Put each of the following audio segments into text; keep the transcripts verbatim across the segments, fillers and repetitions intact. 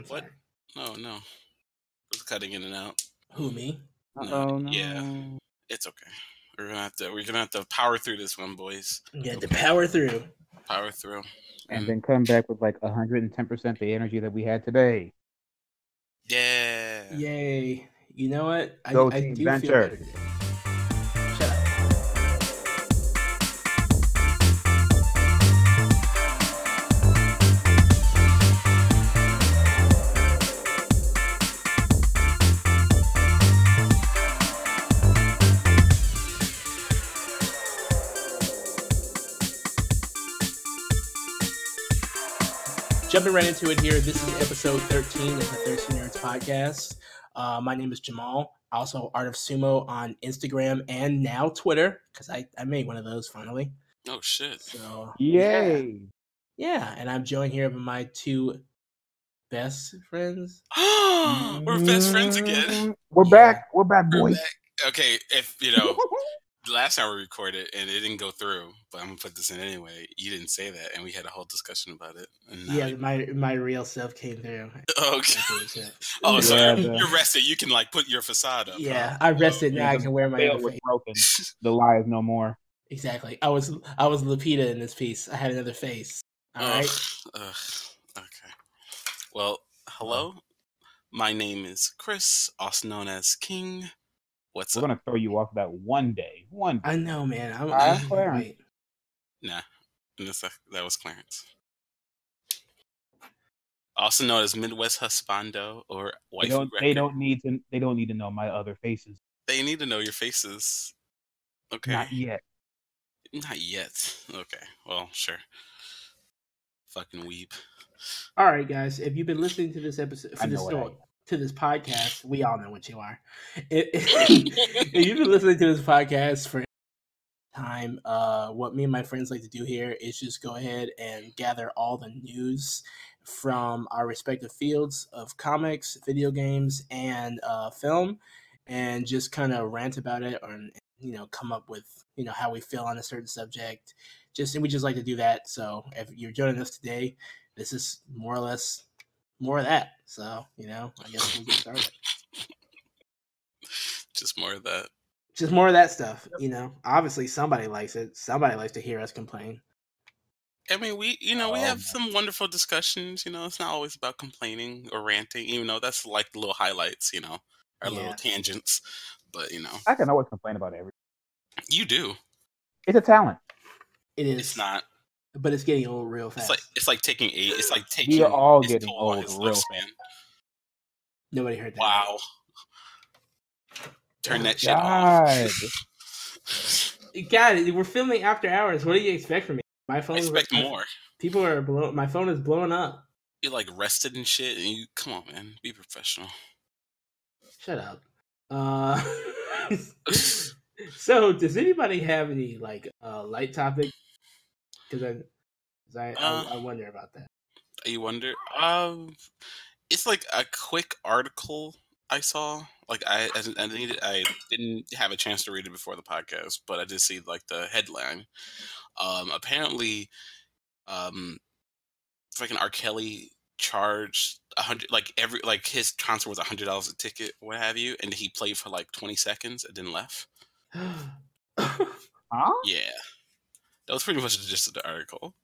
I'm what? Sorry. No, no. It was cutting in and out. Who, me? No. Oh, no. Yeah. It's okay. We're gonna have to. We're gonna have to power through this one, boys. Yeah, okay. to power through. Power through, and mm. then come back with like one hundred ten percent the energy that we had today. Yeah. Yay! You know what? I, Go I, team I do venture. Feel better today. Shut up. Jumping right into it here, this is episode thirteen of the Thirsty Nerds podcast. Uh, my name is Jamal, also Art of Sumo on Instagram and now Twitter, because I, I made one of those finally. Oh, shit. So, Yay. Yeah. yeah, and I'm joined here by my two best friends. We're best friends again. We're yeah. back. We're back, boys. We're back. Okay, if, you know... Last time we recorded, and it didn't go through, but I'm going to put this in anyway. You didn't say that, and we had a whole discussion about it. And yeah, I... my my real self came through. Okay. Oh, yeah, so you're, you're rested. You can, like, put your facade up. Yeah, huh? I rested. Now yeah, I can wear my other face. Broken. The lie is no more. Exactly. I was I was Lupita in this piece. I had another face. All ugh, right? Ugh. Okay. Well, hello. My name is Chris, also known as King. What's We're up? Gonna throw you off that one day. One day. I know, man. I'm, I'm uh, Clarence. Wait. Nah, this, that was Clarence. Also known as Midwest Husbando or White. They don't, they don't need to. They don't need to know my other faces. They need to know your faces. Okay. Not yet. Not yet. Okay. Well, sure. Fucking weep. All right, guys. If you've been listening to this episode, for this story. To this podcast, we all know what you are. If, if, if you've been listening to this podcast for time, uh, what me and my friends like to do here is just go ahead and gather all the news from our respective fields of comics, video games, and uh, film, and just kind of rant about it, or you know, come up with you know how we feel on a certain subject. Just and we just like to do that. So if you're joining us today, this is more or less. More of that, so you know, I guess we'll get started. Just more of that. Just more of that stuff, you know. Obviously, somebody likes it. Somebody likes to hear us complain. I mean, we, you know, we oh, have man. some wonderful discussions. You know, it's not always about complaining or ranting, even though that's like the little highlights, you know, or yeah. little tangents. But you know, I can always complain about everything. You do. It's a talent. It is. It's not. But it's getting old real fast. It's like it's like taking eight. It's like taking. We are all getting old real fast. Nobody heard that. Wow. Turn oh that God. shit off. God, we're filming after hours. What do you expect from me? My phone. I expect is, more. People are blown. My phone is blowing up. You're like rested and shit, and you come on, man, be professional. Shut up. Uh, so, does anybody have any like uh, light topics? Because I, cause I, uh, I, I wonder about that. You wonder? Um, it's like a quick article I saw. Like I, I, I needed, I didn't have a chance to read it before the podcast, but I did see like the headline. Um, apparently, um, freaking R Kelly charged a hundred, like every, like his concert was a hundred dollars a ticket, what have you, and he played for like twenty seconds and then left. Huh? Yeah. That was pretty much the gist of the article.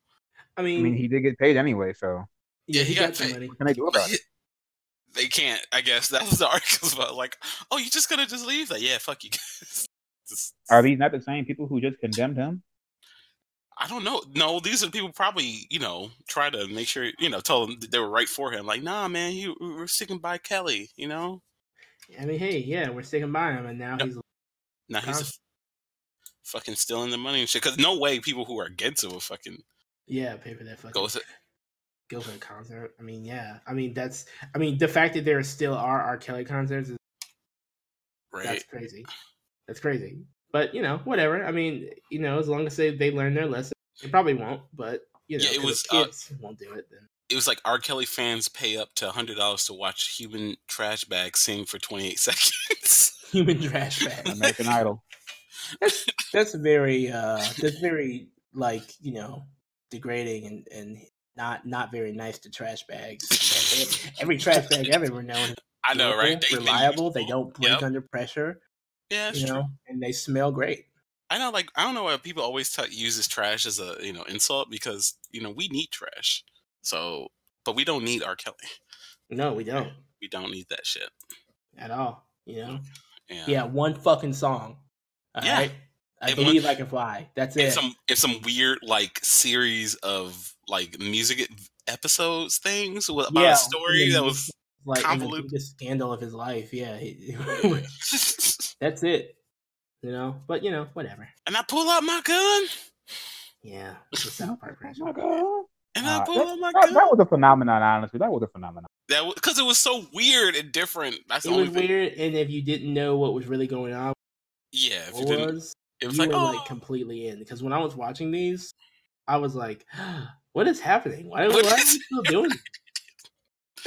I mean, I mean, he did get paid anyway, so yeah, he, he got, got paid. Somebody. What can they do about it? They can't. I guess that was the article's about. Like, oh, you just gonna just leave? Like, yeah, fuck you guys. Just, are these not the same people who just condemned him? I don't know. No, these are people probably you know try to make sure you know tell them that they were right for him. Like, nah, man, you we're sticking by Kelly. You know. I mean, hey, yeah, we're sticking by him, and now no. he's now he's. A- Fucking stealing the money and shit. Because no way people who are against it will fucking... Yeah, pay for that fucking... Go, to... go for the concert. I mean, yeah. I mean, that's... I mean, the fact that there still are R. Kelly concerts is... Right. That's crazy. That's crazy. But, you know, whatever. I mean, you know, as long as they, they learn their lesson, they probably won't, but, you know, yeah, it was, kids uh, won't do it then. It was like R. Kelly fans pay up to one hundred dollars to watch Human Trash Bag sing for twenty-eight seconds. Human Trash Bag. American Idol. That's that's very uh that's very like you know degrading and, and not not very nice to trash bags. Every trash bag I've ever known. I know, right? They, reliable. They, they don't break yep. under pressure. Yeah, you know, true. And they smell great. I know, like I don't know why people always t- use this trash as a you know insult because you know we need trash. So, but we don't need R Kelly. No, we don't. We don't need that shit at all. You know. Yeah. yeah one fucking song. All yeah. right. I it believe went, I can fly. That's it. It's some, it's some weird like series of like music episodes things with, about yeah, a story yeah, that was like convoluted. The scandal of his life. Yeah. That's it. You know, but you know, whatever. And I pull out my gun. Yeah. South Park oh my God. And uh, I pull that, out my that, gun. That was a phenomenon, honestly. That was a phenomenon. That because it was so weird and different. That's it the only was thing. Weird, and if you didn't know what was really going on, yeah, if you didn't. Was, It was you like, were, oh. like completely in because when I was watching these, I was like, "What is happening? Why, why are we still doing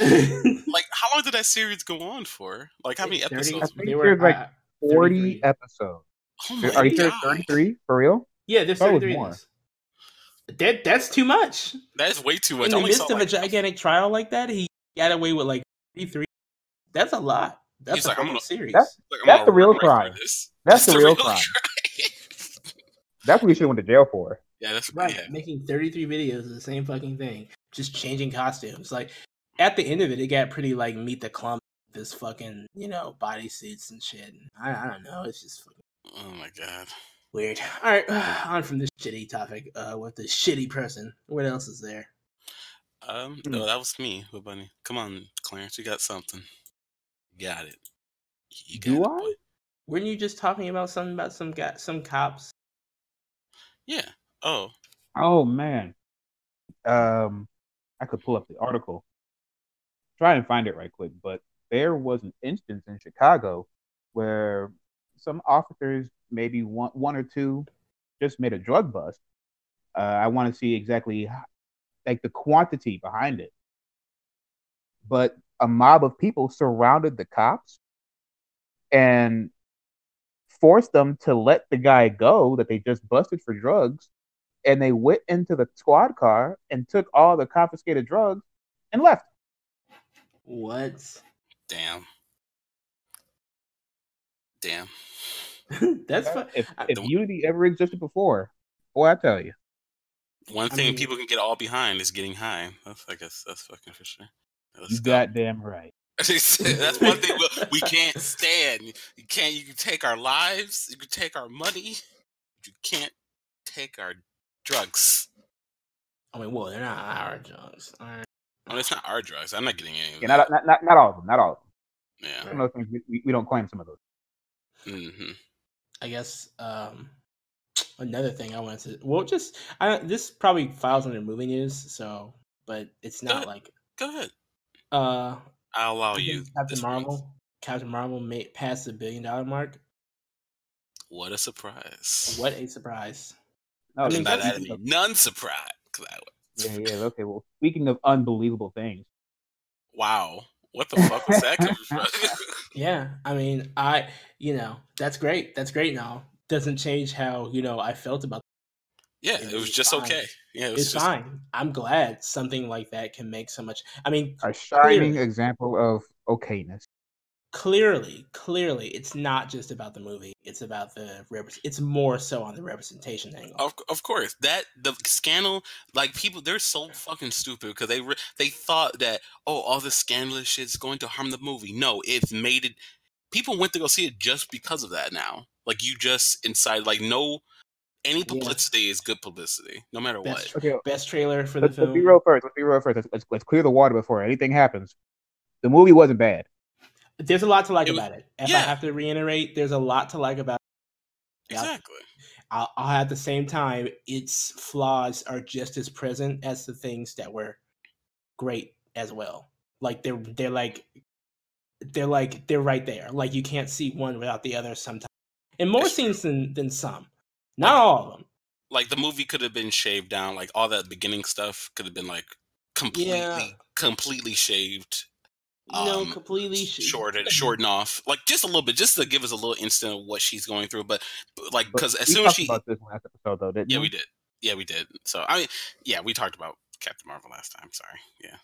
it?" Like, how long did that series go on for? Like, how many episodes? I think they were like uh, forty thirty-three episodes. Oh my are you God. thirty-three for real? Yeah, there's thirty-three. More. That that's too much. That's way too much. In the I midst saw, of like, a gigantic trial like that, he got away with like thirty-three. That's a lot. That's He's a like, I'm gonna, series. That's, like, I'm that's the real crime. That's, that's the, the real, real crime. That's what you should have went to jail for. Yeah, that's right. Yeah. Making thirty-three videos is the same fucking thing. Just changing costumes. Like, at the end of it, it got pretty, like, meet the clump. This fucking, you know, bodysuits and shit. I, I don't know. It's just fucking... Oh, my God. Weird. All right, on from this shitty topic uh, with this shitty person. What else is there? Um, mm. No, that was me, with Bunny. Come on, Clarence. You got something. You got it. You got Do it, I? Boy. Weren't you just talking about something about some guy, some cops? Yeah. Oh. Oh man. Um, I could pull up the article. Try and find it right quick, but there was an instance in Chicago where some officers, maybe one, one or two, just made a drug bust. Uh, I want to see exactly like the quantity behind it. But a mob of people surrounded the cops and forced them to let the guy go that they just busted for drugs, and they went into the squad car and took all the confiscated drugs and left. What? Damn. Damn. That's fun. If, if unity ever existed before, boy, I tell you. One thing I mean, people can get all behind is getting high. That's, I guess that's fucking for sure. Let's you go. Goddamn right. That's one thing we, we can't stand. You can't. You can take our lives. You can take our money. You can't take our drugs. I mean, well, they're not our drugs. Right. Oh, it's not our drugs. I'm not getting any of yeah, not, not, not, not all of them. Not all of them. Yeah. Some of those things, we, we don't claim some of those. Mm-hmm. I guess um, another thing I wanted to... Well, just... I, this probably files under movie news, so... But it's not Go like... Go ahead. Uh... I'll allow you. Captain Marvel. Month. Captain Marvel made pass the billion dollar mark. What a surprise! What a surprise! No, I mean, not that be none surprise. Yeah, yeah. Okay. Well, speaking of unbelievable things. Wow! What the fuck was that coming from? Yeah, I mean, I, you know, that's great. That's great. Now doesn't change how you know I felt about. Yeah, it, it was, was just fine. Okay. Yeah, it was it's just... fine. I'm glad something like that can make so much. I mean, a shining clearly, example of okayness. Clearly, clearly, it's not just about the movie. It's about the rep- It's more so on the representation angle. Of, of course, that the scandal, like people, they're so fucking stupid because they re- they thought that oh, all this scandalous shit's going to harm the movie. No, it's made it. People went to go see it just because of that. Now, like you just inside, like no. Any publicity yeah. is good publicity, no matter best, what. Okay, best trailer for let's, the film. Let's be real first. Let's be real first. Let's, let's, let's clear the water before anything happens. The movie wasn't bad. There's a lot to like it was, about it. If yeah. I have to reiterate, there's a lot to like about it. Exactly. I'll, I'll at the same time, its flaws are just as present as the things that were great as well. Like they're they're like they're like they're right there. Like you can't see one without the other sometimes. In more That's scenes true. than than some. Not like, all of them. Like, the movie could have been shaved down. Like, all that beginning stuff could have been, like, completely, yeah. completely shaved. Um, no, completely shaved. Shortened, shortened off. Like, just a little bit, just to give us a little instant of what she's going through. But, like, because as soon as she... We talked about this last episode, though, didn't we? Yeah, we did. Yeah, we did. So, I mean, yeah, we talked about Captain Marvel last time. Sorry. Yeah.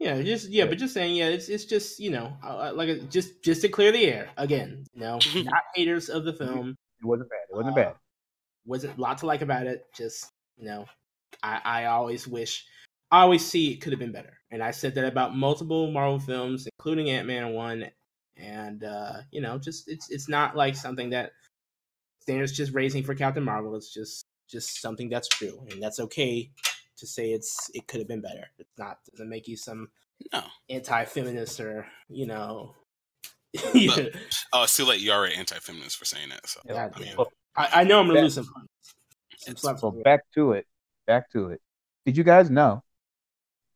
Yeah, just yeah, but just saying, yeah, it's it's just, you know, uh, like just just to clear the air again. You know, not haters of the film. It wasn't bad. It wasn't uh, bad. Wasn't a lot to like about it. Just, you know, I, I always wish, I always see it could have been better. And I said that about multiple Marvel films, including Ant-Man one. And uh, you know, just it's it's not like something that standards just raising for Captain Marvel. It's just just something that's true, and that's okay. To say it's it could have been better. It's not doesn't make you some no. anti-feminist or you know. Look, oh, it's too late. You're already anti-feminist for saying that. So yeah, I, mean, well, I, I know I'm gonna back, lose some points. So well, back to it. Back to it. Did you guys know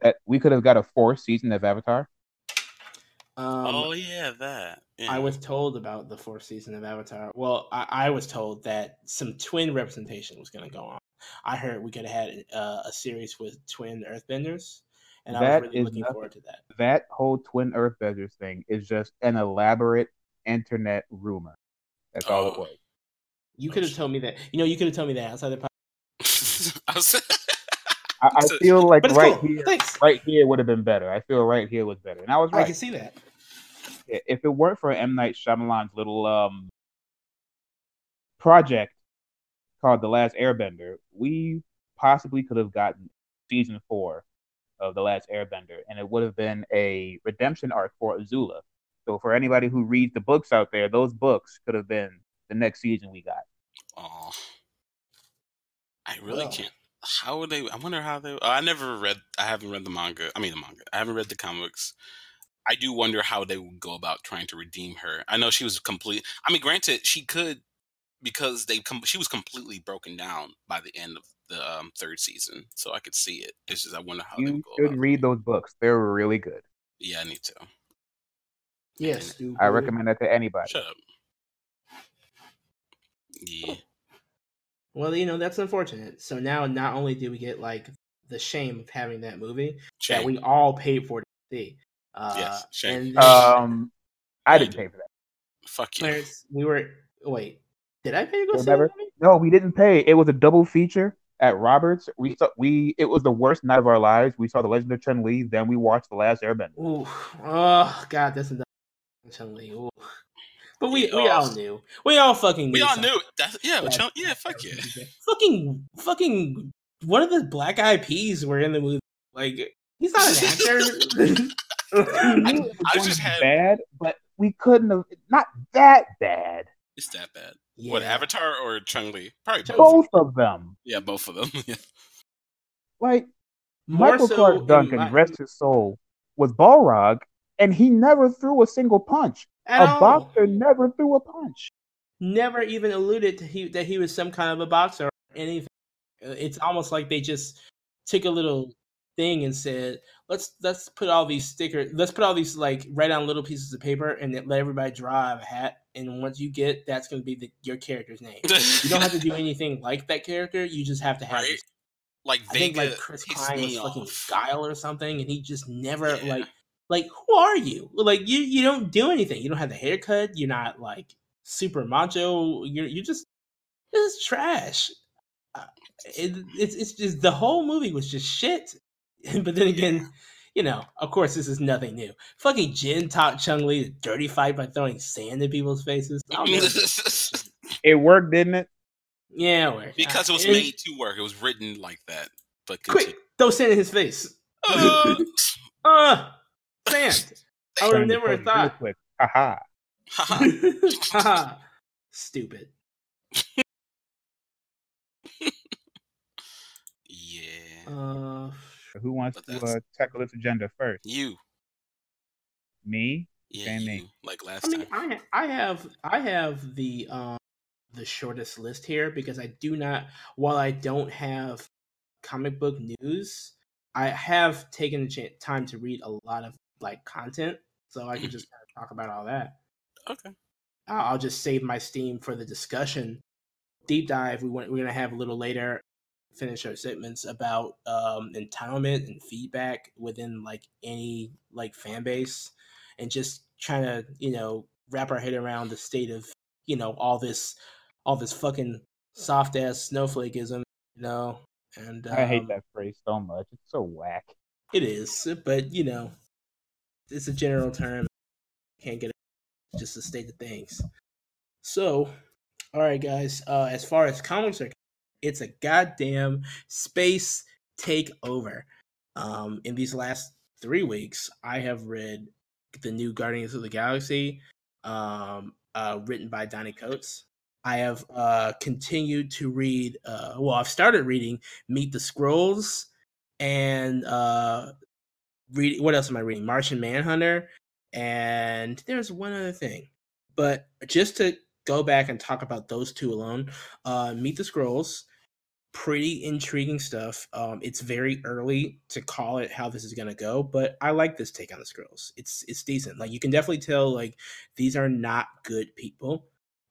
that we could have got a fourth season of Avatar? Um, oh yeah, that. Yeah. I was told about the fourth season of Avatar. Well, I, I was told that some twin representation was going to go on. I heard we could have had uh, a series with twin Earthbenders, and that I was really looking nothing, forward to that. That whole twin Earthbenders thing is just an elaborate internet rumor. That's oh. all it was. You could have told me that. You know, you could have told me that outside the podcast. I, I feel like right cool. here, Thanks. right here would have been better. I feel right here was better, and I was right. I can see that. If it weren't for M. Night Shyamalan's little um project called The Last Airbender, we possibly could have gotten season four of The Last Airbender, and it would have been a redemption arc for Azula. So for anybody who reads the books out there, those books could have been the next season we got. Oh, I really well. can't. How would they? I wonder how they. I never read. I haven't read the manga. I mean, the manga. I haven't read the comics. I do wonder how they would go about trying to redeem her. I know she was complete. I mean, granted, she could. Because they, com- she was completely broken down by the end of the um, third season, so I could see it. It's just I wonder how you they would go. You should read it. Those books; they're really good. Yeah, I need to. Yes, yeah, I recommend that to anybody. Shut up. Yeah. Well, you know that's unfortunate. So now, not only do we get like the shame of having that movie shame. that we all paid for to see. Uh, yes, shame. And- um, I didn't pay for that. Fuck you, Clarence. We were wait. Did I pay to go see that movie? No, we didn't pay. It was a double feature at Roberts. We saw, we it was the worst night of our lives. We saw The Legend of Chun-Li, then we watched The Last Airbender. Ooh, oh god, that's another Chun-Li. Ooh. But we, we all knew. We all fucking knew. We all something. knew. That's, yeah, that's, Chun- yeah, fuck yeah. Fucking fucking one of the Black Eyed Peas were in the movie. Like he's not an actor. I, I just had bad, but we couldn't have not that bad. It's that bad. Yeah. What, Avatar or Chun-Li? Probably both. both of them. Yeah, both of them. Yeah. Like, More Michael so Clark Duncan, my... rest his soul, was Balrog, and he never threw a single punch. At a all. boxer never threw a punch. Never even alluded to he, that he was some kind of a boxer or anything. It's almost like they just took a little thing and said, let's let's put all these stickers, let's put all these, like, write on little pieces of paper and then let everybody draw a hat. And once you get, that's going to be the, your character's name. You don't have to do anything like that character. You just have to have right? like I think like Chris Pine was fucking Guile or something, and he just never yeah. like like who are you? Like you you don't do anything. You don't have the haircut. You're not like super macho. You're you just this is trash. Uh, it, it's it's just the whole movie was just shit. But then again. Yeah. You know, of course, this is nothing new. Fucking Jin taught Chun-Li a dirty fight by throwing sand in people's faces. It worked, didn't it? Yeah, it worked. Because uh, it was it, made to work. It was written like that. But quick, throw sand in his face. Uh, uh sand. I would have never thought. Ha ha. Ha ha. Stupid. Yeah. Uh. Who wants to uh, tackle this agenda first? You, me, yeah, and me. Like last I mean, time. I, I have, I have the um, the shortest list here because I do not. While I don't have comic book news, I have taken the ch- time to read a lot of like content, so I can just kind of talk about all that. Okay. I'll just save my steam for the discussion deep dive. We want, we're gonna have a little later. Finish our statements about um entitlement and feedback within like any like fan base and just trying to, you know, wrap our head around the state of, you know, all this all this fucking soft ass snowflakeism, you know, And um, I hate that phrase so much. It's so whack. It is, but you know, it's a general term. Can't get it. Just the state of things. So, all right, guys. Uh, as far as comics are, it's a goddamn space takeover. Um, in these last three weeks, I have read the new Guardians of the Galaxy, um, uh, written by Donnie Coates. I have uh, continued to read, uh, well, I've started reading Meet the Skrulls, and uh, read, what else am I reading? Martian Manhunter, and there's one other thing. But just to go back and talk about those two alone, uh, Meet the Skrulls, pretty intriguing stuff. Um, it's very early to call it how this is going to go, but I like this take on the Skrulls. It's, it's decent. Like, you can definitely tell, like, these are not good people.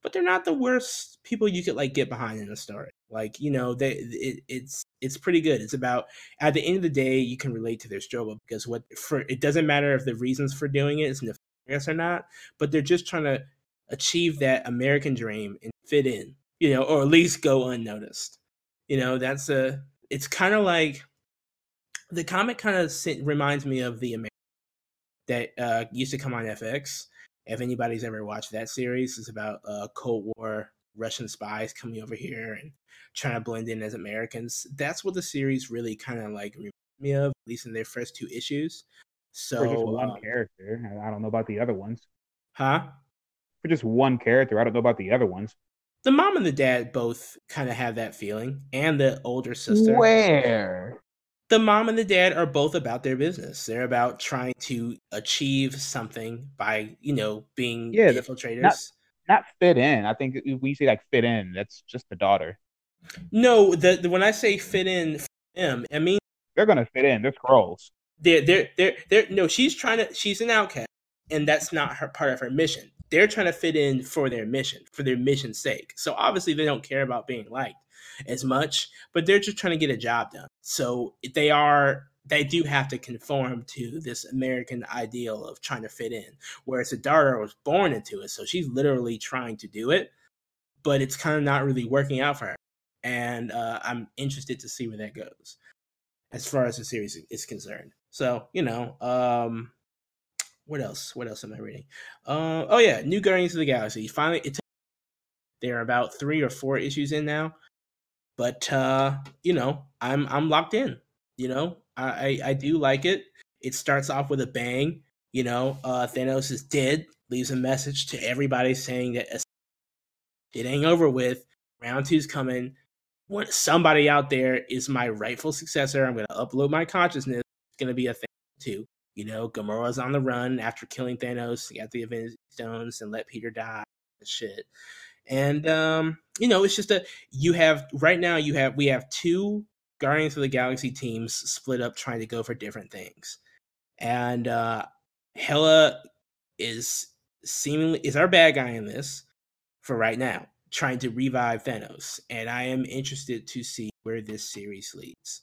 But they're not the worst people you could like get behind in a story. Like, you know, they it, it's it's pretty good. It's about, at the end of the day, you can relate to their struggle, because what for it doesn't matter if the reasons for doing it is nefarious or not, but they're just trying to achieve that American dream and fit in, you know, or at least go unnoticed. You know, that's a it's kind of like the comic kind of reminds me of the American that uh, used to come on F X. If anybody's ever watched that series, it's about uh, Cold War Russian spies coming over here and trying to blend in as Americans. That's what the series really kind of like reminds me of, at least in their first two issues. So for just one um, character, I don't know about the other ones. Huh? For just one character, I don't know about the other ones. The mom and the dad both kind of have that feeling, and the older sister. Where? The mom and the dad are both about their business. They're about trying to achieve something by, you know, being yeah, infiltrators. Not, not fit in. I think we say like fit in. That's just the daughter. No, the, the when I say fit in, for them, I mean they're gonna fit in. They're Skrulls. They're they're they're they're no. She's trying to. She's an outcast, and that's not her part of her mission. They're trying to fit in for their mission, for their mission's sake. So obviously they don't care about being liked as much, but they're just trying to get a job done. So they are, they do have to conform to this American ideal of trying to fit in, whereas the daughter was born into it. So she's literally trying to do it, but it's kind of not really working out for her. And uh, I'm interested to see where that goes as far as the series is concerned. So, you know, um, what else? What else am I reading? Uh, oh yeah. New Guardians of the Galaxy. Finally, it t- there are about three or four issues in now. But uh, you know, I'm I'm locked in. You know, I, I, I do like it. It starts off with a bang. You know, uh, Thanos is dead. Leaves a message to everybody saying that it ain't over with. Round two's coming. What, somebody out there is my rightful successor. I'm gonna upload my consciousness. It's gonna be a thing too. You know, Gamora's on the run after killing Thanos. He got the Avengers Stones and let Peter die. And shit. And, um, you know, it's just a, you have, right now you have, we have two Guardians of the Galaxy teams split up trying to go for different things. And uh, Hela is seemingly, is our bad guy in this for right now, trying to revive Thanos. And I am interested to see where this series leads.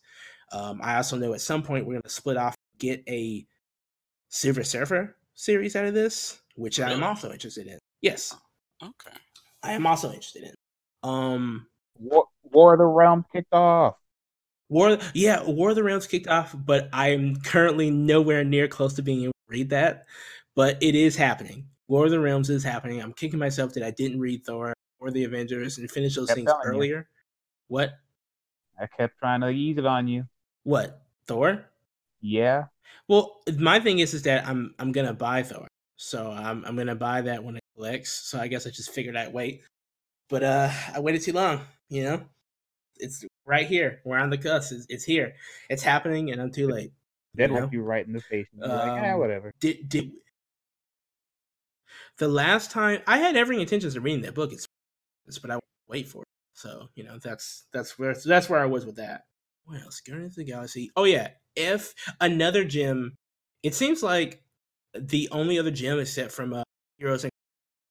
Um, I also know at some point we're going to split off, get a Silver Surfer series out of this, which I'm also interested in. Yes. Okay. I am also interested in. Um, War, War of the Realms kicked off. War, yeah, War of the Realms kicked off, but I'm currently nowhere near close to being able to read that. But it is happening. War of the Realms is happening. I'm kicking myself that I didn't read Thor or the Avengers and finish those things earlier. You. What? I kept trying to ease it on you. What? Thor? Yeah. Well, my thing is, is that I'm I'm gonna buy Thor, so I'm I'm gonna buy that when. I Lex, so I guess I just figured I'd wait, but uh, I waited too long. You know, it's right here. We're on the cusp. It's, it's here. It's happening, and I'm too late. That will be right in the face. Um, like, yeah, whatever. Did did the last time I had every intention of reading that book? It's but I wait for it. So you know, that's that's where so that's where I was with that. What else? Guardians of the Galaxy. Oh yeah, if another gem. It seems like the only other gem except from uh, Heroes in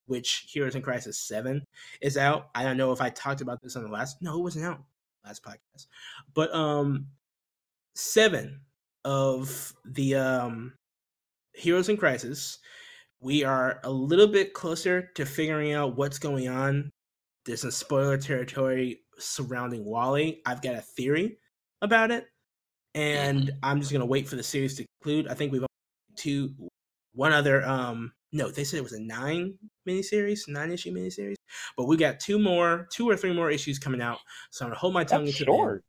which Heroes in Crisis seven is out. I don't know if I talked about this on the last... No, it wasn't out last podcast. But um, seven of the um, Heroes in Crisis, we are a little bit closer to figuring out what's going on. There's some spoiler territory surrounding Wally. I've got a theory about it, and I'm just gonna wait for the series to conclude. I think we've only two, one other. Um, no, they said it was a nine miniseries, nine issue miniseries, but we got two more, two or three more issues coming out. So I'm gonna hold my tongue. That's short.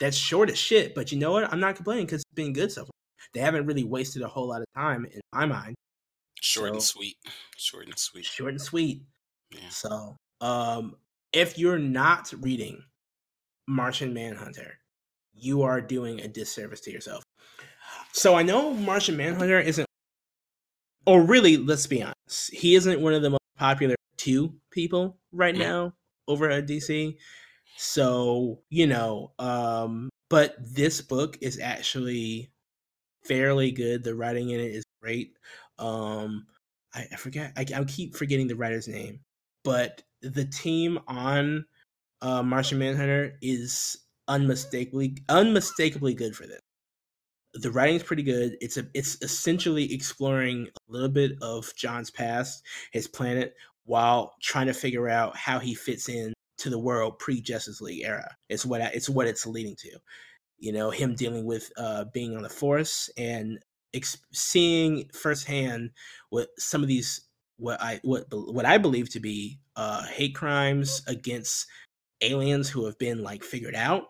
That's short as shit, but you know what? I'm not complaining because it's been good so far. They haven't really wasted a whole lot of time in my mind. Short so, and sweet. Short and sweet. Short and sweet. Yeah. So, um, if you're not reading Martian Manhunter, you are doing a disservice to yourself. So I know Martian Manhunter isn't, or really, let's be honest, he isn't one of the most popular two people right yeah. now over at D C. So, you know, um, but this book is actually fairly good. The writing in it is great. Um, I, I forget. I, I keep forgetting the writer's name, but the team on uh, Martian Manhunter is unmistakably unmistakably good for this. The writing's pretty good. It's a it's essentially exploring a little bit of John's past, his planet, while trying to figure out how he fits in to the world pre Justice League era. It's what I, it's what it's leading to. You know, him dealing with uh, being on the force and ex- seeing firsthand what some of these what I what what I believe to be uh, hate crimes against aliens who have been like figured out,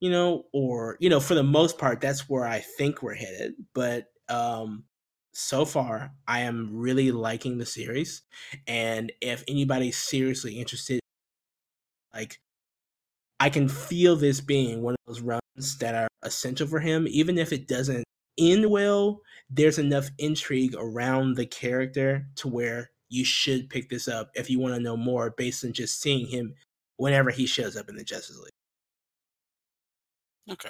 you know, or you know, for the most part, that's where I think we're headed. But um, so far, I am really liking the series, and if anybody's seriously interested, like I can feel this being one of those runs that are essential for him. Even if it doesn't end well, there's enough intrigue around the character to where you should pick this up if you want to know more based on just seeing him whenever he shows up in the Justice League. Okay.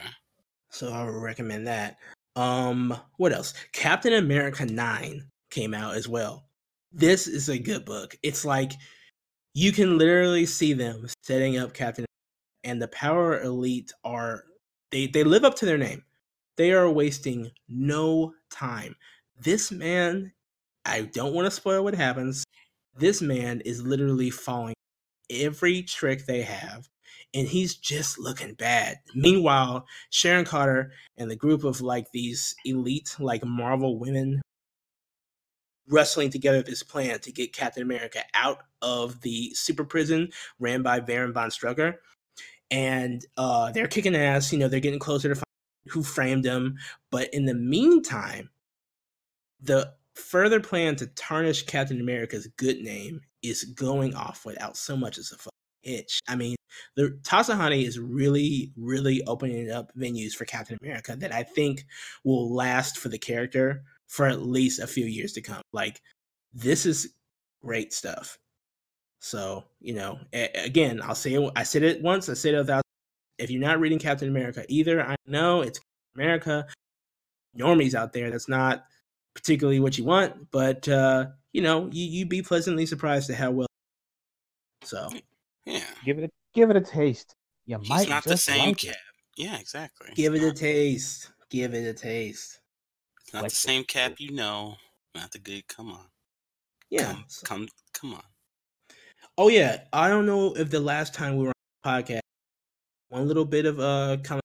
So I would recommend that. Um, what else? Captain America nine came out as well. This is a good book. It's like you can literally see them setting up Captain America, and the Power Elite are They they live up to their name. They are wasting no time. This man, I don't want to spoil what happens. This man is literally following every trick they have, and he's just looking bad. Meanwhile, Sharon Carter and the group of like these elite, like Marvel women, wrestling together this plan to get Captain America out of the super prison ran by Baron von Strucker. And uh, they're kicking ass, you know, they're getting closer to find who framed him. But in the meantime, the further plan to tarnish Captain America's good name is going off without so much as a fucking hitch. I mean, the Tasahani is really, really opening up venues for Captain America that I think will last for the character for at least a few years to come. Like, this is great stuff. So, you know, a- again, I'll say it, I said it once, I said it a thousand. If you're not reading Captain America either, I know it's America. Normies out there, that's not particularly what you want, but, uh, you know, you, you'd be pleasantly surprised at how well. So, yeah. Give it a, give it a taste. You He's might not the same like Cap. Yeah, exactly. Give it's it not, a taste. Give it a taste. It's not like the same it. Cap, you know. Not the good. Come on. Yeah. Come, so. come, come on. Oh, yeah. I don't know if the last time we were on the podcast, one little bit of uh, comment,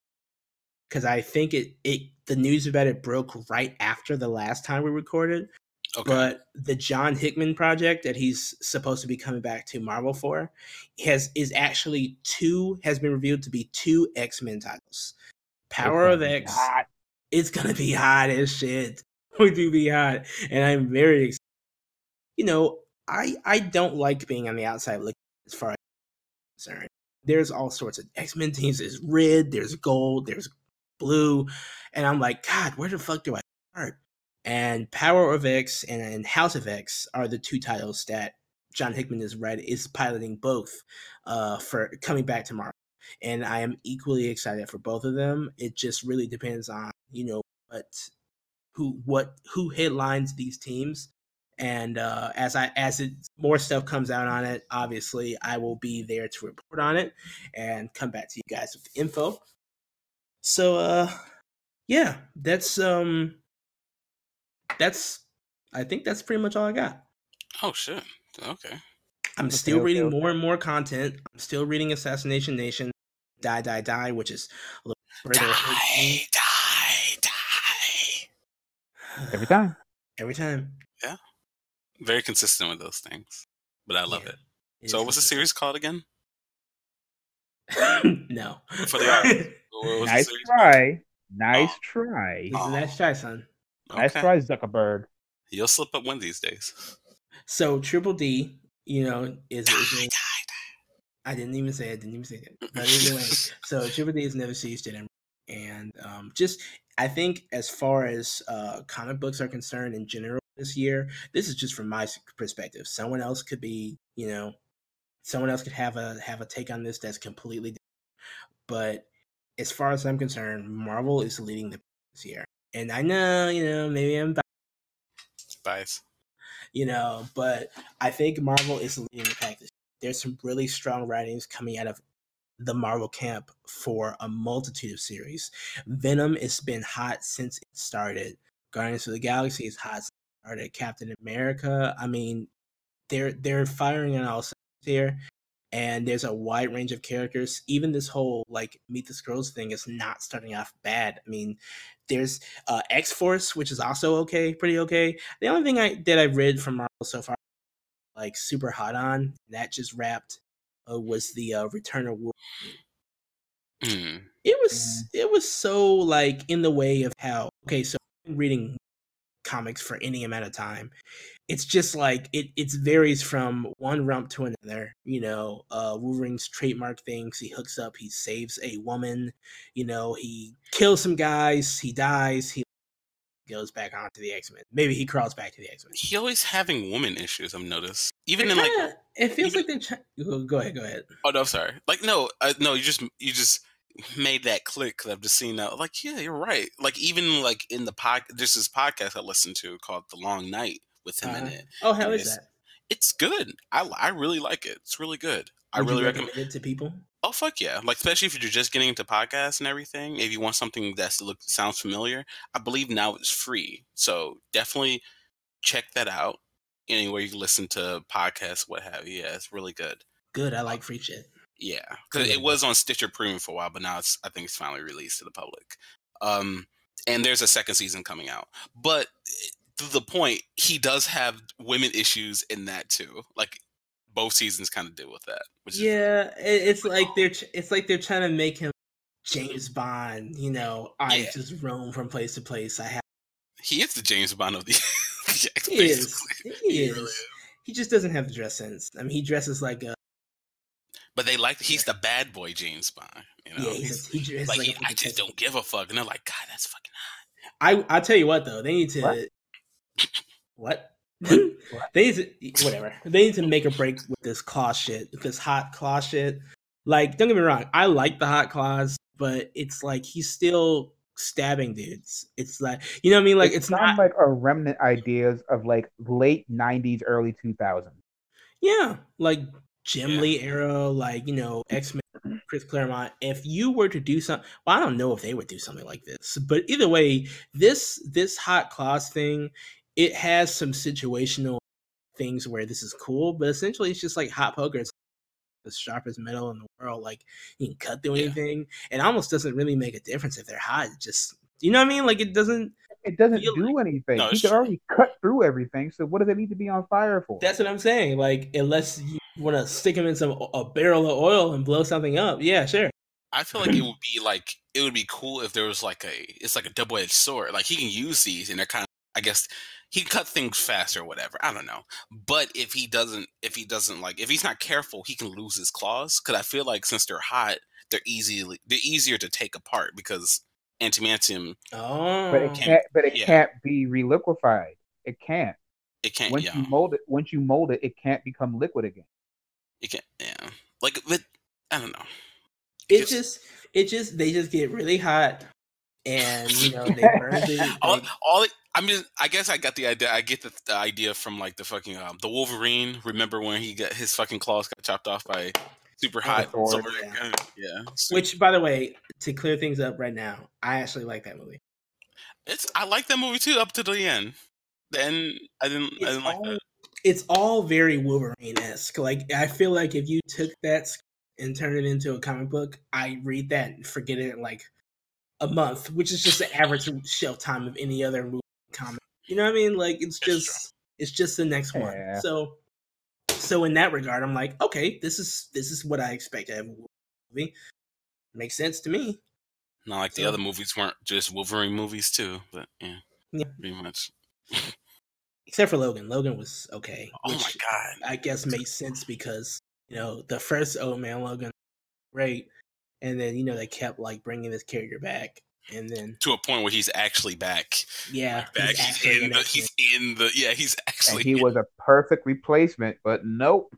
because I think it, it the news about it broke right after the last time we recorded. Okay. But the John Hickman project that he's supposed to be coming back to Marvel for has is actually two, has been revealed to be two X Men titles. Power of X. Hot. It's going to be hot as shit. We do be hot. And I'm very excited. You know, I, I don't like being on the outside looking as far as I'm concerned. There's all sorts of X-Men teams. There's red, there's gold, there's blue. And I'm like, God, where the fuck do I start? And Power of X and, and House of X are the two titles that John Hickman is right, is piloting both uh, for coming back to Marvel. And I am equally excited for both of them. It just really depends on, you know, what who what who headlines these teams. And uh, as I as it, more stuff comes out on it, obviously I will be there to report on it and come back to you guys with the info. So, uh, yeah, that's um, that's I think that's pretty much all I got. Oh shit! Okay. I'm okay, still okay, reading okay. more and more content. I'm still reading Assassination Nation, Die, Die, Die, which is a little Right die, die, die. Every time. Every time. Yeah. Very consistent with those things. But I love yeah. it. it. So what's the series called again? No. For the audience, what was nice the series try. Called? Nice oh. try. Oh. Nice try, son. Okay. Nice try, Zuckerberg. You'll slip up one of these days. So Triple D, you know, is... Die, is die, die. I didn't even say it. I didn't even say it. But anyway, so Triple D has never ceased it. And um, just, I think as far as uh, comic books are concerned in general this year, this is just from my perspective. Someone else could be, you know, someone else could have a have a take on this that's completely different. But as far as I'm concerned, Marvel is leading the this year. And I know, you know, maybe I'm biased. It's biased. You know, but I think Marvel is leading the pack this year. There's some really strong writings coming out of the Marvel camp for a multitude of series. Venom has been hot since it started. Guardians of the Galaxy is hot since it started. Captain America, I mean, they're they're firing on all sides here. And there's a wide range of characters. Even this whole, like, Meet the Skrulls thing is not starting off bad. I mean, there's uh, X-Force, which is also okay, pretty okay. The only thing I that I've read from Marvel so far, like, super hot on, that just wrapped, uh, was the uh, Return of Wolverine. Mm. It was, mm. it was so, like, in the way of how, okay, so I've been reading comics for any amount of time. It's just like it it's varies from one rump to another, you know. uh Wolverine's trademark things: he hooks up, he saves a woman, you know, he kills some guys, he dies, he goes back on to the X-Men, maybe he crawls back to the X-Men. He always having woman issues, I've noticed, even they're in kinda, like it feels even, like they're trying. Go ahead go ahead oh no I'm sorry like no uh, no you just you just made that click because I've just seen that. Like, yeah, you're right. Like, even like in the pod, there's this podcast I listened to called The Long Night with him uh, in it. Oh, how and is it's, that? It's good. I, I really like it. It's really good. Would I really you recommend, recommend it to people. Oh, fuck yeah. Like, especially if you're just getting into podcasts and everything, if you want something that sounds familiar, I believe now it's free. So definitely check that out anywhere you can listen to podcasts, what have you. Yeah, it's really good. Good. I like free shit. Yeah, because it was on Stitcher Premium for a while, but now it's, I think it's finally released to the public. Um, and there's a second season coming out. But to the point, he does have women issues in that too. Like, both seasons kind of deal with that. Which yeah, is- it's like they're it's like they're trying to make him James Bond. You know, I yeah. just roam from place to place. I have. He is the James Bond of the. the X, he is. He, he is. Really is. He just doesn't have the dress sense. I mean, he dresses like a. But they like, he's the bad boy James Bond, you know? Yeah, he's, he's, he's like, like he, I just don't give a fuck. And they're like, God, that's fucking hot. I, I'll tell you what, though. They need to... What? What? What? They need to... Whatever. They need to make a break with this claw shit. This hot claw shit. Like, don't get me wrong. I like the hot claws, but it's like, he's still stabbing dudes. It's like, you know what I mean? Like, It's, it's not... like a remnant ideas of, like, late nineties, early two thousands. Yeah. Like... Jim yeah. Lee era, like, you know, X Men, Chris Claremont. If you were to do something, well, I don't know if they would do something like this, but either way, this this hot claws thing, it has some situational things where this is cool, but essentially it's just like hot poker. It's the sharpest metal in the world. Like, you can cut through yeah. anything. It almost doesn't really make a difference if they're hot. It just, you know what I mean? Like, it doesn't. It doesn't do like, anything. No, he could already cut through everything. So what does it need to be on fire for? That's what I'm saying. Like, unless you want to stick him in some a barrel of oil and blow something up, yeah, sure. I feel like it would be like it would be cool if there was like a it's like a double edged sword. Like, he can use these and they're kind of, I guess he can cut things faster or whatever. I don't know. But if he doesn't, if he doesn't like, if he's not careful, he can lose his claws. Because I feel like since they're hot, they're easily they're easier to take apart because. Antimantium. Oh, but it can't. But it yeah. can't be reliquefied. It can't. It can't. Once yeah. you mold it, once you mold it, it can't become liquid again. It can't. Yeah. Like, but I don't know. It, it just, just. It just. They just get really hot, and you know they burn through. all, all. I'm just. I guess I got the idea. I get the, the idea from like the fucking um, the Wolverine. Remember when he got his fucking claws got chopped off by. Super hot. Sword, yeah. yeah. Which, by the way, to clear things up right now, I actually like that movie. It's I like that movie too, up to the end. Then I didn't. It's I didn't all, like that. It's all very Wolverine-esque. Like, I feel like if you took that and turned it into a comic book, I read that and forget it in like a month, which is just the average shelf time of any other movie comic. You know what I mean? Like, it's just it's just the next one. Yeah. So so in that regard, I'm like, okay, this is this is what I expect out of a movie. Makes sense to me. Not like so, the other movies weren't just Wolverine movies too, but yeah, yeah. pretty much. Except for Logan. Logan was okay. Oh my God! I guess made sense because you know the first Old Man Logan, great, and then you know they kept like bringing this character back, and then to a point where he's actually back. Yeah, back. He's, he's, actually in the, he's in the. Yeah, he's actually. And he was a perfect replacement, but nope.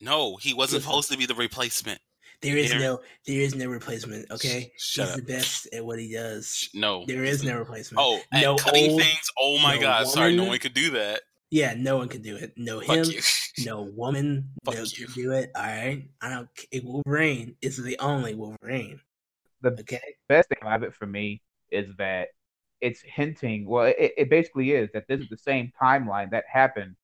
No, he wasn't Listen. supposed to be the replacement. There is no, there is no replacement. Okay, Shut he's up. the best at what he does. No, there is no replacement. Oh, and no cutting old, things. Oh my no God! Woman. Sorry, no one could do that. Yeah, no one could do it. No Fuck him. You. No woman. Fuck no you. Can do it. All right, I don't. It, Wolverine is the only Wolverine. The okay? best thing about it for me is that it's hinting. Well, it, it basically is that this is the same timeline that happened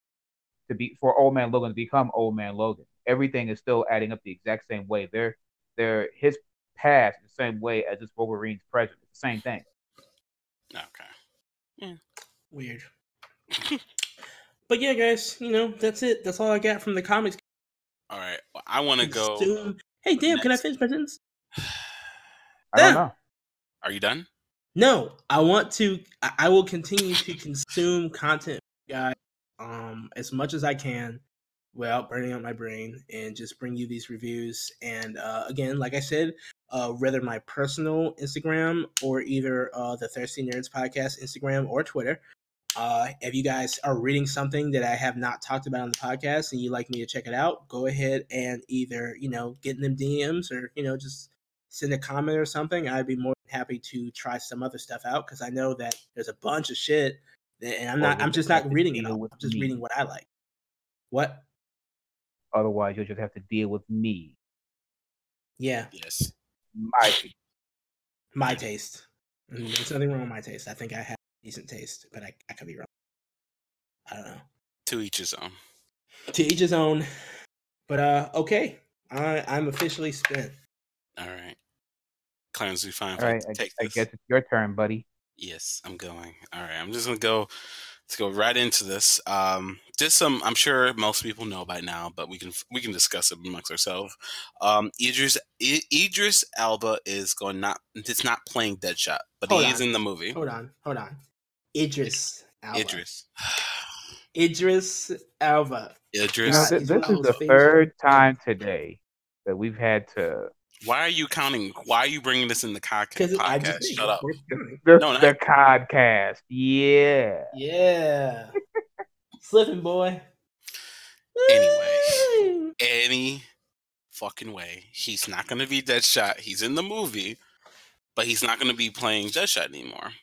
to be for Old Man Logan to become Old Man Logan. Everything is still adding up the exact same way. They're, they're his past the same way as this Wolverine's present. It's the same thing. Okay. Yeah. Weird. But yeah, guys, you know, that's it. That's all I got from the comics. All right. Well, I want to go. Soon. Hey, damn, next. Can I finish my sentence? I don't know. Are you done? No. I want to, I, I will continue to consume content, guys, um, as much as I can. Without burning out my brain, and just bring you these reviews. And uh, again, like I said, uh, whether my personal Instagram or either uh, the Thirsty Nerds podcast Instagram or Twitter, uh, if you guys are reading something that I have not talked about on the podcast and you'd like me to check it out, go ahead and either you know get in them D Ms or you know just send a comment or something. I'd be more than happy to try some other stuff out because I know that there's a bunch of shit, that, and I'm not. I'm just not reading it all. I'm just reading what I like. What? Otherwise, you'll just have to deal with me. Yeah. Yes. My my taste. I mean, there's nothing wrong with my taste. I think I have decent taste, but I, I could be wrong. I don't know. To each his own. To each his own. But, uh, okay. I, I'm officially spent. All right. Clarence, we fine. All right. I, take I guess it's your turn, buddy. Yes, I'm going. All right. I'm just going to go. Let's go right into this. Um, just some, I'm sure most people know by now, but we can we can discuss it amongst ourselves. Um, Idris I, Idris Elba is going not it's not playing Deadshot, but hold he on. is in the movie. Hold on, hold on. Idris Elba. Idris. Idris Elba. Idris. Now, this, this is the third time today that we've had to. Why are you counting? Why are you bringing this in the co- podcast? I just Shut up. The, the, no, the podcast. Yeah. Yeah. Slipping, boy. Anyway. Any fucking way. He's not going to be Deadshot. He's in the movie, but he's not going to be playing Deadshot anymore.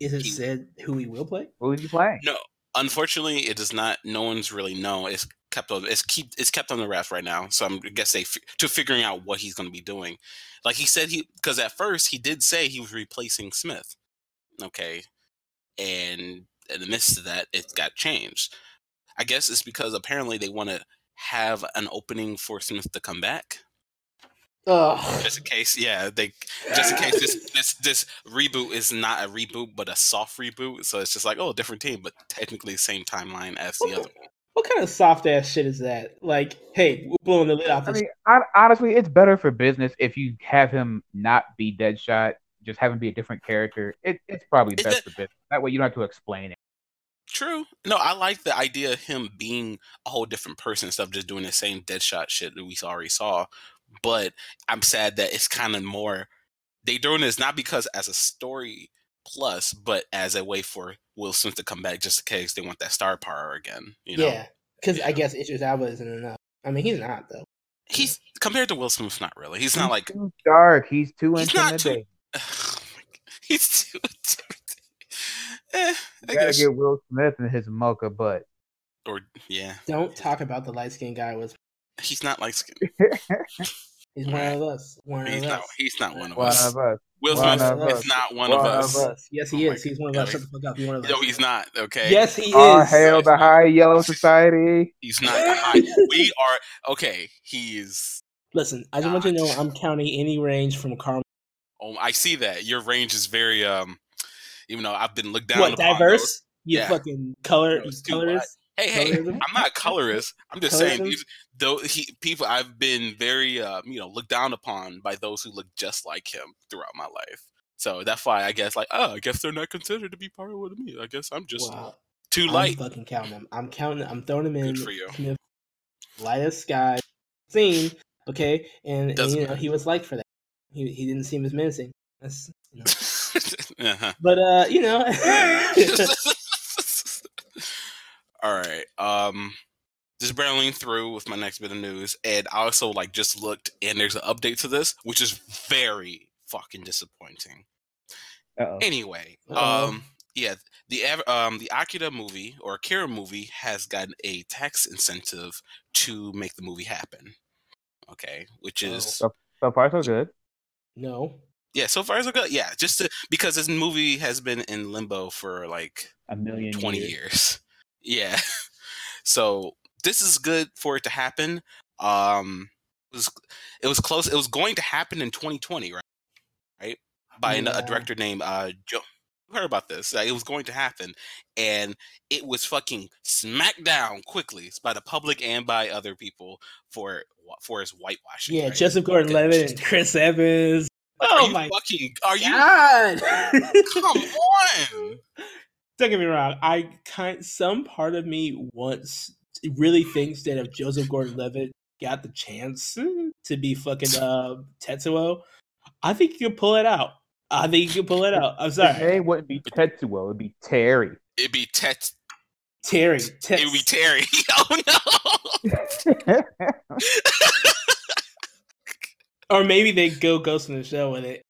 Is it he, said who he will play? Who would you play? No. Unfortunately, it does not. No one's really know. It's kept on. It's keep. It's kept on the raft right now. So I'm I guess they f- to figuring out what he's going to be doing. Like he said, he because at first he did say he was replacing Smith. Okay, and in the midst of that, it got changed. I guess it's because apparently they want to have an opening for Smith to come back. Oh. Just in case, yeah, they just in case this, this this reboot is not a reboot, but a soft reboot. So it's just like, oh, different team, but technically same timeline as what the other one. What kind of soft ass shit is that? Like, hey, we're blowing the lid off. I this mean, I, honestly, it's better for business if you have him not be Deadshot, just have him be a different character. It, it's probably is best that, for business. That way, you don't have to explain it. True. No, I like the idea of him being a whole different person instead of just doing the same Deadshot shit that we already saw. But I'm sad that it's kind of more they doing this not because as a story plus, but as a way for Will Smith to come back just in case they want that star power again. You know? Yeah, because I know? guess Idris Elba isn't enough. I mean, he's not though. He's compared to Will Smith, not really. He's, he's not like too dark. He's too he's intimidating. Not too, he's too intimidating. Eh, you I gotta guess. Get Will Smith and his mocha butt. Or yeah. Don't talk about the light skinned guy with. He's not light skinned. He's one of us. One he's, of not, us. he's not one of one us. Of us. Will Smith is not one, one of, us. of us. Yes, he oh is. He's God. one of us. Shut the fuck up. He's one of us. No, he's not. Okay. Yes, he All is. Hail the high yellow society. He's not. High. We are. Okay. He is. Listen, I just want you to know I'm counting any range from Carl Oh, I see that. Your range is very, um, even though I've been looked down what, upon. What, diverse? You yeah. fucking color, colorist? Hey, hey, colorism? I'm not a colorist. I'm just colorism? saying, though, he, people, I've been very, uh, you know, looked down upon by those who look just like him throughout my life. So that's why I guess, like, oh, I guess they're not considered to be part of me. I guess I'm just wow. too light. I'm fucking counting them. I'm counting them. I'm throwing them in. Good for you. The lightest guy scene, okay? And, and you know, he was liked for that. He he didn't seem as menacing. That's, you know. uh-huh. But, uh, you know. All right. Um, just barreling through with my next bit of news. And I also, like, just looked, and there's an update to this, which is very fucking disappointing. Uh-oh. Anyway, Uh-oh. um, yeah, the um the Akira movie or Akira movie has gotten a tax incentive to make the movie happen. Okay, which is so, so far so good. No. Yeah, so far so good. Yeah, just to, because this movie has been in limbo for like a million twenty years. years. Yeah, so this is good for it to happen. Um, it was it was close. It was going to happen in twenty twenty, right? Right, by yeah. an, a director named uh, Joe. You heard about this? Like, it was going to happen, and it was fucking smacked down quickly by the public and by other people for for his whitewashing. Yeah, right? Joseph Gordon-Levitt and Chris Evans. Like, oh are you my fucking! Are God. you? Come on! Don't get me wrong. I kind some part of me wants really thinks that if Joseph Gordon-Levitt got the chance to be fucking uh, Tetsuo, I think you can pull it out. I think you can pull it out. I'm sorry. His name wouldn't be Tetsuo. It'd be Terry. It'd be Tet. Terry. Tet- It'd be Terry. Oh no. Or maybe they go Ghost in the Shell with it.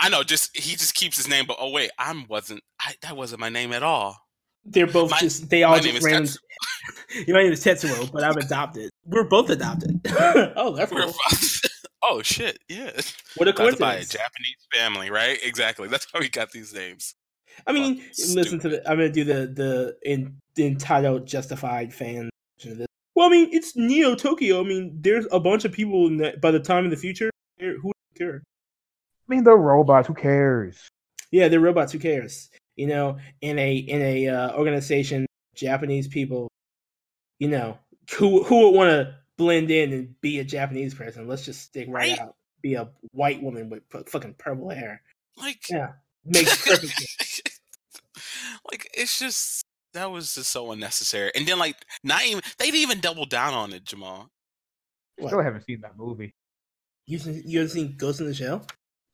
I know. Just he just keeps his name, but oh wait, I wasn't. I, that wasn't my name at all. They're both my, just. They all just ran. Your name is Tetsuo, but I'm adopted. We're both adopted. Oh, that's We're cool. Both- Oh shit! Yeah, what a coincidence. By a Japanese family, right? Exactly. That's how we got these names. I mean, fucking listen stupid. to the. I'm gonna do the the, in, the entitled justified fan. Well, I mean, it's Neo Tokyo. I mean, there's a bunch of people in that, by the time in the future who care. I mean, they're robots. Who cares? Yeah, they're robots. Who cares? You know, in a in a uh, organization, Japanese people, you know, who who would want to blend in and be a Japanese person. Let's just stick right, right? out. Be a white woman with p- fucking purple hair. Like, yeah, makes perfect sense. Like, it's just that was just so unnecessary. And then, like, not even they didn't even double down on it, Jamal. I still haven't seen that movie. You you haven't seen Ghost in the Shell?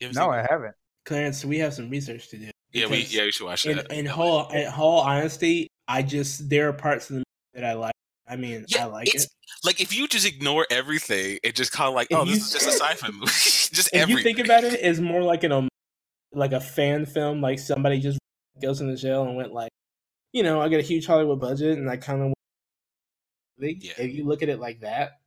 No, seen- I haven't. Clarence, we have some research to do. Yeah, we yeah we should watch in, that. In whole in whole honesty, I just there are parts of the movie that I like. I mean, yeah, I like it. Like, if you just ignore everything, it just kind of like, if oh, you, this is just a sci-fi movie. Just if everything. You think about it, it's more like an like a fan film. Like somebody just goes in the jail and went like, you know, I got a huge Hollywood budget, and I kind of. Yeah. If you look at it like that,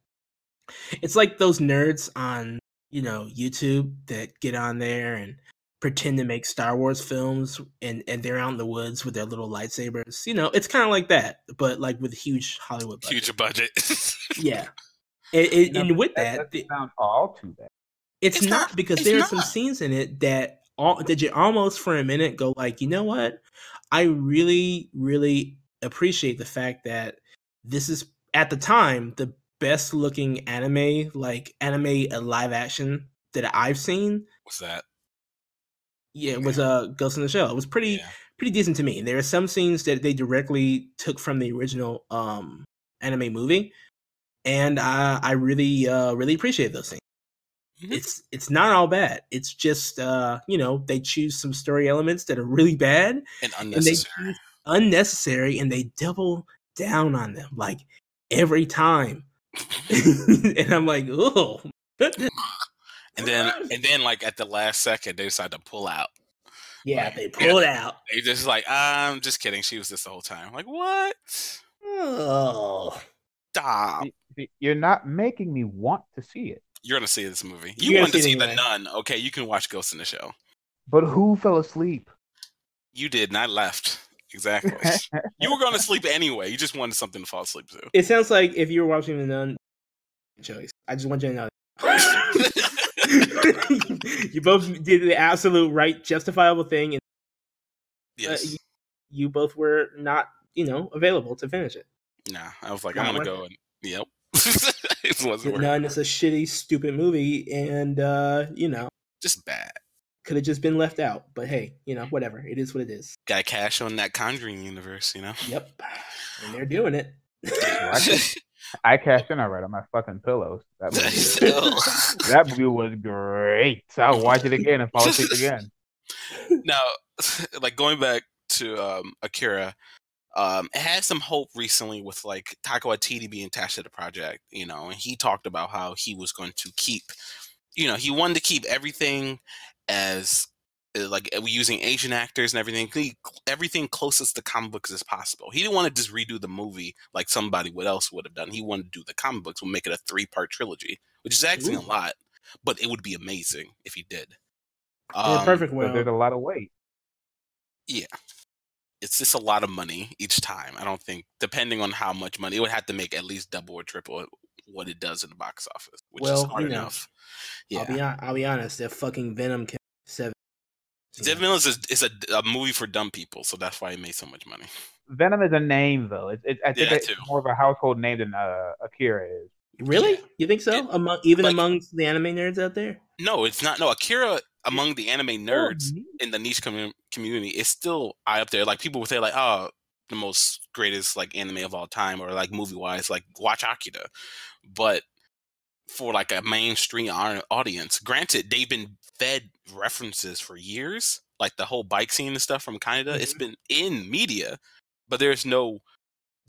it's like those nerds on you know YouTube that get on there and pretend to make Star Wars films, and, and they're out in the woods with their little lightsabers. You know, it's kind of like that, but like with a huge Hollywood budget. Huge budget. Yeah. And, and, you know, and with that, that sound all too bad. It's, it's not, not because it's there not. are some scenes in it that all that you almost for a minute go like, you know what? I really, really appreciate the fact that this is, at the time, the best looking anime, like anime live action that I've seen. What's that? Yeah, it was a uh, Ghost in the Shell. It was pretty, yeah. pretty decent to me. There are some scenes that they directly took from the original um, anime movie, and I, I really, uh, really appreciate those things. Mm-hmm. It's, it's not all bad. It's just, uh, you know, they choose some story elements that are really bad and unnecessary, and they choose unnecessary, and they double down on them like every time. And I'm like, oh. And then, and then, like at the last second, they decide to pull out. Yeah, like, they pulled yeah, out. They just like, I'm just kidding. She was this the whole time. I'm like, what? Oh, stop! You're not making me want to see it. You're gonna see this movie. You You're want to see, see The Nun? Okay, you can watch Ghost in the Shell. But who fell asleep? You did, and I left. Exactly. You were gonna sleep anyway. You just wanted something to fall asleep to. It sounds like if you were watching The Nun, choice. I just want you to know. You both did the absolute right, justifiable thing, and yes, uh, you, you both were not, you know, available to finish it. Nah, I was like, not I'm gonna go. It. And yep, it wasn't working. None. It's a shitty, stupid movie, and uh, you know, just bad. Could have just been left out, but hey, you know, whatever. It is what it is. Got cash on that Conjuring universe, you know. Yep, and they're doing it. I cashed in already on my fucking pillows. That movie, that movie was great. I'll watch it again and fall asleep again. Now, like going back to um, Akira, um, it had some hope recently with like Taika Waititi being attached to the project, you know, and he talked about how he was going to keep, you know, he wanted to keep everything as like using Asian actors and everything, everything closest to comic books as possible. He didn't want to just redo the movie like somebody else would have done. He wanted to do the comic books, we'll make it a three-part trilogy, which is actually Ooh. a lot, but it would be amazing if he did. Um, perfect. Well, there's a lot of weight. Yeah, it's just a lot of money each time. I don't think, depending on how much money, it would have to make at least double or triple what it does in the box office, which well, is hard you know, enough. Yeah, I'll be, on- I'll be honest. That fucking Venom can seven. Dead Mills is, is a, a movie for dumb people, so that's why he made so much money. Venom is a name, though. It, it, I think yeah, it's too. more of a household name than uh, Akira is. Really? Yeah. You think so? It, among Even like, amongst the anime nerds out there? No, it's not. No, Akira, among the anime nerds oh, in the niche com- community, is still high up there. Like, people would say, like, oh, the most greatest, like, anime of all time, or, like, movie-wise, like, watch Akira. But for, like, a mainstream audience, granted, they've been fed references for years, like the whole bike scene and stuff from Kaneda. Mm-hmm. It's been in media, but there's no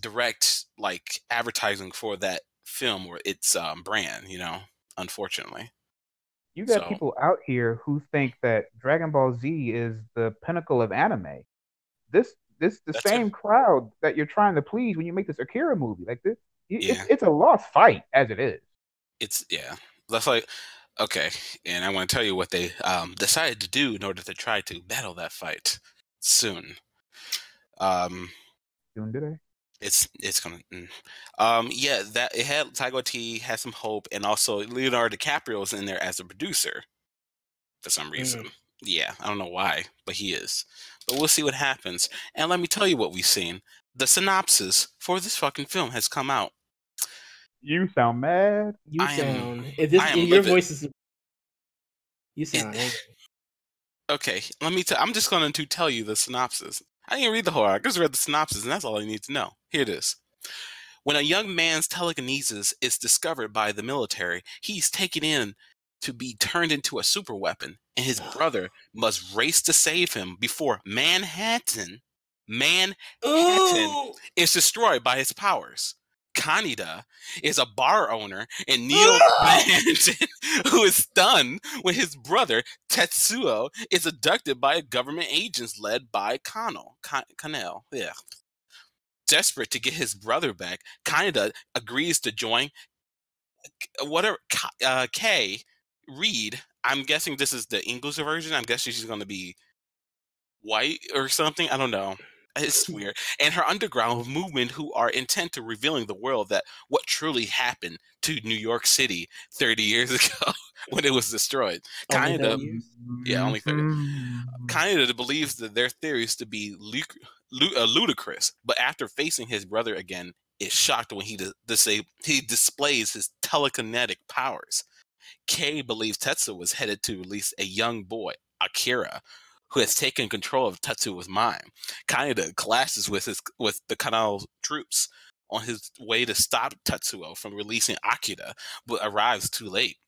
direct like advertising for that film or its um, brand, you know, unfortunately. You got so. people out here who think that Dragon Ball Z is the pinnacle of anime. This this the That's same it. crowd that you're trying to please when you make this Akira movie. Like this yeah. it's, it's a lost fight as it is. It's yeah. That's like Okay, and I want to tell you what they um, decided to do in order to try to battle that fight soon. Um, soon today? It's it's gonna. Mm. Um, yeah, that it had Taika Waititi had some hope, and also Leonardo DiCaprio is in there as a producer for some reason. Mm. Yeah, I don't know why, but he is. But we'll see what happens. And let me tell you what we've seen. The synopsis for this fucking film has come out. You sound mad. You I sound. Am, if this, if your voice is. You sound. It, okay, let me. T- I'm just going to tell you the synopsis. I didn't read the whole article. I just read the synopsis, and that's all I need to know. Here it is. When a young man's telekinesis is discovered by the military, he's taken in to be turned into a superweapon, and his brother must race to save him before Manhattan, Manhattan Ooh. is destroyed by his powers. Kaneda is a bar owner and Neil Manhattan, who is stunned when his brother Tetsuo is abducted by a government agents led by Connell. Con- Connell, yeah. Desperate to get his brother back, Kaneda agrees to join whatever uh, Kay Reed. I'm guessing this is the English version. I'm guessing she's going to be white or something. I don't know. It's weird. And her underground movement, who are intent to revealing the world that what truly happened to New York City thirty years ago when it was destroyed. Kind of, yeah, only thirty. Kind of believes that their theories to be luc- luc- uh, ludicrous, but after facing his brother again, is shocked when he dis- dis- he displays his telekinetic powers. Kay believes Tetsuo was headed to release a young boy, Akira, who has taken control of Tetsuo's mind. Kaneda clashes with his with the Kanal troops on his way to stop Tetsuo from releasing Akira, but arrives too late.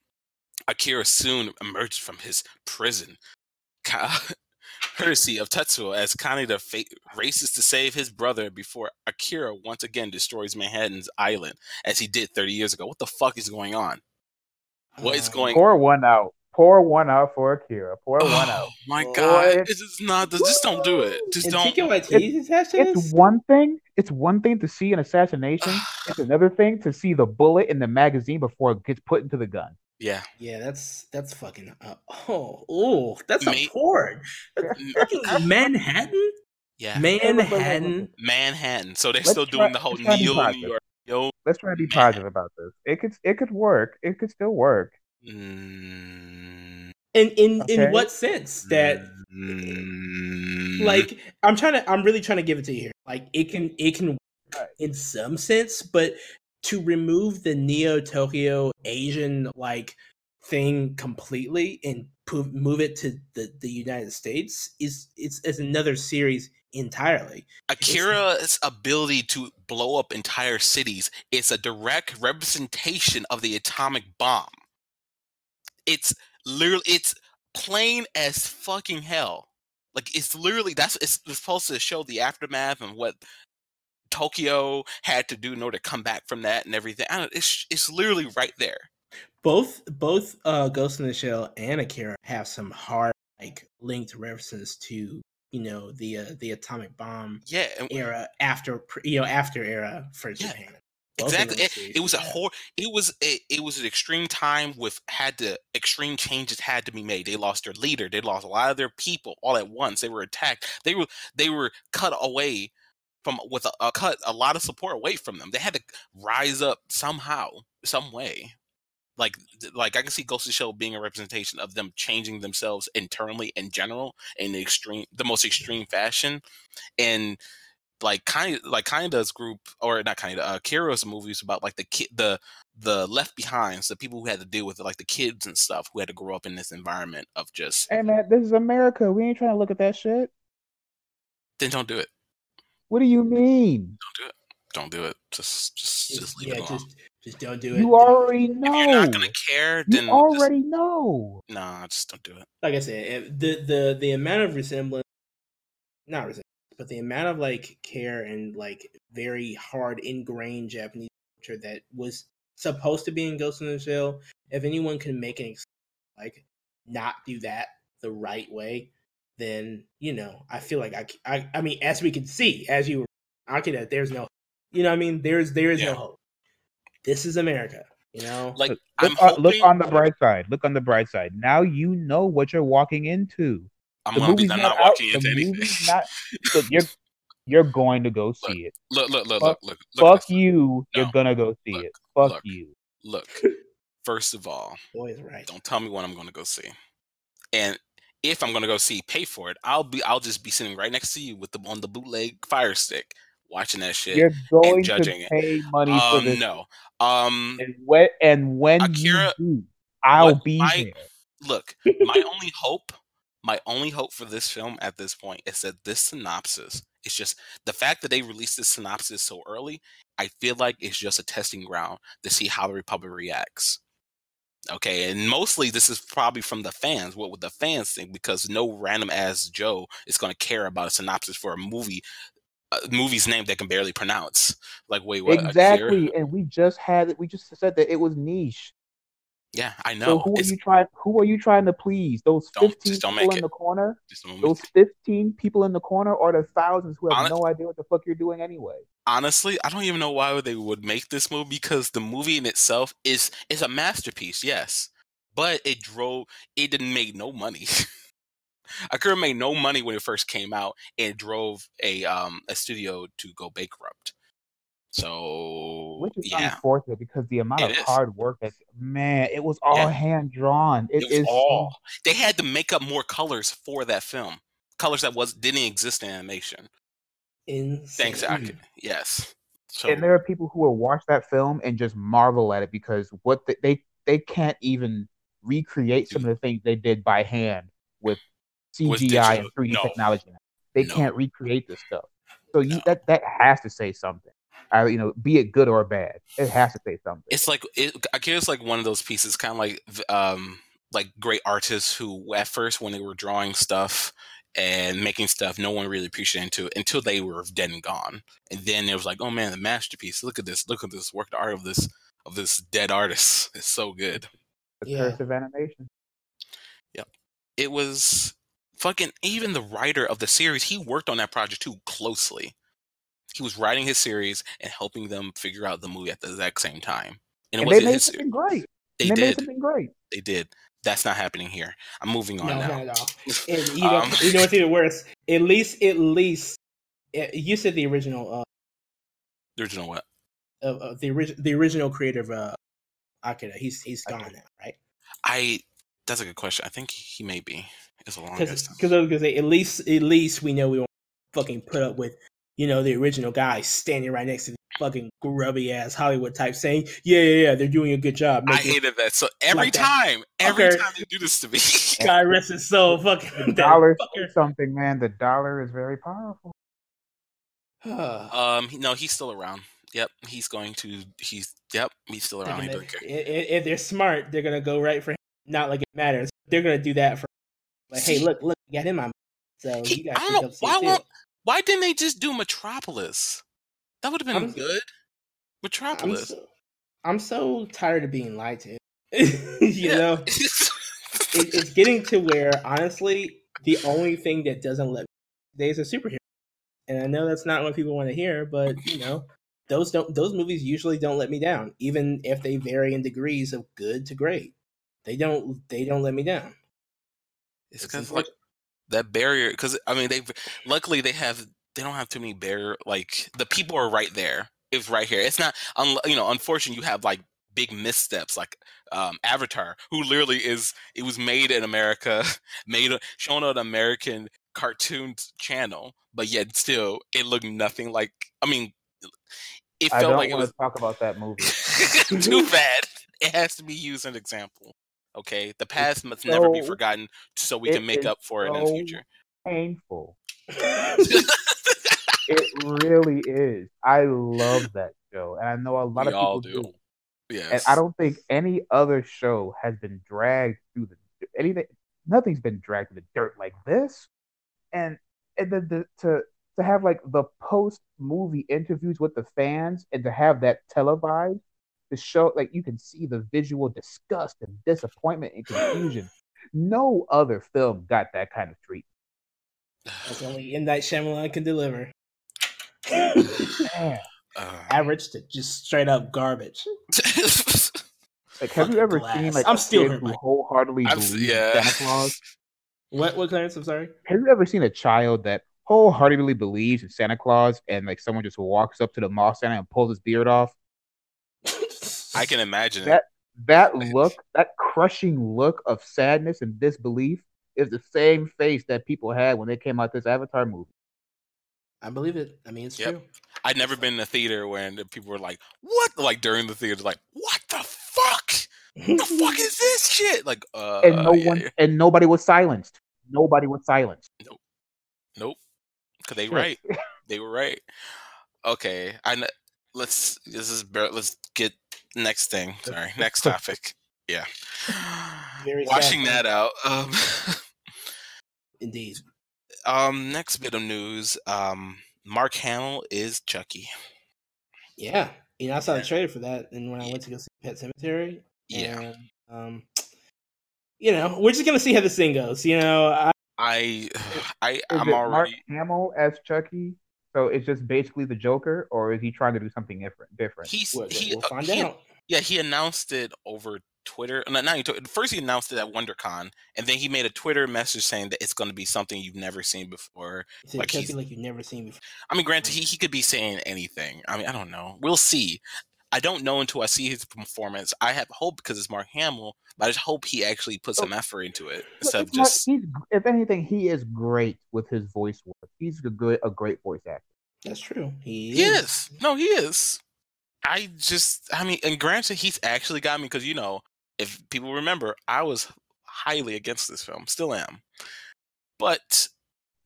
Akira soon emerges from his prison, Ka- courtesy of Tetsuo, as Kaneda fa- races to save his brother before Akira once again destroys Manhattan's island, as he did thirty years ago. What the fuck is going on? What is going on? Pour one out. Pour one out for Akira. Pour oh, one out. My Boy. God, this is not. Just don't do it. Just and don't. It, it's one thing. It's one thing to see an assassination. It's another thing to see the bullet in the magazine before it gets put into the gun. Yeah. Yeah, that's that's fucking. Uh, oh, oh, that's Ma- a port. Fucking Manhattan. Yeah. Manhattan. Manhattan. So they're let's still try, doing the whole New York, New York. Yo, let's try to be positive about this. It could. It could work. It could still work. Mm. And in, okay. in what sense? That like I'm trying to I'm really trying to give it to you here. Like it can it can work in some sense, but to remove the Neo Tokyo Asian like thing completely and put, move it to the, the United States is it's is another series entirely. Akira's ability to blow up entire cities is a direct representation of the atomic bomb. It's literally it's plain as fucking hell. Like it's literally that's it's supposed to show the aftermath and what Tokyo had to do in order to come back from that and everything. I don't, it's it's literally right there. Both both uh, Ghost in the Shell and Akira have some hard like linked references to you know the uh, the atomic bomb yeah, and, era after you know after era for yeah, Japan. Both exactly, it, it was a hor- It was a, it was an extreme time with had to extreme changes had to be made. They lost their leader. They lost a lot of their people all at once. They were attacked. They were they were cut away from with a, a cut a lot of support away from them. They had to rise up somehow, some way. Like, like I can see Ghost in the Shell being a representation of them changing themselves internally in general in the extreme, the most extreme fashion, and like kind of like Kaneda's group or not Kaneda, uh, Akira's movies about like the ki- the the left behinds, the people who had to deal with it, like the kids and stuff who had to grow up in this environment of just. Hey man, this is America. We ain't trying to look at that shit. Then don't do it. What do you mean? Don't do it. Don't do it. Just, just, just, just leave yeah, it alone. Just, just don't do it. You already know. If you're not gonna care. Then you already just, know. Nah, just don't do it. Like I said, the the the amount of resemblance, not resemblance, but the amount of like care and like very hard ingrained Japanese culture that was supposed to be in Ghost in the Shell. If anyone can make an excuse, like not do that the right way, then you know I feel like I I, I mean as we can see as you were talking that there's no. You know what I mean? There's there is yeah. no hope. This is America. You know? Like look, I'm uh, hoping... look on the bright side. Look on the bright side. Now you know what you're walking into. I'm gonna be not, not walking out. into the anything. Not... Look, you're you're going to go see look, it. Look, look, look, fuck, look, look, look. Fuck you, no, you're gonna go see look, it. Fuck look, you. Look, first of all, boy's right. Don't tell me what I'm gonna go see. And if I'm gonna go see, pay for it. I'll be I'll just be sitting right next to you with the on the bootleg Fire Stick. Watching that shit You're going and judging to pay it. Money um, for this. No. Um, and when, and when Akira, you do, I'll what, be my, here. Look, my only hope, my only hope for this film at this point is that this synopsis is just the fact that they released this synopsis so early. I feel like it's just a testing ground to see how the Republic reacts. Okay, and mostly this is probably from the fans. What would the fans think? Because no random ass Joe is going to care about a synopsis for a movie. A movie's name they can barely pronounce. Like, wait, what? Exactly, Akira? And we just had we just said that it was niche. Yeah, I know. So who it's, are you trying? Who are you trying to please? Those fifteen people in it. the corner. Those fifteen it. people in the corner, or the thousands who have Honest, no idea what the fuck you're doing anyway. Honestly, I don't even know why they would make this movie because the movie in itself is is a masterpiece. Yes, but it drove. It didn't make no money. Akira made no money when it first came out and drove a um a studio to go bankrupt. So which is yeah. unfortunate because the amount it of is. hard work that man, it was all yeah. hand drawn. It, it was is all they had to make up more colors for that film. Colors that was didn't exist in animation. Insane. Thanks to Akira. Yes. So, and there are people who will watch that film and just marvel at it because what the, they they can't even recreate dude. some of the things they did by hand with C G I and three D no. technology. They no. can't recreate this stuff. So you, no. that that has to say something. I, you know, be it good or bad, it has to say something. It's like it, I guess it's like one of those pieces, kind of like um, like great artists who at first when they were drawing stuff and making stuff, no one really appreciated into it until they were dead and gone. And then it was like, oh man, the masterpiece! Look at this! Look at this work, the art of this of this dead artist. It's so good. The yeah. curse of animation. Yep, it was. Fucking even the writer of the series, he worked on that project too closely. He was writing his series and helping them figure out the movie at the exact same time. And, it and they made something series. great. They, they did. Made something great. They did. That's not happening here. I'm moving on no, now. No, no, no. And you, um, know, you know what's even worse? At least, at least, it, you said the original. Uh, the original what? Uh, uh, the original, the original creator of uh, Akira. He's he's gone okay. now, right? I. that's a good question. I think he may be. It's a long because because I was gonna say at least at least we know we won't fucking put up with, you know, the original guy standing right next to the fucking grubby ass Hollywood type saying, yeah, yeah, yeah, they're doing a good job. I hated that. So every like time, that. every okay. time they do this to me, God rest his soul. Fucking the dollar fucker. Something, man. The dollar is very powerful. um, no, he's still around. Yep, he's going to. He's yep, he's still around. Gonna, if, if they're smart, they're gonna go right for him. Not like it matters. They're gonna do that for. Like, hey, look, look, we got him on. So he, you I don't know why won't, why didn't they just do Metropolis? That would have been I'm, good. Metropolis. I'm so, I'm so tired of being lied to. you yeah. know, it, it's getting to where honestly, the only thing that doesn't let me is a superhero. And I know that's not what people want to hear, but you know, those don't those movies usually don't let me down, even if they vary in degrees of good to great. They don't they don't let me down. It's because like that barrier, because I mean, they luckily they have they don't have too many barrier. Like the people are right there. It's right here. It's not un, you know, unfortunately you have like big missteps like um, Avatar, who literally is it was made in America, made shown on an American cartoon channel, but yet still it looked nothing like. I mean, it felt I don't like want it was to talk about that movie. Too bad. It has to be used as an example. Okay, the past it's must so, never be forgotten, so we can make up for so it in the future. Painful. It really is. I love that show, and I know a lot we of people all do. do. Yes. And I don't think any other show has been dragged through the anything. Nothing's been dragged to the dirt like this, and and the, the to to have like the post movie interviews with the fans, and to have that televised. The show, like you can see the visual disgust and disappointment and confusion. No other film got that kind of treatment. That's only M. Night Shyamalan can deliver. Man, uh, average to just straight up garbage. Like, have you ever glass. seen like I'm a still kid who wholeheartedly I'm, believes yeah. Santa Claus? What? What, Clarence? I'm sorry. Have you ever seen a child that wholeheartedly believes in Santa Claus and like someone just walks up to the mall Santa and pulls his beard off? I can imagine that it. that look, that crushing look of sadness and disbelief, is the same face that people had when they came out this Avatar movie. I believe it. I mean, it's yep. true. I'd never been in a theater when people were like, "What?" Like during the theater, like, "What the fuck? The fuck is this shit?" Like, uh, and no yeah, one, yeah. and nobody was silenced. Nobody was silenced. Nope. Nope. Because they right. They were right. Okay. I know. Let's. This is. Let's get. Next thing, sorry. Next topic. Yeah. Very Washing sad, that out. Um, Indeed. Um. Next bit of news. Um. Mark Hamill is Chucky. Yeah. You know, I saw the trailer for that, and when I went to go see Pet Sematary. Yeah. And, um. You know, we're just gonna see how this thing goes. You know, I. I. I is I'm it already. Mark Hamill as Chucky. So it's just basically the Joker, or is he trying to do something different? Different. He's, we'll, he, we'll find he, out. Yeah, he announced it over Twitter. No, not even, first he announced it at WonderCon, and then he made a Twitter message saying that it's going to be something you've never seen before. It's like something like you've never seen before. I mean, granted, he, he could be saying anything. I mean, I don't know. We'll see. I don't know until I see his performance. I have hope because it's Mark Hamill, but I just hope he actually puts some effort into it instead of just. Not, if anything, he is great with his voice work. He's a good, a great voice actor. That's true. He, he is. is. No, he is. I just, I mean, and granted, he's actually got me because you know, if people remember, I was highly against this film, still am, but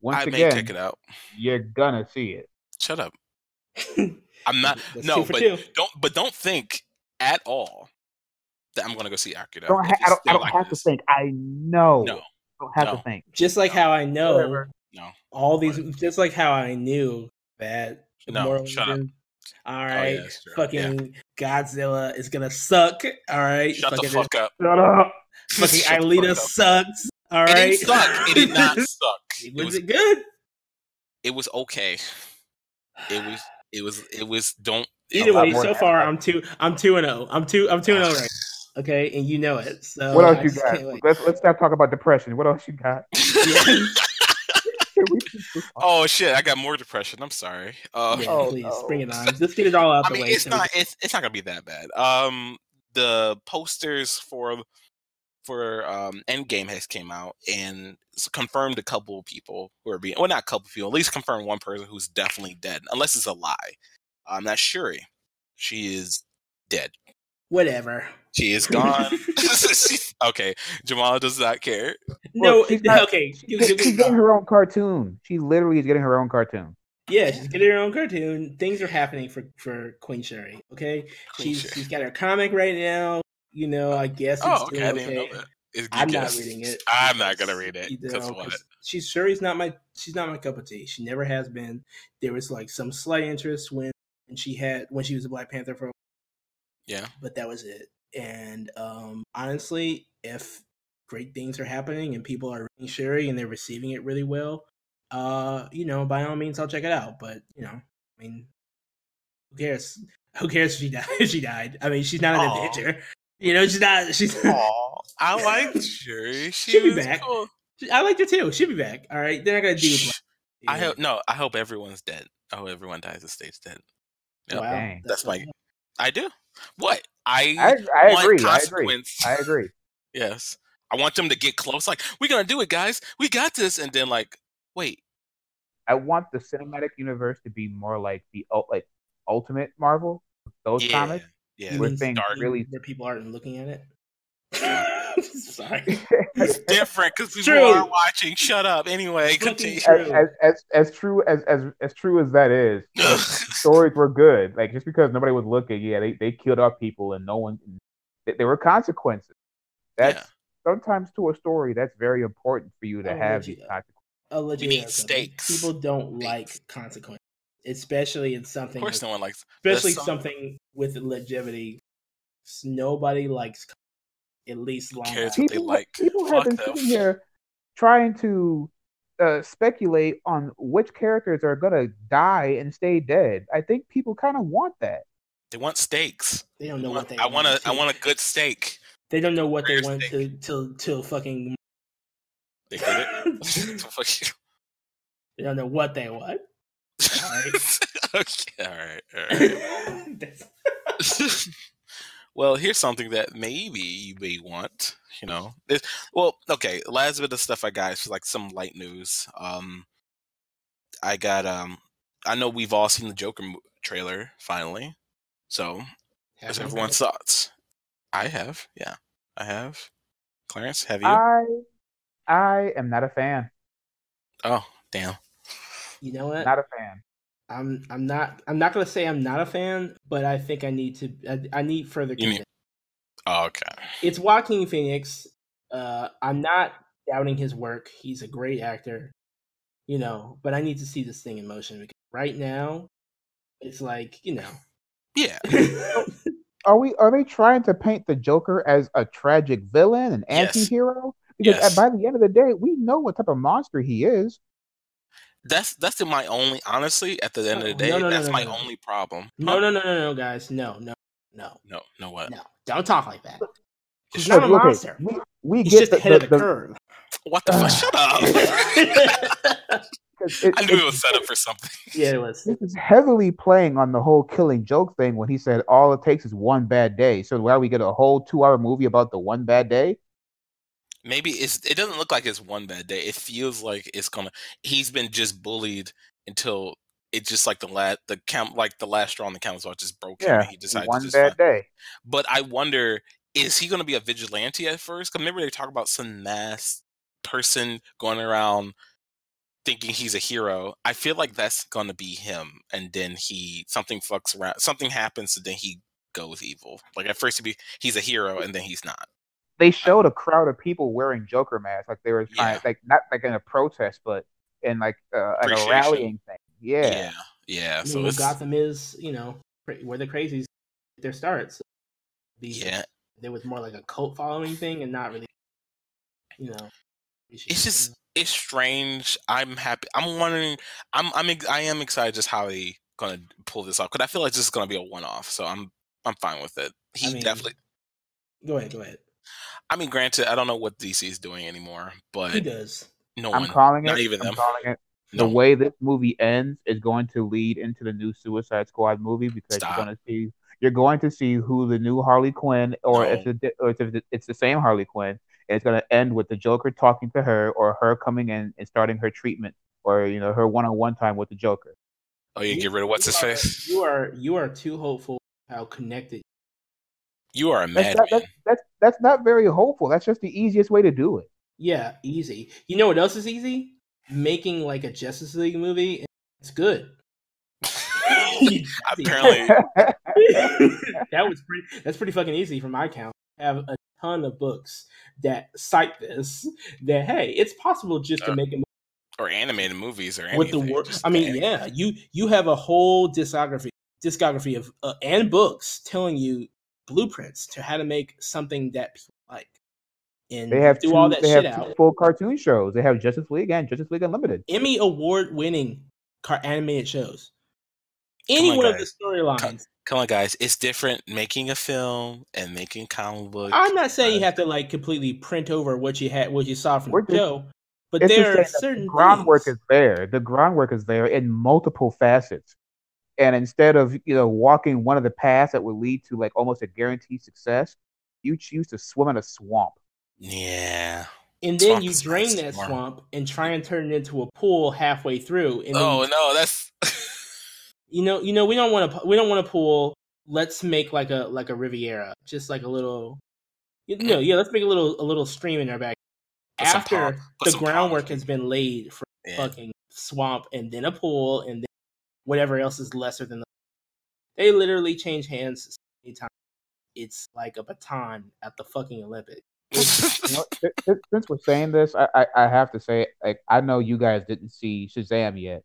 Once I again, may check it out. You're gonna see it. Shut up. I'm not That's no, but two. don't but don't think at all that I'm gonna go see Akira. Don't ha- I don't, I don't like have this. to think. I know. No, I don't have no. to think. Just like no. how I know. No. All these. No. Just like how I knew that. No. Shut up. All right. Oh, yeah, fucking yeah. Godzilla is gonna suck. All right. Shut fucking the fuck it. up. Shut up. Fucking Shut Alita up. sucks. All right. It didn't suck. It did not suck. Was it, was, it good? It was okay. It was. It was. It was. Don't. Either way, so far I'm two. I'm two and zero. I'm two. I'm two and zero right now. Okay, and you know it. So what else I you got? Let's let's stop talking about depression. What else you got? Oh shit! I got more depression. I'm sorry. Uh, yeah, oh, please no. bring it on. Just get it all out I the mean, way. It's so not. It's, it's not gonna be that bad. Um, the posters for for um, Endgame has came out and confirmed a couple of people who are being, well, not a couple of people, at least confirmed one person who's definitely dead, unless it's a lie. Um, that's Shuri. She is dead. Whatever. She is gone. Okay, Jamal does not care. No, well, she's not, okay. She's, she's getting her own cartoon. She literally is getting her own cartoon. Yeah, she's getting her own cartoon. Things are happening for, for Queen Shuri. Okay, Queen she's Shuri. She's got her comic right now. You know, I guess. It's oh, okay. Doing I didn't okay. know that. It's, I'm guess. Not reading it. I'm not gonna read it. Because what? She's Shuri's not my. She's not my cup of tea. She never has been. There was like some slight interest when and she had when she was a Black Panther for. Yeah, but that was it. And um, honestly, if great things are happening and people are reading Shuri and they're receiving it really well, uh, you know, by all means, I'll check it out. But you know, I mean, who cares? Who cares if she died? If she died, I mean, she's not an Avenger. You know, she's not. She's. Aww, I liked Shuri. She She'll be back. Cool. I liked her too. She'll be back. All right, they're not gonna do. Shh. I hope no. I hope everyone's dead. I hope everyone dies and stays dead. Yep. Wow, that's, that's my. Cool. I do. What? I I, I want agree. Consequence. I agree. I agree. Yes. I want them to get close. Like, we're going to do it, guys. We got this. And then, like, wait. I want the cinematic universe to be more like the like ultimate Marvel. Those yeah. comics. Yeah. Where things really... where people aren't looking at it. Sorry. It's different because people true. Are watching. Shut up. Anyway, continue. As, as, as, as true as, as as true as that is, like, stories were good. Like just because nobody was looking, yeah, they, they killed off people and no one. There were consequences. That's yeah. sometimes to a story that's very important for you to I'll have these consequences. I'll you need stakes. People don't stakes. Like consequences, especially in something. Of course, with, no one likes. Especially some... something with longevity. Nobody likes. Consequences. At least long cares what people, they like. People Fuck have been them. Sitting here trying to uh, speculate on which characters are gonna die and stay dead. I think people kind of want that. They want stakes. They don't know they want, what they. I want a. To. I want a good steak. They don't know what Rare they want to till till fucking. They get it. They don't know what they want. All right. Okay. All right. All right. Well, here's something that maybe you may want, you know. It's, well, okay, last bit of stuff I got is like some light news. Um, I got, um, I know we've all seen the Joker trailer, finally. So, what's everyone's thoughts? I have, yeah. I have. Clarence, have you? I, I am not a fan. Oh, damn. You know what? Not a fan. I'm I'm not I'm not gonna say I'm not a fan, but I think I need to I, I need further. You need, oh, okay. It's Joaquin Phoenix. Uh, I'm not doubting his work. He's a great actor, you know. But I need to see this thing in motion because right now, it's like you know. Yeah. are we are they trying to paint the Joker as a tragic villain, an yes. anti-hero? Because yes. by the end of the day, we know what type of monster he is. That's that's my only honestly at the end of the day no, no, that's no, no, my no. only problem. No no no no no guys no no no no no what no don't talk like that. He's no, not a okay. monster. We, we He's get just the, ahead the, of the, the curve. What the uh. fuck? Shut up! it, I knew it, it was set up for something. Yeah, it was. This is heavily playing on the whole killing joke thing when he said all it takes is one bad day. So why we get a whole two-hour movie about the one bad day? Maybe it's. It doesn't look like it's one bad day. It feels like it's gonna. He's been just bullied until it's just like the last the count, like the last straw on the council just broke yeah, him. And he decided one to just bad day. Him. But I wonder, is he gonna be a vigilante at first? Because remember they talk about some mass person going around thinking he's a hero. I feel like that's gonna be him, and then he something fucks around, something happens, and then he goes evil. Like at first he be he's a hero, and then he's not. They showed a crowd of people wearing Joker masks, like they were yeah. uh, like not like in a protest, but in like uh, like a rallying thing. Yeah, yeah, yeah. I mean, so well, Gotham is, you know, where the crazies get their starts. These, yeah, there was more like a cult following thing, and not really, you know. It's just it's strange. I'm happy. I'm wondering. I'm I'm I am excited just how they gonna pull this off because I feel like this is gonna be a one off. So I'm I'm fine with it. He I mean, definitely. Go ahead. Go ahead. I mean, granted, I don't know what D C is doing anymore, but he does. No I'm one, calling not it, even I'm them. Calling it. The no. way this movie ends is going to lead into the new Suicide Squad movie because Stop. you're going to see you're going to see who the new Harley Quinn, or no. if, it, or if it's the same Harley Quinn, It's going to end with the Joker talking to her, or her coming in and starting her treatment, or, you know, her one-on-one time with the Joker. Oh, you, you get rid of what's his face? You are you are too hopeful how connected. You are a madman. That's, that's, that's, that's not very hopeful. That's just the easiest way to do it. Yeah, easy. You know what else is easy? Making like a Justice League movie, and it's good. Apparently, that was pretty. That's pretty fucking easy from my count. I have a ton of books that cite this. That hey, it's possible just uh, to make a movie. Or animated movies, or anything. With the word, I mean, yeah, you you have a whole discography discography of uh, and books telling you blueprints to how to make something that people like. And they have do two, all that they shit have two out. Full cartoon shows. They have Justice League and Justice League Unlimited. Emmy award winning car- animated shows. Any on, one guys. of the storylines. Come, come on, guys. It's different making a film and making comic books. I'm not saying you have to like completely print over what you had, what you saw from We're the just, show, but there are certain the groundwork things. is there. The groundwork is there in multiple facets, and instead of you know walking one of the paths that would lead to like almost a guaranteed success, you choose to swim in a swamp. Yeah. And then swamp you drain that swamp. swamp and try and turn it into a pool halfway through. And oh you, no, that's you know, you know, we don't want to, we don't want a pool. Let's make like a like a Riviera, just like a little, you know, yeah. Let's make a little a little stream in our back. Put After the groundwork has been laid for yeah. fucking swamp, and then a pool, and then whatever else is lesser than the. They literally change hands so many times. It's like a baton at the fucking Olympics. You know, since we're saying this, I, I, I have to say, like, I know you guys didn't see Shazam yet,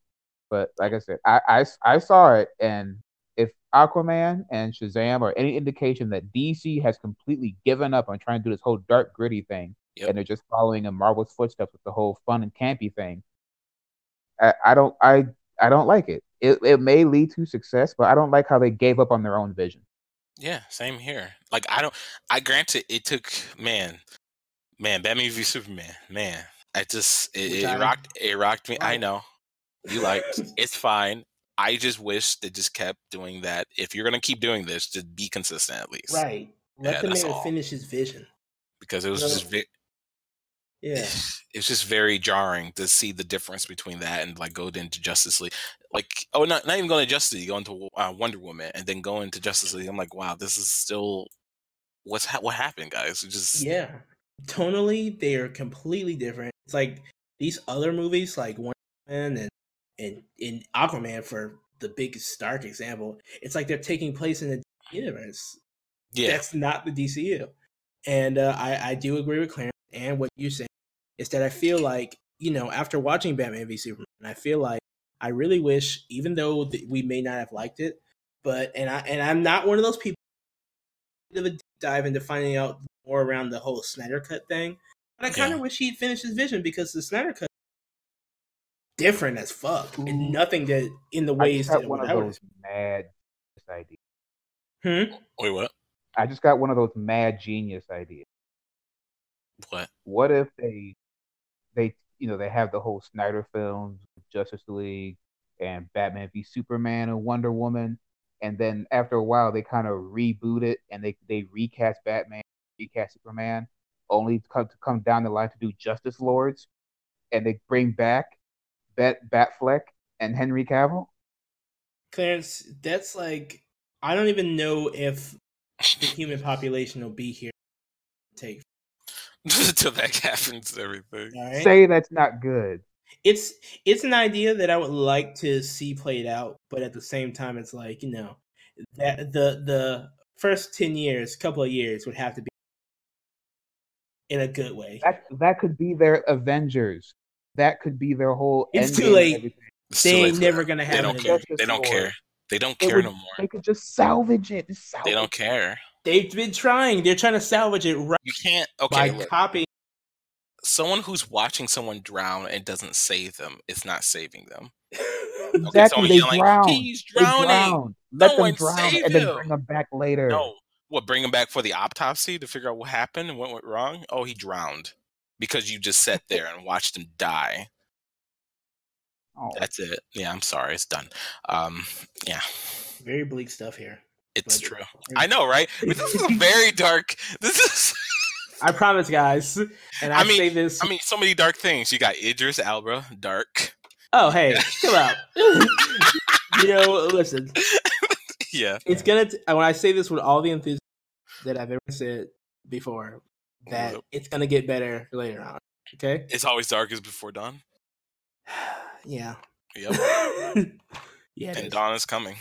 but like I said, I, I, I saw it, and if Aquaman and Shazam are any indication that D C has completely given up on trying to do this whole dark, gritty thing, yep. and they're just following in Marvel's footsteps with the whole fun and campy thing, I, I don't I I don't like it. it. It may lead to success, but I don't like how they gave up on their own vision. Yeah, same here. Like, I don't, I granted it took, man, man, Batman v Superman, man. I just, it, it rocked, it rocked me. I know. You like, it's fine. I just wish they just kept doing that. If you're going to keep doing this, just be consistent at least. Right. Let yeah, the man finish his vision. Because it was just, vi- yeah. It's just very jarring to see the difference between that and like go into Justice League. Like, oh, not not even going to Justice League, going to uh, Wonder Woman, and then going to Justice League. I'm like, wow, this is still what's ha- what happened, guys. It's just yeah, tonally they are completely different. It's like these other movies, like Wonder Woman and and, and Aquaman, for the big stark example. It's like they're taking place in the universe. Yeah, that's not the D C U. And uh, I I do agree with Clarence and what you say is that I feel like you know after watching Batman v Superman, I feel like. I really wish, even though th- we may not have liked it, but and I and I'm not one of those people of a deep dive into finding out more around the whole Snyder Cut thing. But I kind of yeah. wish he'd finished his vision because the Snyder Cut is different as fuck, Ooh. and nothing that in the ways I just got that one of those mad ideas. Hmm. Wait, what? I just got one of those mad genius ideas. What? What if they they you know they have the whole Snyder films? Justice League and Batman v Superman and Wonder Woman, and then after a while they kind of reboot it and they, they recast Batman, recast Superman, only to come, to come down the line to do Justice Lords, and they bring back Bat Batfleck and Henry Cavill. Clarence, that's like I don't even know if the human population will be here. Take until that happens, everything. Right. Say that's not good. It's it's an idea that I would like to see played out, but at the same time, it's like you know that the the first ten years, couple of years, would have to be in a good way. That that could be their Avengers. That could be their whole. It's too late. It's they too ain't late never gonna have. They don't care. They don't care. They don't care would, no more. They could just salvage it. Just salvage they don't care. It. They've been trying. They're trying to salvage it. Right you can't. Okay. By copying. Someone who's watching someone drown and doesn't save them is not saving them. Exactly, okay, so they yelling, drown. He's drowning. They drown. Let no them drown and him. Then bring them back later. No, what? Bring them back for the autopsy to figure out what happened and what went wrong? Oh, he drowned because you just sat there and watched him die. Oh. That's it. Yeah, I'm sorry. It's done. Um, yeah. Very bleak stuff here. It's but true. I know, right? This is a very dark. This is. I promise, guys. And I, I mean, say this. I mean, so many dark things. You got Idris Elba, dark. Oh, hey, chill out. You know, listen. Yeah. It's going to, when I say this with all the enthusiasm that I've ever said before, that nope. it's going to get better later on. Okay? It's always darkest before dawn. Yeah. Yep. Yeah. And is. dawn is coming.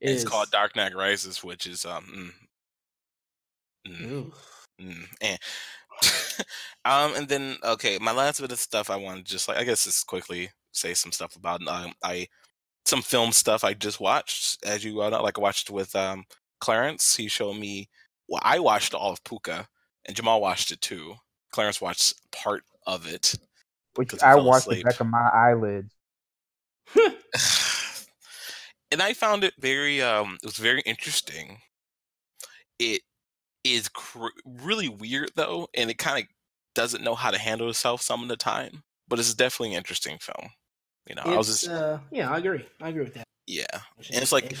It it's is. called Dark Knight Rises, which is, um, mm, mm, mm, eh. um, and then, okay, my last bit of stuff I want to just, like, I guess just quickly say some stuff about, um, I, some film stuff I just watched, as you well know, like I watched with um, Clarence. He showed me, well, I watched all of Puka, and Jamal watched it too. Clarence watched part of it. Which I watched the back of my eyelids. And I found it very, um, it was very interesting. It is cr- really weird, though, and it kind of doesn't know how to handle itself some of the time. But it's definitely an interesting film. You know, it's, I was just uh, yeah, I agree. I agree with that. Yeah, and it's like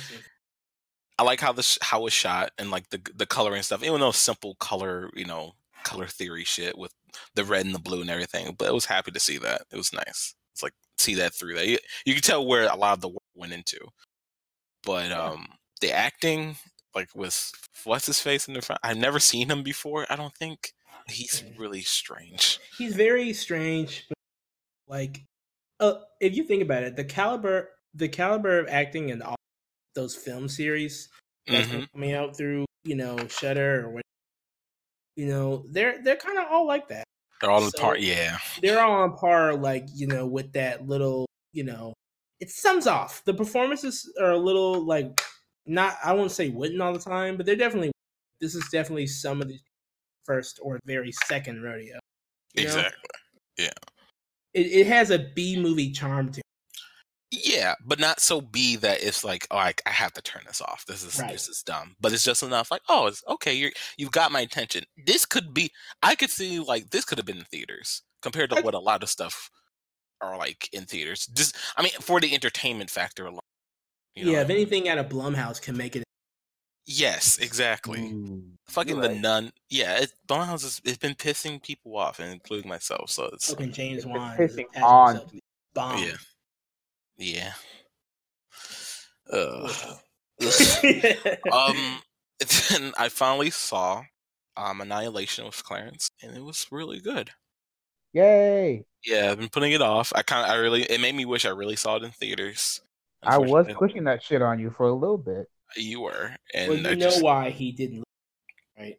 I like how this how it's shot and like the the coloring stuff. Even though simple color, you know, color theory shit with the red and the blue and everything, but I was happy to see that. It was nice. It's like see that through that. You, you can tell where a lot of the work went into, but um, the acting, like with what's his face in the front, I've never seen him before. I don't think he's really strange. He's very strange, but like. Uh, if you think about it, the caliber, the caliber of acting in all those film series that's mm-hmm. coming out through, you know, Shudder or whatever, you know, they're they're kind of all like that. They're all on so par, yeah. They're all on par, like you know, with that little, you know, it sums off. The performances are a little like not, I won't say wooden all the time, but they're definitely. This is definitely some of the first or very second rodeo. Exactly. Know? Yeah. It, it has a B movie charm to it. Yeah, but not so B that it's like, oh, I, I have to turn this off. This is right. This is dumb. But it's just enough. Like, oh, it's okay. You're you've got my attention. This could be. I could see like this could have been in theaters compared to I, what a lot of stuff are like in theaters. Just I mean, for the entertainment factor alone. You know yeah, if I mean? Anything out of Blumhouse can make it. Yes, exactly. Ooh, fucking the right. Nun. Yeah, it, Blumhouse has it's been pissing people off, and including myself. So it's fucking James Wan pissing on. Bomb. Yeah. Yeah. Uh, um. Then I finally saw um Annihilation with Clarence, and it was really good. Yay! Yeah, I've been putting it off. I kind of, I really, it made me wish I really saw it in theaters. I was pushing that shit on you for a little bit. You were, and well, you I know just... why he didn't, right?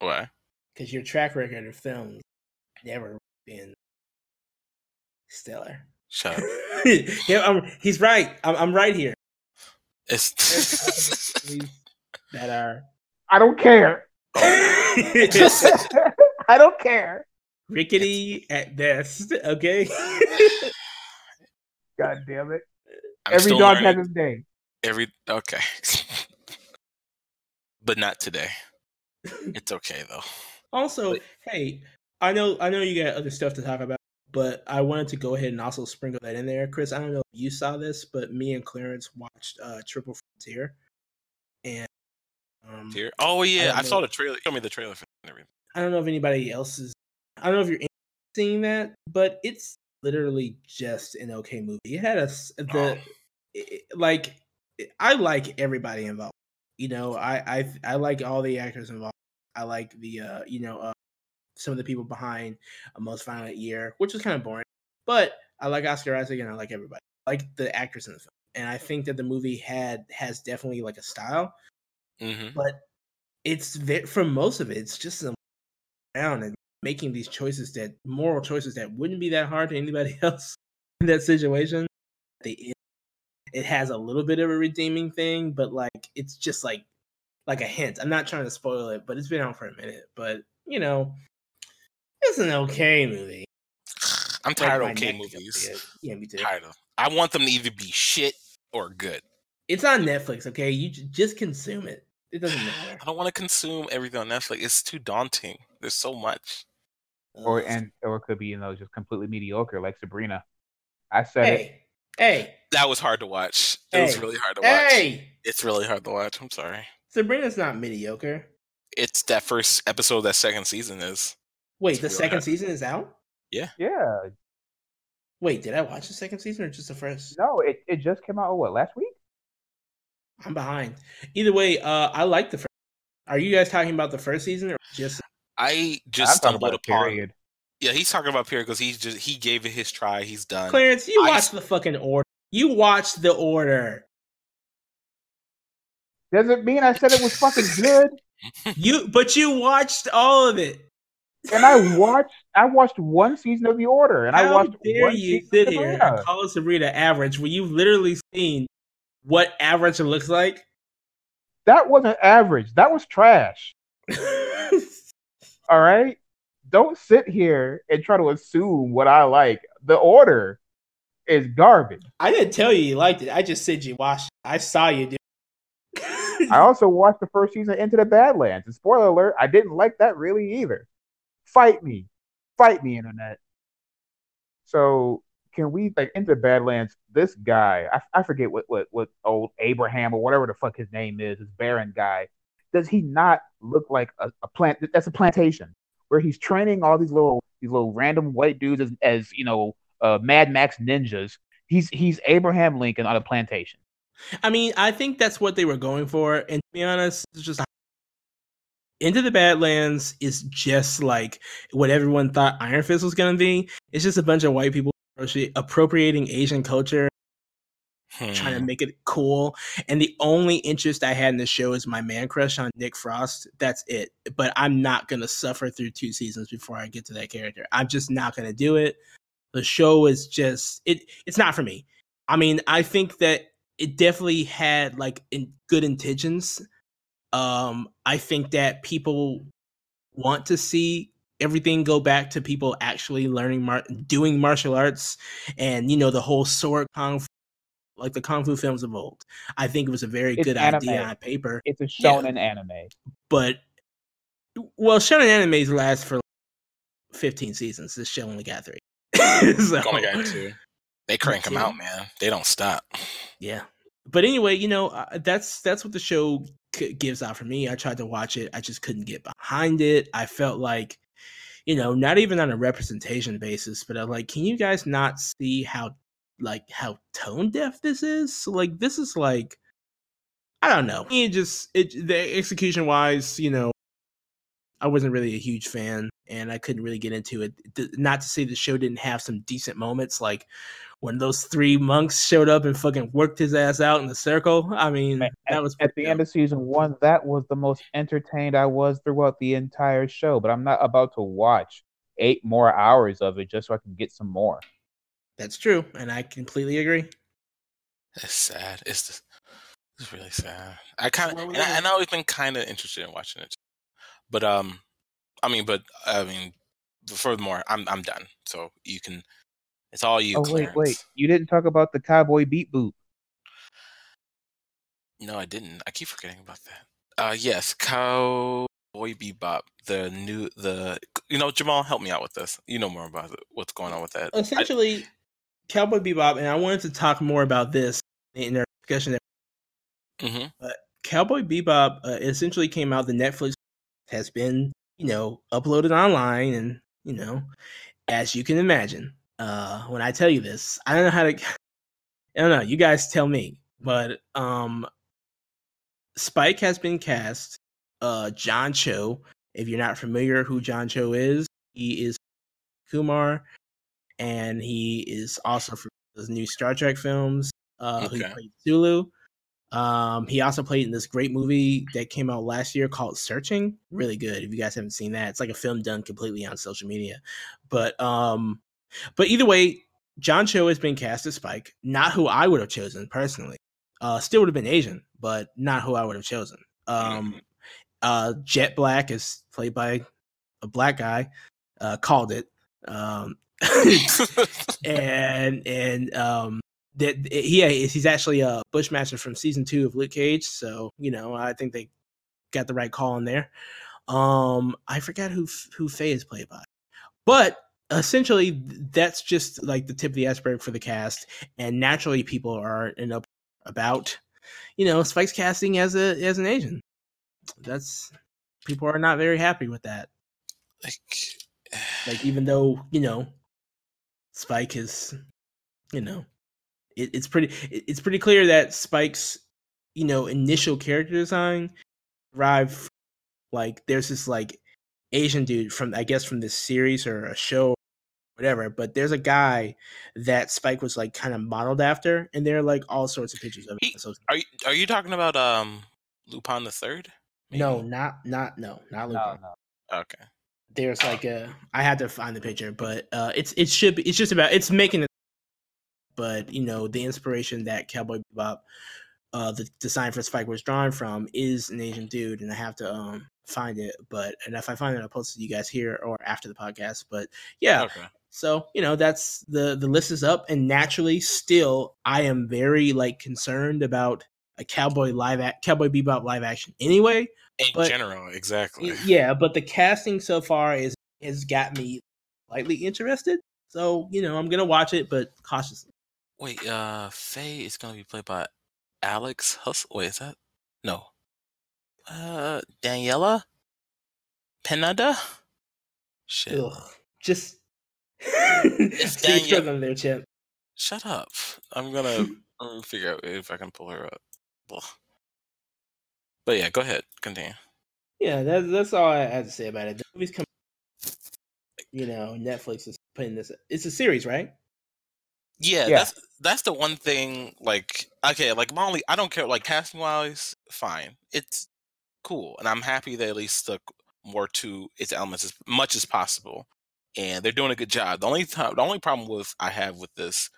Why? Because your track record of films never been stellar. Shut up. yeah, I'm, he's right. I'm, I'm right here. It's that are. I don't care. I don't care. Rickety at best. Okay. God damn it! I'm Every dog learning. Has his day. Every okay, but not today. It's okay though. Also, but, hey, I know, I know you got other stuff to talk about, but I wanted to go ahead and also sprinkle that in there, Chris. I don't know if you saw this, but me and Clarence watched uh, Triple Frontier, and um, oh yeah, I, I saw if, the trailer. Show me the trailer for everything. I don't know if anybody else is. I don't know if you're seeing that, but it's literally just an okay movie. It had a the oh. it, like. I like everybody involved. You know, I, I I like all the actors involved. I like the uh, you know uh, some of the people behind A Most Violent Year, which is kind of boring, but I like Oscar Isaac and I like everybody. I like the actors in the film, and I think that the movie had has definitely like a style, mm-hmm. but it's for most of it, it's just around and making these choices that moral choices that wouldn't be that hard to anybody else in that situation. They It has a little bit of a redeeming thing, but like it's just like like a hint. I'm not trying to spoil it, but it's been out for a minute. But you know, it's an okay movie. I'm tired like of okay movies. Yeah, me too. Tired of. I want them to either be shit or good. It's on Netflix, okay? You j- just consume it. It doesn't matter. I don't want to consume everything on Netflix. It's too daunting. There's so much. Or and or it could be you know just completely mediocre, like Sabrina. I said hey. it. Hey, that was hard to watch. It hey. was really hard to watch. Hey, it's really hard to watch. I'm sorry. Sabrina's not mediocre. it's that first episode of that second season is. Wait, the second out. season is out? Yeah. Yeah. Wait, did I watch the second season or just the first? No, it, it just came out, what, last week? I'm behind. Either way, uh, I like the first. Are you guys talking about the first season or just? I just stumbled upon. Period. Yeah, he's talking about period because he just he gave it his try. He's done. Clarence, you I... watched the fucking order. You watched the order. Doesn't mean I said it was fucking good. You, but you watched all of it. And I watched, I watched one season of the order, and How I watched. Dare one you sit here and call Sabrina average when you've literally seen what average looks like? That wasn't average. That was trash. All right? Don't sit here and try to assume what I like. The order is garbage. I didn't tell you you liked it. I just said you watched it. I saw you do it. I also watched the first season Into the Badlands. And spoiler alert, I didn't like that really either. Fight me. Fight me, internet. So can we, like, Into the Badlands, this guy, I, I forget what, what, what old Abraham or whatever the fuck his name is, this Baron guy, does he not look like a, a plant? That's a plantation where he's training all these little these little random white dudes as, as you know, uh, Mad Max ninjas. He's he's Abraham Lincoln on a plantation. I mean, I think that's what they were going for. And to be honest, it's just Into the Badlands is just like what everyone thought Iron Fist was going to be. It's just a bunch of white people appropriating Asian culture, hmm. trying to make it cool. And the only interest I had in the show is my man crush on Nick Frost. That's it. But I'm not going to suffer through two seasons before I get to that character. I'm just not going to do it. The show is just, it. it's not for me. I mean, I think that it definitely had like in good intentions. Um, I think that people want to see everything go back to people actually learning, mar- doing martial arts and, you know, the whole sword kung fu, like the kung fu films of old. I think it was a very it's good anime. idea on paper. It's a shonen yeah. anime. But, well, shonen animes last for like fifteen seasons. This show only got three. so, only got two. They crank them out, man. They don't stop. Yeah. But anyway, you know, uh, that's that's what the show c- gives out for me. I tried to watch it. I just couldn't get behind it. I felt like, you know, not even on a representation basis, but I'm like, can you guys not see how, like, how tone deaf this is? So, like, this is like, I don't know. It just, it, the execution wise, you know, I wasn't really a huge fan and I couldn't really get into it. Not to say the show didn't have some decent moments, like when those three monks showed up and fucking worked his ass out in the circle. I mean, at, that was at the dope. end of season one. That was the most entertained I was throughout the entire show, but I'm not about to watch eight more hours of it just so I can get some more. That's true. And I completely agree. That's sad. It's, just, it's really sad. I kind of, and, and I've always been kind of interested in watching it, but, um, I mean, but I mean, furthermore, I'm, I'm done. So you can, It's all you, oh, Clarence. Wait, wait. You didn't talk about the cowboy beat boot. No, I didn't. I keep forgetting about that. Uh, yes, Cowboy Bebop. The new, the you know, Jamal, help me out with this. You know more about it, what's going on with that. Essentially, I, Cowboy Bebop, and I wanted to talk more about this in our discussion. Mm-hmm. But Cowboy Bebop uh, essentially came out. The Netflix has been, you know, uploaded online, and you know, as you can imagine. Uh, when I tell you this, I don't know how to, I don't know, you guys tell me, but um, Spike has been cast, uh, John Cho. If you're not familiar who John Cho is, he is Kumar, and he is also from those new Star Trek films, uh, okay. who played Zulu. Um, he also played in this great movie that came out last year called Searching. Really good. If you guys haven't seen that, it's like a film done completely on social media, but, um, But either way, John Cho has been cast as Spike, not who I would have chosen personally. Uh, still would have been Asian, but not who I would have chosen. Um, uh, Jet Black is played by a black guy, uh, called it. Um, and and um, that he he's actually a Bushmaster from season two of Luke Cage, so you know I think they got the right call in there. Um, I forgot who who Faye is played by, but. Essentially, that's just like the tip of the iceberg for the cast, and naturally, people are in up about, you know, Spike's casting as a as an Asian. That's people are not very happy with that. Like, like even though, you know, Spike is, you know, it, it's pretty it, it's pretty clear that Spike's, you know, initial character design derived from, like, there's this like Asian dude from, I guess, from this series or a show or whatever, but there's a guy that Spike was like kind of modeled after, and there are like all sorts of pictures of he, it. Are you, are you talking about um Lupin the Third? No, not not no, not Lupin. No, no. Okay. There's like a, I had to find the picture, but uh, it's it should be, it's just about, it's making it, but you know, the inspiration that Cowboy Bebop, uh, the design for Spike was drawn from is an Asian dude, and I have to um find it, but and if I find it, I'll post it to you guys here or after the podcast. But yeah, okay. So you know, that's the the list is up, and naturally, still, I am very like concerned about a Cowboy live at Cowboy Bebop live action anyway. In but, general, exactly. Yeah, but the casting so far is has got me slightly interested. So, you know, I'm going to watch it, but cautiously. Wait, uh, Faye is going to be played by Alex Hussle. Wait, is that? No. Uh, Daniela? Penada? Shit. Ugh, just... It's Daniela. There, Chip. Shut up. I'm going to I'm gonna figure out if I can pull her up. Ugh. But yeah, go ahead. Continue. Yeah, that's that's all I had to say about it. The movie's coming. You know, Netflix is putting this. It's a series, right? Yeah, yeah, that's that's the one thing. Like, okay, like my only, I don't care. Like casting wise, fine, it's cool, and I'm happy they at least stuck more to its elements as much as possible, and they're doing a good job. The only time, the only problem with I have with this,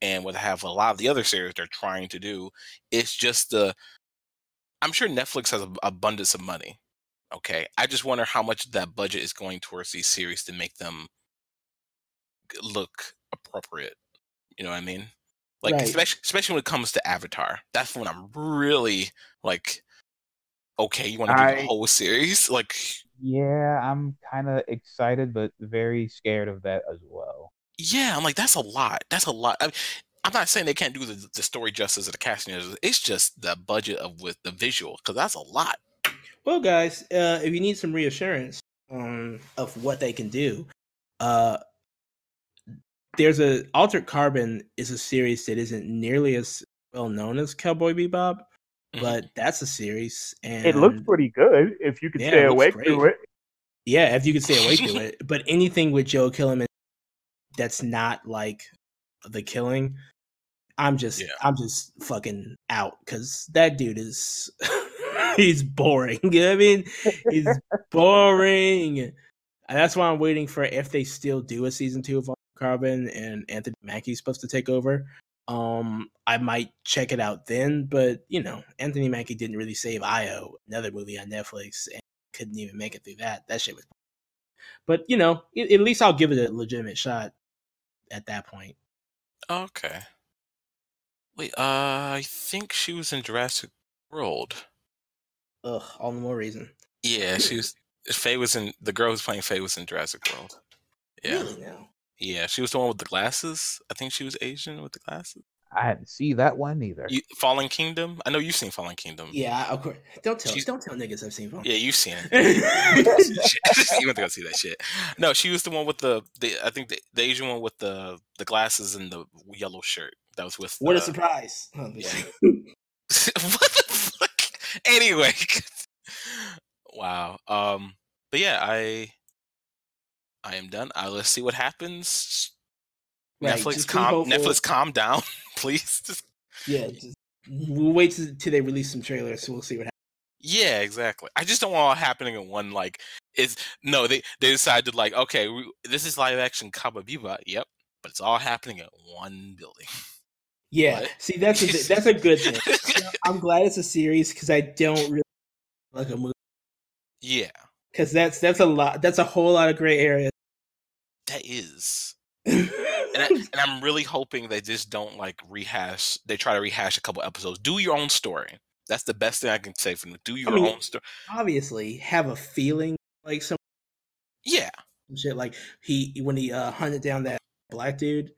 and what I have a lot of the other series they're trying to do, is just the. I'm sure Netflix has an abundance of money. Okay. I just wonder how much of that budget is going towards these series to make them look appropriate. You know what I mean? Like, right. especially, especially when it comes to Avatar. That's when I'm really like, okay, you want to do I, the whole series? Like, yeah, I'm kind of excited, but very scared of that as well. Yeah. I'm like, that's a lot. That's a lot. I mean, I'm not saying they can't do the, the story justice of the casting. It's just the budget of with the visual, because that's a lot. Well, guys, uh, if you need some reassurance um, of what they can do, uh, there's a Altered Carbon is a series that isn't nearly as well known as Cowboy Bebop, but that's a series, and it looks pretty good if you could yeah, stay awake through it. Yeah, if you could stay awake through it. But anything with Joe Killian that's not like The Killing. I'm just, yeah. I'm just fucking out, because that dude is, he's boring. You know what I mean? He's boring. And that's why I'm waiting for if they still do a season two of Carbon and Anthony Mackie's supposed to take over. Um, I might check it out then, but you know, Anthony Mackie didn't really save I O, another movie on Netflix, and couldn't even make it through that. That shit was, but you know, it, at least I'll give it a legitimate shot at that point. Okay. Wait, uh, I think she was in Jurassic World. Ugh, all the more reason. Yeah, she was. Faye was in the girl who's playing Faye was in Jurassic World. Yeah. Really now? Yeah, she was the one with the glasses. I think she was Asian with the glasses. I hadn't seen that one either. You, Fallen Kingdom. I know you've seen Fallen Kingdom. Yeah, of course. Don't tell. She's, don't tell niggas I've seen Fallen. Yeah, you've seen it. You went to go see that shit. No, she was the one with the. the I think the, the Asian one with the the glasses and the yellow shirt. That was with. What uh, a surprise! Yeah. What the fuck? Anyway, wow. Um, but yeah, I, I am done. I let's see what happens. Right, Netflix, calm. Netflix, calm down, please. Just... Yeah, just, we'll wait till, till they release some trailers, so we'll see what happens. Yeah, exactly. I just don't want all happening in one. Like, is no, they they decided like, okay, we, this is live action Cowboy Bebop. Yep, but it's all happening at one building. Yeah, what? See, that's a, that's a good thing. You know, I'm glad it's a series, because I don't really like a movie. Yeah, because that's that's a lot. That's a whole lot of gray area. That is, and, I, and I'm really hoping they just don't like rehash. They try to rehash a couple episodes. Do your own story. That's the best thing I can say for them. Do your I mean, own story. Obviously, have a feeling like some. Yeah. Shit, like he when he uh, hunted down that black dude.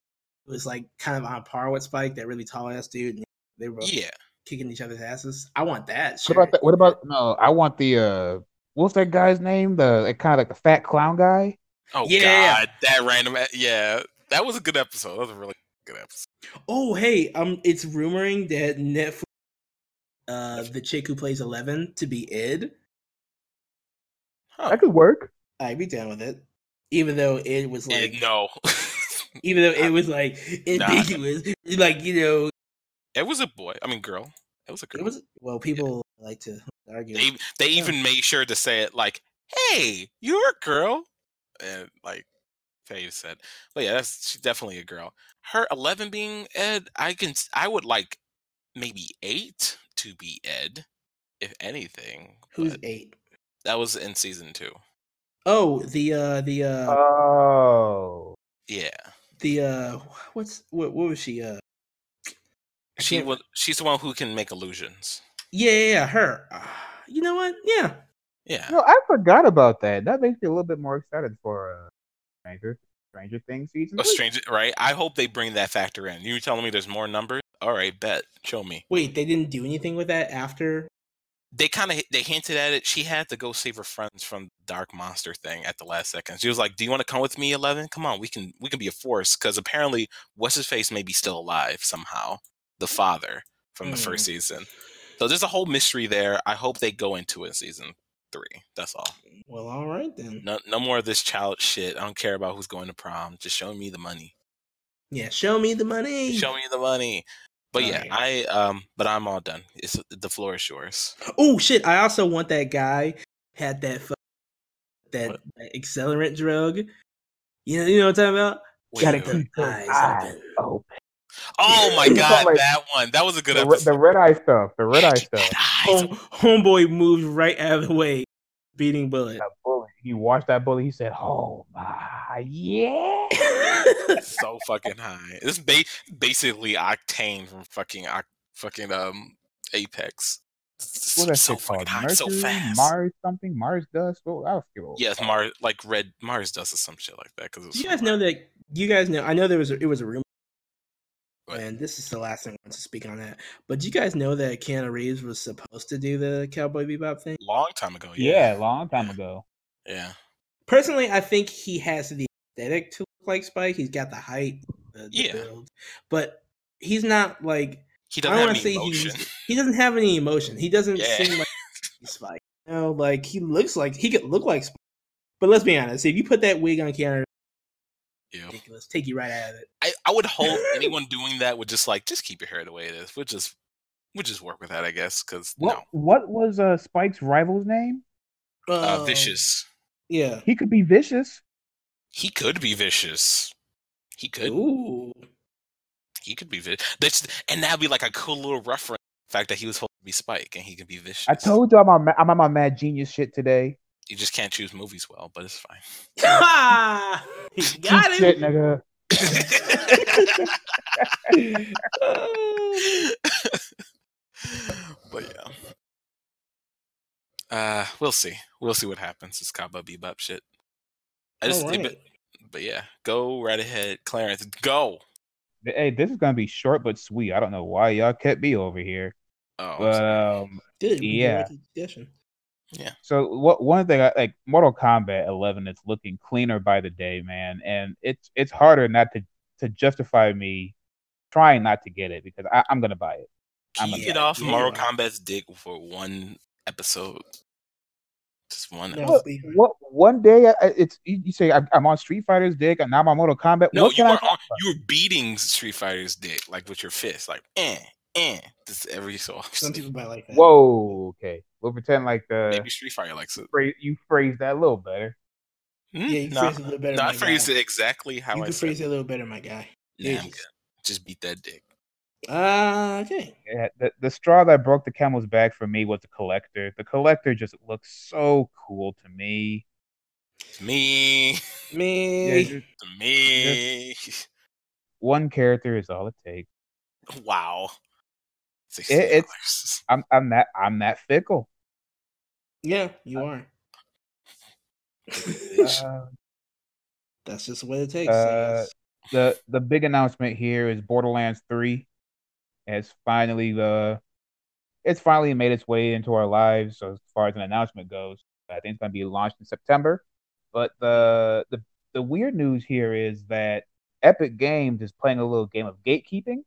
It was like kind of on par with Spike, that really tall ass dude. And they were yeah. kicking each other's asses. I want that. Sure. What about the, what about no? I want the uh, what's that guy's name? The kind of like the fat clown guy. Oh yeah, God, that random. Yeah, that was a good episode. That was a really good episode. Oh hey, um, it's rumoring that Netflix, uh, the chick who plays Eleven to be Id. Huh. That could work. I'd be down with it, even though it was like it, no, even though it was like ambiguous, nah. Like you know, it was a boy. I mean, girl. It was a girl. It was well, people yeah. like to argue. They they yeah. even made sure to say it like, "Hey, you're a girl," and like Faye said, but yeah, that's she's definitely a girl. Her Eleven being Ed, I can I would like maybe eight to be Ed, if anything. Who's eight? That was in season two. Oh, the uh, the uh, oh, yeah, the uh, what's what? What was she? Uh, she was she's the one who can make illusions. Yeah, yeah, yeah her. Uh, you know what? Yeah, yeah. No, I forgot about that. That makes me a little bit more excited for uh, Stranger Stranger Things season. Oh, Stranger, right? I hope they bring that factor in. You telling me there's more numbers? All right, bet. Show me. Wait, they didn't do anything with that after. They kind of they hinted at it. She had to go save her friends from the dark monster thing at the last second. She was like, "Do you want to come with me, Eleven? Come on, we can we can be a force." Because apparently, what's his face may be still alive somehow. The father from the mm. first season. So there's a whole mystery there. I hope they go into it in season three. That's all. Well, all right then. No, no more of this child shit. I don't care about who's going to prom. Just show me the money. Yeah, show me the money. Show me the money. But yeah, oh, yeah, I um, but I'm all done. It's the floor is yours. Oh shit! I also want that guy had that fu- that, that accelerant drug. You know, you know what I'm talking about. Wait, Gotta wait, keep eyes, eyes open. open. Oh my god, like, that one! That was a good the, episode. The red eye stuff. The red eye stuff. Home, homeboy moves right out of the way, beating bullet. That bullet. He watched that bullet. He said, "Oh my yeah." So fucking high. It's ba- basically Octane from fucking uh, fucking um Apex. What's so fucking high, Mercury, so fast. Mars something, Mars dust. What well, I was Yes, yeah, Mars like red Mars dust or some shit like that. Because you so guys hard. know that you guys know. I know there was a, it was a rumor, what? And this is the last thing I want to speak on that. But do you guys know that Keanu Reeves was supposed to do the Cowboy Bebop thing long time ago? Yeah, yeah long time yeah. ago. Yeah. Personally, I think he has the aesthetic to. Like Spike, he's got the height, the, the yeah. build, but he's not like he doesn't I don't have any emotion. He doesn't have any emotion. He doesn't yeah. seem like Spike. You know, like he looks like he could look like Spike, but let's be honest. If you put that wig on Keanu, yeah. ridiculous, take you right out of it. I, I would hope anyone doing that would just like just keep your hair the way it is. We'll just we'll just work with that, I guess. Because what no. what was uh, Spike's rival's name? Uh, uh, Vicious. Yeah, he could be Vicious. He could be Vicious. He could. Ooh. He could be Vicious. That's, and that'd be like a cool little reference. The fact that he was supposed to be Spike and he could be Vicious. I told you I'm on, I'm on my mad genius shit today. You just can't choose movies well, but it's fine. He got it. Shit, nigga. But yeah. Uh, we'll see. We'll see what happens. This Cowboy Bebop shit. I just, right. but, but yeah, go right ahead, Clarence. Go. Hey, this is gonna be short but sweet. I don't know why y'all kept me over here. Oh, but, um, dude, yeah, yeah. So what? One thing, I, like Mortal Kombat eleven, is looking cleaner by the day, man, and it's it's harder not to, to justify me trying not to get it because I, I'm gonna buy it. I'm gonna get off it. Mortal yeah. Kombat's dick for one episode. Just one. No, what, one day, I, it's you, you say I, I'm on Street Fighter's dick, and now I'm on Mortal Kombat. No, what you are on, you're beating Street Fighter's dick like with your fist, like eh, eh. This every so often. Some people might like that. Whoa, okay. We'll pretend like the maybe Street Fighter likes it. Phrase, you phrase that a little better. Mm, yeah, you nah, phrase it a little better. Nah, I phrased it exactly how you I. You phrase it a little better, my guy. Yeah, just beat that dick. Uh, okay. Yeah, the, the straw that broke the camel's back for me was the collector. The collector just looks so cool to me. Me. Me. Yeah, just, me. Just one character is all it takes. Wow. It, it's, I'm I'm that I'm that fickle. Yeah, you I'm, are. uh, That's just what it takes. Uh, the the big announcement here is Borderlands three. It's finally the, uh, it's finally made its way into our lives so as far as an announcement goes. I think it's going to be launched in September. But the the the weird news here is that Epic Games is playing a little game of gatekeeping,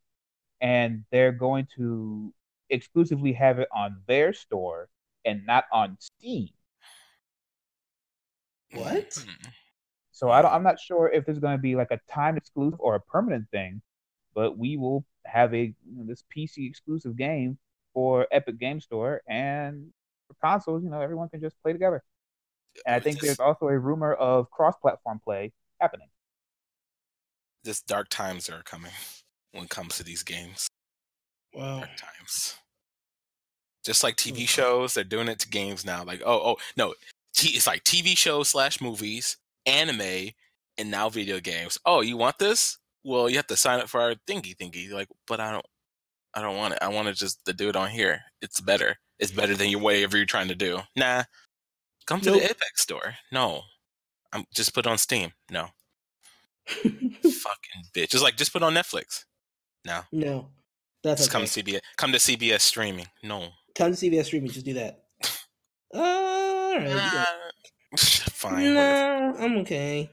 and they're going to exclusively have it on their store and not on Steam. What? So I don't, I'm not sure if there's going to be like a timed exclusive or a permanent thing, but we will have a this P C exclusive game for Epic Game Store, and for consoles, you know, everyone can just play together. And I think just, there's also a rumor of cross-platform play happening. Just dark times are coming when it comes to these games. Wow. Dark times. Just like T V shows, they're doing it to games now. Like, oh, oh, no. It's like T V shows slash movies, anime, and now video games. Oh, you want this? Well, you have to sign up for our thingy thingy. You're like, but I don't I don't want it. I want to just to do it on here. It's better. It's better than your whatever you're trying to do. Nah. Come to nope. the Apex store. No. I'm just put it on Steam. No. Fucking bitch. It's like just put it on Netflix. No. No. That's just okay. come C B S come to C B S streaming. No. Come to C B S streaming, just do that. All right. Nah. Fine. Nah, I'm okay.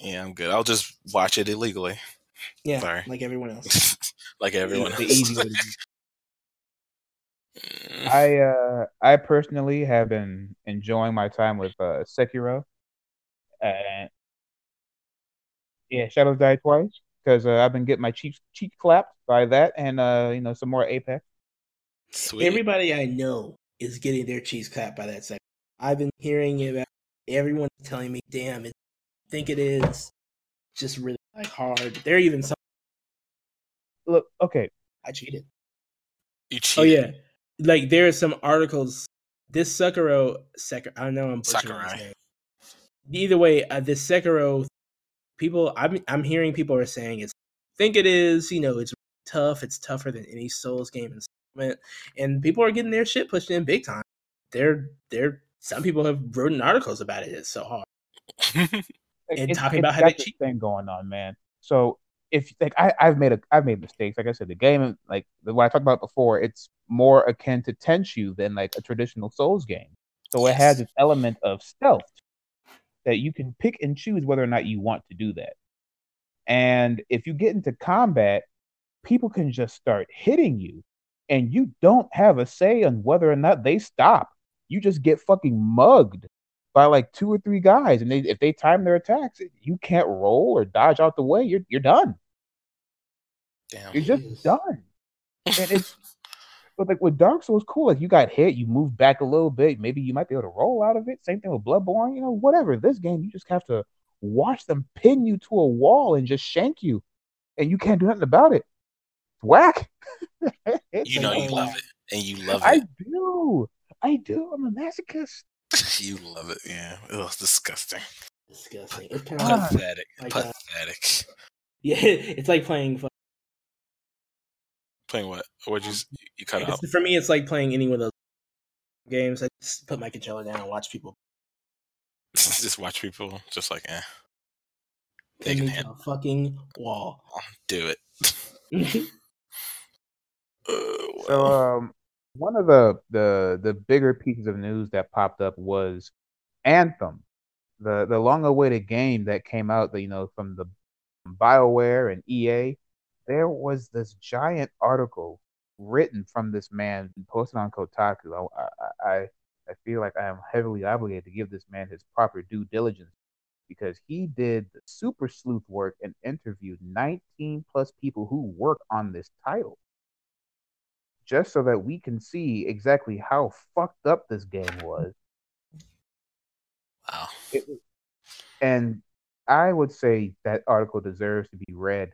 Yeah, I'm good. I'll just watch it illegally. Yeah, Sorry. like everyone else. like everyone yeah, else. I uh, I personally have been enjoying my time with uh, Sekiro. Uh, yeah, Shadows Die Twice, because uh, I've been getting my cheek cheek clapped by that, and uh, you know, some more Apex. Sweet. Everybody I know is getting their cheeks clapped by that second. I've been hearing about everyone telling me, "Damn it." Think it is just really like hard. There are even some. Look, okay, I cheated. You cheated. Oh yeah, like there are some articles. This Sekiro, Sekiro. I know I'm butchering his name. Either way, uh, this Sekiro people, I'm I'm hearing people are saying it's. Think it is. You know, it's tough. It's tougher than any Souls game installment, and people are getting their shit pushed in big time. They're they're. Some people have written articles about it. It's so hard. And it's, talking it's about how that thing going on, man. So if like I, I've made a I've made mistakes. Like I said, the game, like what I talked about before, it's more akin to Tenchu than like a traditional Souls game. So yes. It has this element of stealth that you can pick and choose whether or not you want to do that. And if you get into combat, people can just start hitting you, and you don't have a say on whether or not they stop. You just get fucking mugged by like two or three guys, and they, if they time their attacks, you can't roll or dodge out the way. You're you're done. Damn, you're just is. done. And it's but like with Dark Souls, cool. Like you got hit, you move back a little bit. Maybe you might be able to roll out of it. Same thing with Bloodborne. You know, whatever. This game, you just have to watch them pin you to a wall and just shank you, and you can't do nothing about it. Whack. You know you love it, and you love it. I do. I do. I'm a masochist. You love it, yeah. Ugh, it's disgusting. Disgusting. It's kind of pathetic. Like pathetic. That. Yeah, it's like playing. Fun. Playing what? What'd you you cut out? For me, it's like playing any one of those games. I just put my controller down and watch people. Just watch people. Just like eh. They can hit a fucking wall. I'll do it. uh, so um. One of the, the the bigger pieces of news that popped up was Anthem, the the long-awaited game that came out, you know, from the BioWare and E A. There was this giant article written from this man posted on Kotaku. I I, I feel like I am heavily obligated to give this man his proper due diligence because he did the super sleuth work and interviewed nineteen plus people who work on this title, just so that we can see exactly how fucked up this game was. Wow. It, and I would say that article deserves to be read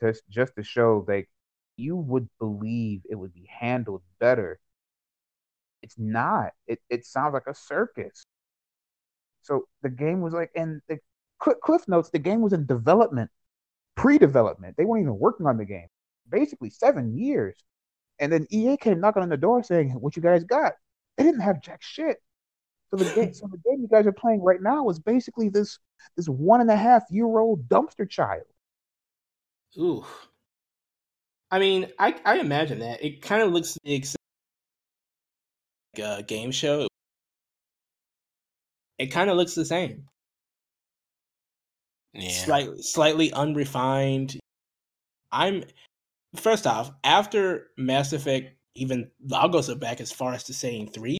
just, just to show that you would believe it would be handled better. It's not. It it sounds like a circus. So the game was like, and the Cliff Notes, the game was in development, pre-development. They weren't even working on the game. Basically seven years. And then E A came knocking on the door saying, "What you guys got?" They didn't have jack shit. So the game, so the game you guys are playing right now is basically this this one and a half year old dumpster child. Ooh, I mean, I I imagine that it kind of looks like a game show. it kind of looks the same. Yeah. Slightly, slightly unrefined. I'm first off, after Mass Effect, even I'll go so back as far as to saying three,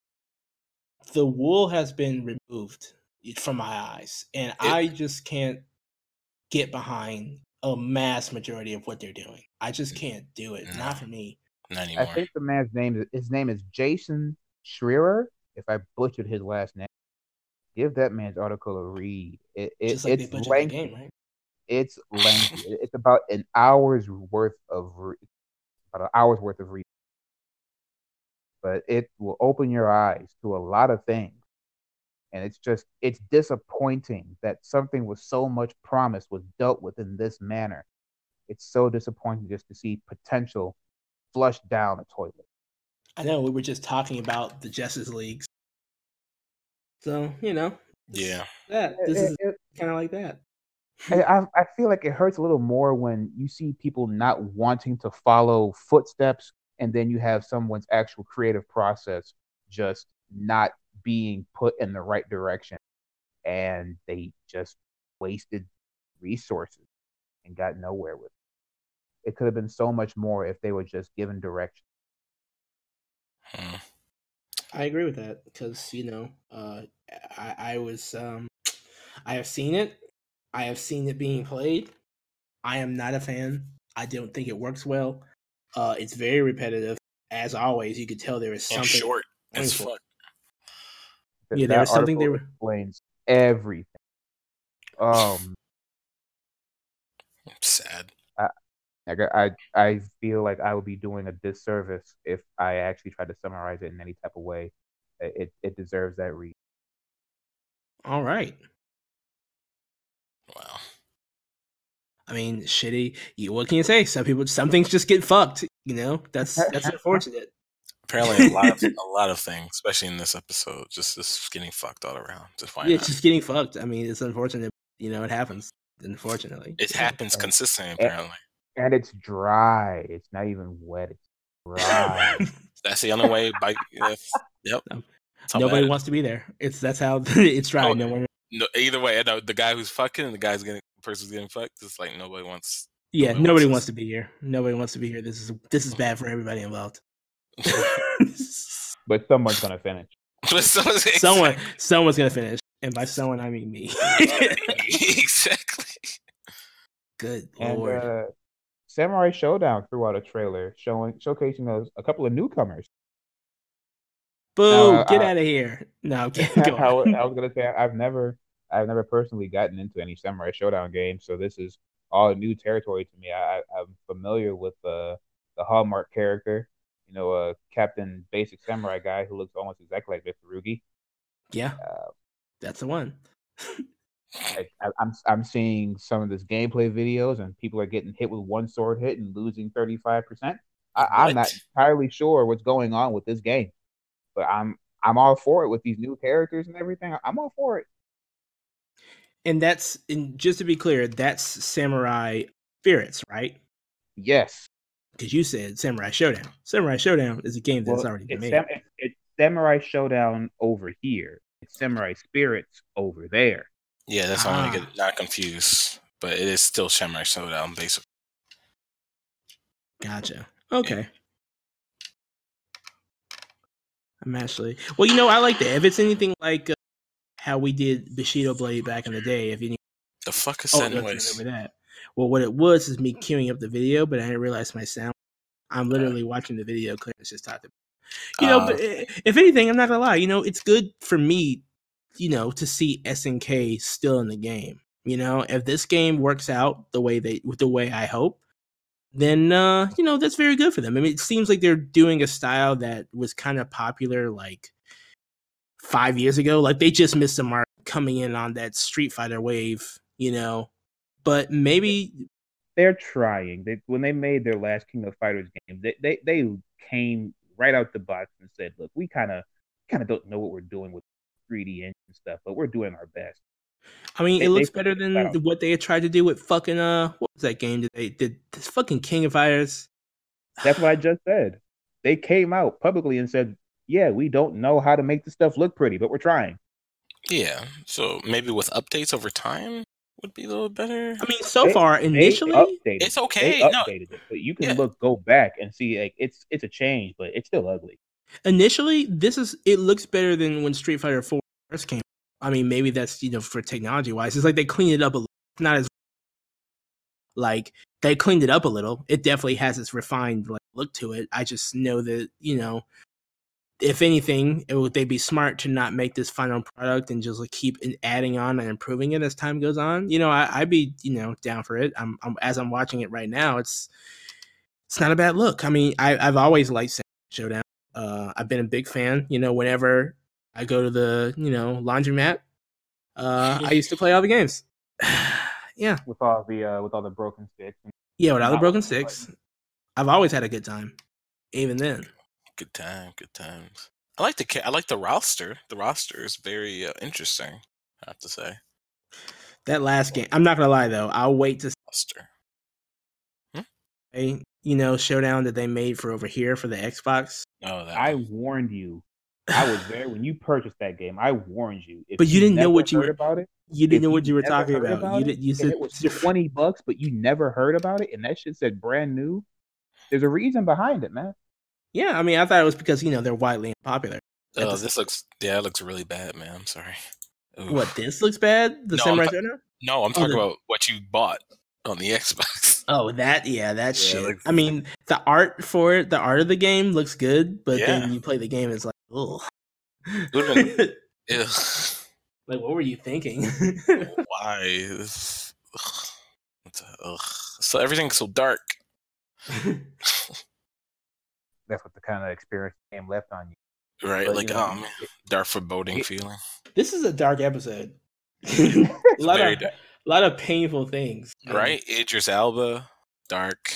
the wool has been removed from my eyes, and it, I just can't get behind a mass majority of what they're doing. I just can't do it. No, not for me. Not anymore. I think the man's name his name is Jason Schreier. If I butchered his last name, give that man's article a read. It, it, just like it's they butchered lengthy. The game, right? It's lengthy. It's about an hour's worth of re- about an hour's worth of reading, but it will open your eyes to a lot of things. And it's just, it's disappointing that something with so much promise was dealt with in this manner. It's so disappointing just to see potential flushed down a toilet. I know, we were just talking about the Justice Leagues. So, you know. Yeah. That, this it, is kind of like that. I, I feel like it hurts a little more when you see people not wanting to follow footsteps, and then you have someone's actual creative process just not being put in the right direction, and they just wasted resources and got nowhere with it. It could have been so much more if they were just given direction. Hmm. I agree with that because, you know, uh, I, I was, um, I have seen it. I have seen it being played. I am not a fan. I don't think it works well. Uh, it's very repetitive. As always, you could tell there is something. It's short as fuck. Yeah, there was something they were explains everything. Um, I'm sad. I, I I feel like I would be doing a disservice if I actually tried to summarize it in any type of way. It it deserves that read. All right. Wow. I mean, shitty. You, what can you say? Some people, some things just get fucked. You know, that's that's unfortunate. Apparently, a lot of a lot of things, especially in this episode, just just getting fucked all around. Just why yeah, not? Just getting fucked. I mean, it's unfortunate. You know, it happens. Unfortunately, it happens consistently. Apparently, and it's dry. It's not even wet. It's dry. That's the only way. By if, yep. Nobody wants to be there. It's that's how it's dry. Oh, no one. No, either way, no, the guy who's fucking and the guy's getting the person's getting fucked. It's like nobody wants. Yeah, nobody, nobody wants, wants to be here. Nobody wants to be here. This is this is bad for everybody involved. But someone's gonna finish. But someone's, exactly. Someone, someone's gonna finish, and by someone I mean me. Exactly. Good and, lord. Uh, Samurai Showdown threw out a trailer showing showcasing those a couple of newcomers. Boo! Now, get I, out of here. No, get, go I, I was gonna say I've never, I've never personally gotten into any Samurai Showdown game, so this is all new territory to me. I, I'm familiar with the the Hallmark character. You know, a uh, Captain Basic Samurai guy who looks almost exactly like Mitsurugi. Yeah, uh, that's the one. I, I, I'm I'm seeing some of this gameplay videos, and people are getting hit with one sword hit and losing thirty-five percent. I'm not entirely sure what's going on with this game, but I'm I'm all for it with these new characters and everything. I'm all for it. And that's and just to be clear, that's Samurai Spirits, right? Yes. Because you said Samurai Showdown. Samurai Showdown is a game that's well, already been it's made. Sam- it's Samurai Showdown over here. It's Samurai Spirits over there. Yeah, that's ah. why I'm gonna get not confused. But it is still Samurai Showdown, basically. Gotcha. Okay. Yeah. I'm actually... Well, you know, I like that. If it's anything like uh, how we did Bushido Blade back in the day, if you need... The fuck is oh, that noise? Over that. Well, what it was is me queuing up the video, but I didn't realize my sound. I'm literally uh, watching the video Clarence just talked about. You know, uh, but if anything, I'm not going to lie. You know, it's good for me, you know, to see S N K still in the game. You know, if this game works out the way they, the way I hope, then, uh, you know, that's very good for them. I mean, it seems like they're doing a style that was kind of popular like five years ago. Like they just missed the mark coming in on that Street Fighter wave, you know. But maybe they're trying. They, when they made their last King of Fighters game, they they, they came right out the box and said, "Look, we kind of kind of don't know what we're doing with three D engine stuff, but we're doing our best." I mean, they, it looks better than what they had tried to do with fucking uh, what was that game? Did they did this fucking King of Fighters? That's what I just said. They came out publicly and said, "Yeah, we don't know how to make this stuff look pretty, but we're trying." Yeah, so maybe with updates over time would be a little better. I mean, so they, far initially, it's okay. They updated no. it, but you can yeah. look go back and see like it's it's a change, but it's still ugly. Initially, this is it looks better than when Street Fighter four first came. I mean, maybe that's you know for technology wise, it's like they cleaned it up a little. Not as like they cleaned it up a little. It definitely has its refined like look to it. I just know that you know. If anything, it would they be smart to not make this final product and just like keep adding on and improving it as time goes on? You know, I, I'd be you know down for it. I'm, I'm as I'm watching it right now, it's it's not a bad look. I mean, I, I've always liked Showdown. Uh, I've been a big fan. You know, whenever I go to the you know laundromat, uh, I used to play all the games. yeah, with all the uh, with all the broken sticks. Yeah, with all the broken sticks, I've always had a good time. Even then. Good time, good times. I like the I like the roster. The roster is very uh, interesting. I have to say that last game. I'm not gonna lie though. I'll wait to roster. Hmm? Hey, you know, showdown that they made for over here for the Xbox. Oh, that I warned you. I was there when you purchased that game. I warned you. If but you, you didn't know what you were about it. You didn't know what you, you were talking about. about. You didn't. You said it was twenty bucks, but you never heard about it, and that shit said brand new. There's a reason behind it, man. Yeah, I mean, I thought it was because, you know, they're widely popular. Oh, uh, this looks, yeah, it looks really bad, man. I'm sorry. Oof. What, this looks bad? The no, Samurai ta- Showdown? No, I'm talking oh, the- about what you bought on the Xbox. Oh, that, yeah, that yeah, shit. Looks- I mean, the art for it, the art of the game looks good, but yeah. then you play the game, it's like, ugh. Been, ew. Like, what were you thinking? Why? Ugh. Ugh. So everything's so dark. That's what the kind of experience game left on you, right? But, like, you know, um, dark foreboding it, feeling. This is a dark episode. a lot of, dark. a lot of painful things, right? Um, Idris Elba, dark.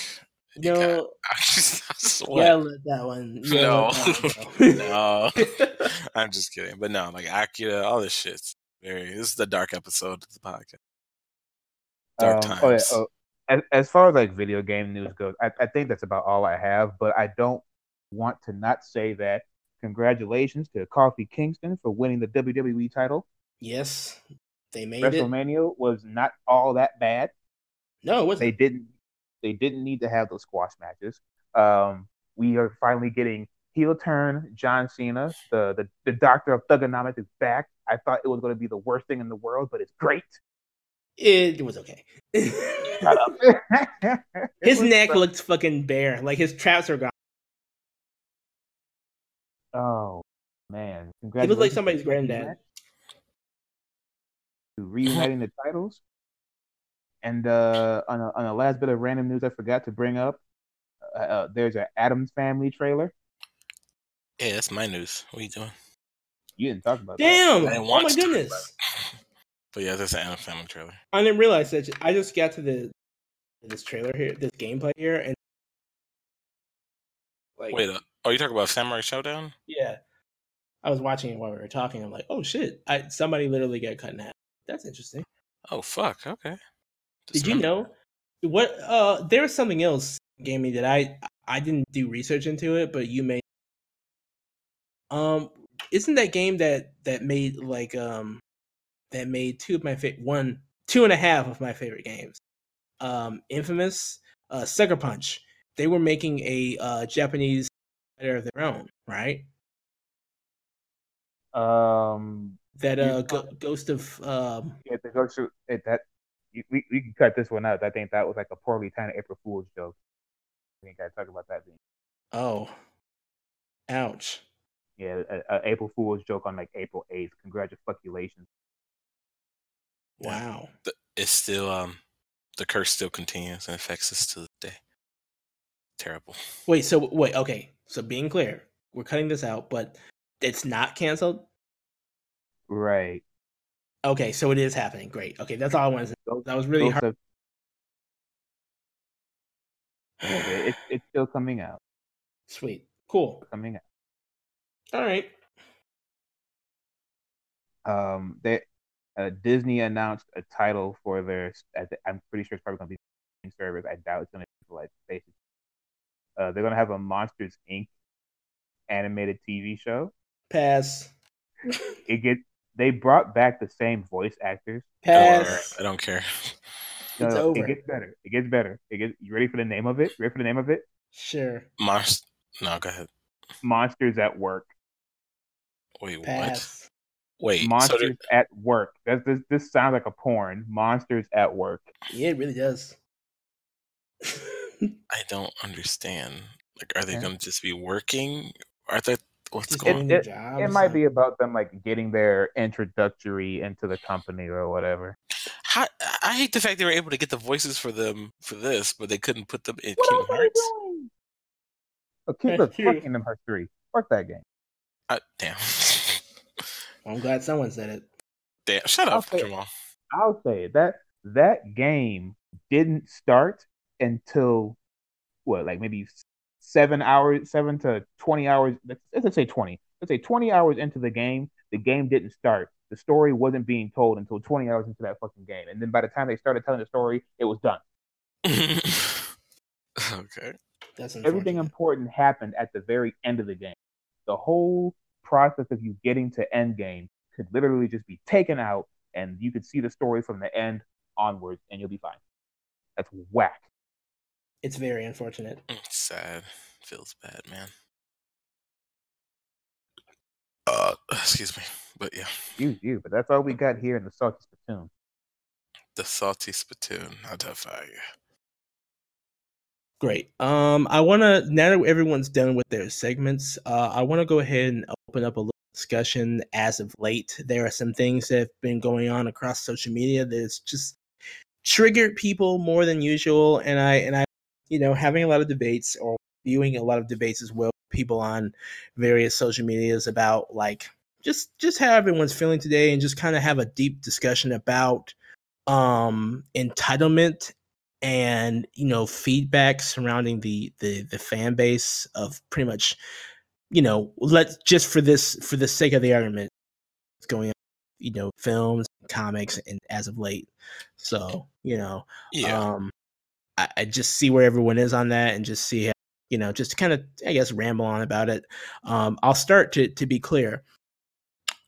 No, got, I just, I swear. Yeah, that one. You no, no, I'm just kidding. But no, like Akira, all this shit. Very. This is the dark episode of the podcast. Dark um, times. Oh, yeah, oh. As, as far as like video game news goes, I, I think that's about all I have. But I don't. Want to not say that congratulations to Kofi Kingston for winning the W W E title. Yes, they made WrestleMania it. WrestleMania was not all that bad. No, it wasn't. They didn't. They didn't need to have those squash matches. Um, we are finally getting heel turn John Cena. The the, the doctor of thugonomics is back. I thought it was going to be the worst thing in the world, but it's great. It was okay. Shut up. His neck so- looked fucking bare. Like his traps are gone. Oh man! Congratulations! He looks like somebody's granddad. Reuniting the titles, and uh, on a, on a last bit of random news I forgot to bring up, uh, uh, there's an Addams Family trailer. Yeah, that's my news. What are you doing? You didn't talk about. Damn! That. I didn't want oh my to goodness! But yeah, that's an Addams Family trailer. I didn't realize that. I just got to the this trailer here, this gameplay here, and like wait up. Oh, you talking about Samurai Showdown? Yeah, I was watching it while we were talking. I'm like, oh shit! I somebody literally got cut in half. That's interesting. Oh fuck! Okay. Just Did remember. You know what? Uh, there was something else, gaming that I I didn't do research into it, but you may. Um, isn't that game that that made like um that made two of my favorite one two and a half of my favorite games, um, Infamous, uh, Sucker Punch. They were making a uh, Japanese. Of their own, right? Um, that uh, go- ghost of um, yeah, the ghost of it, that you, we we can cut this one out. I think that was like a poorly timed April Fool's joke. We ain't gotta talk about that thing. Oh, ouch! Yeah, an April Fool's joke on like April eighth. Congratulations! Wow, the, it's still um, the curse still continues and affects us to this day. Terrible. Wait, so wait, okay. So being clear, we're cutting this out, but it's not canceled? Right. Okay, so it is happening. Great. Okay, that's all I wanted to say. That was really hard. Of... okay, it's, it's still coming out. Sweet. Cool. Coming out. All right. Um, they, uh, Disney announced a title for their... I'm pretty sure it's probably going to be service. I doubt it's going to be like basically. Uh, they're going to have a Monsters, Incorporated animated T V show. Pass. It gets They brought back the same voice actors. Pass. I don't care. No, it's no, over. It gets better. It gets better. It gets. You ready for the name of it? Ready for the name of it? Sure. Monst. No, go ahead. Monsters at Work. Wait, Pass. What? Wait. Monsters so did... at Work. That's this. This sounds like a porn. Monsters at Work. Yeah, it really does. I don't understand. Like, are they yeah. going to just be working? Are they? What's just going on? It, it, it might be about them like getting their introductory into the company or whatever. How, I hate the fact they were able to get the voices for them for this, but they couldn't put them in Kingdom Hearts. Oh, Kingdom Kingdom Hearts three. Fuck that game. Uh, damn. Well, I'm glad someone said it. Damn. Shut I'll up, say, Jamal. I'll say it. That that game didn't start until what, like maybe Seven hours, seven to twenty hours. Let's say twenty. Let's say twenty hours into the game, the game didn't start. The story wasn't being told until twenty hours into that fucking game, and then by the time they started telling the story, it was done. Okay. That's everything important happened at the very end of the game. The whole process of you getting to endgame could literally just be taken out, and you could see the story from the end onwards, and you'll be fine. That's whack. It's very unfortunate. It's sad. Feels bad, man. Uh, excuse me, but yeah. You, you, but that's all we got here in the Salty Spittoon. The Salty Spittoon. I'll defy you. Great. Um, I want to, now that everyone's done with their segments, uh, I want to go ahead and open up a little discussion as of late. There are some things that have been going on across social media that's just triggered people more than usual, and I, and I, you know, having a lot of debates or viewing a lot of debates as well, people on various social medias about like just just how everyone's feeling today, and just kind of have a deep discussion about um, entitlement and, you know, feedback surrounding the the the fan base of pretty much, you know, let's just for this for the sake of the argument, what's going on, you know, films, comics, and as of late. So, you know, yeah. um, I just see where everyone is on that, and just see, how, you know, just kind of, I guess, ramble on about it. Um, I'll start to to be clear.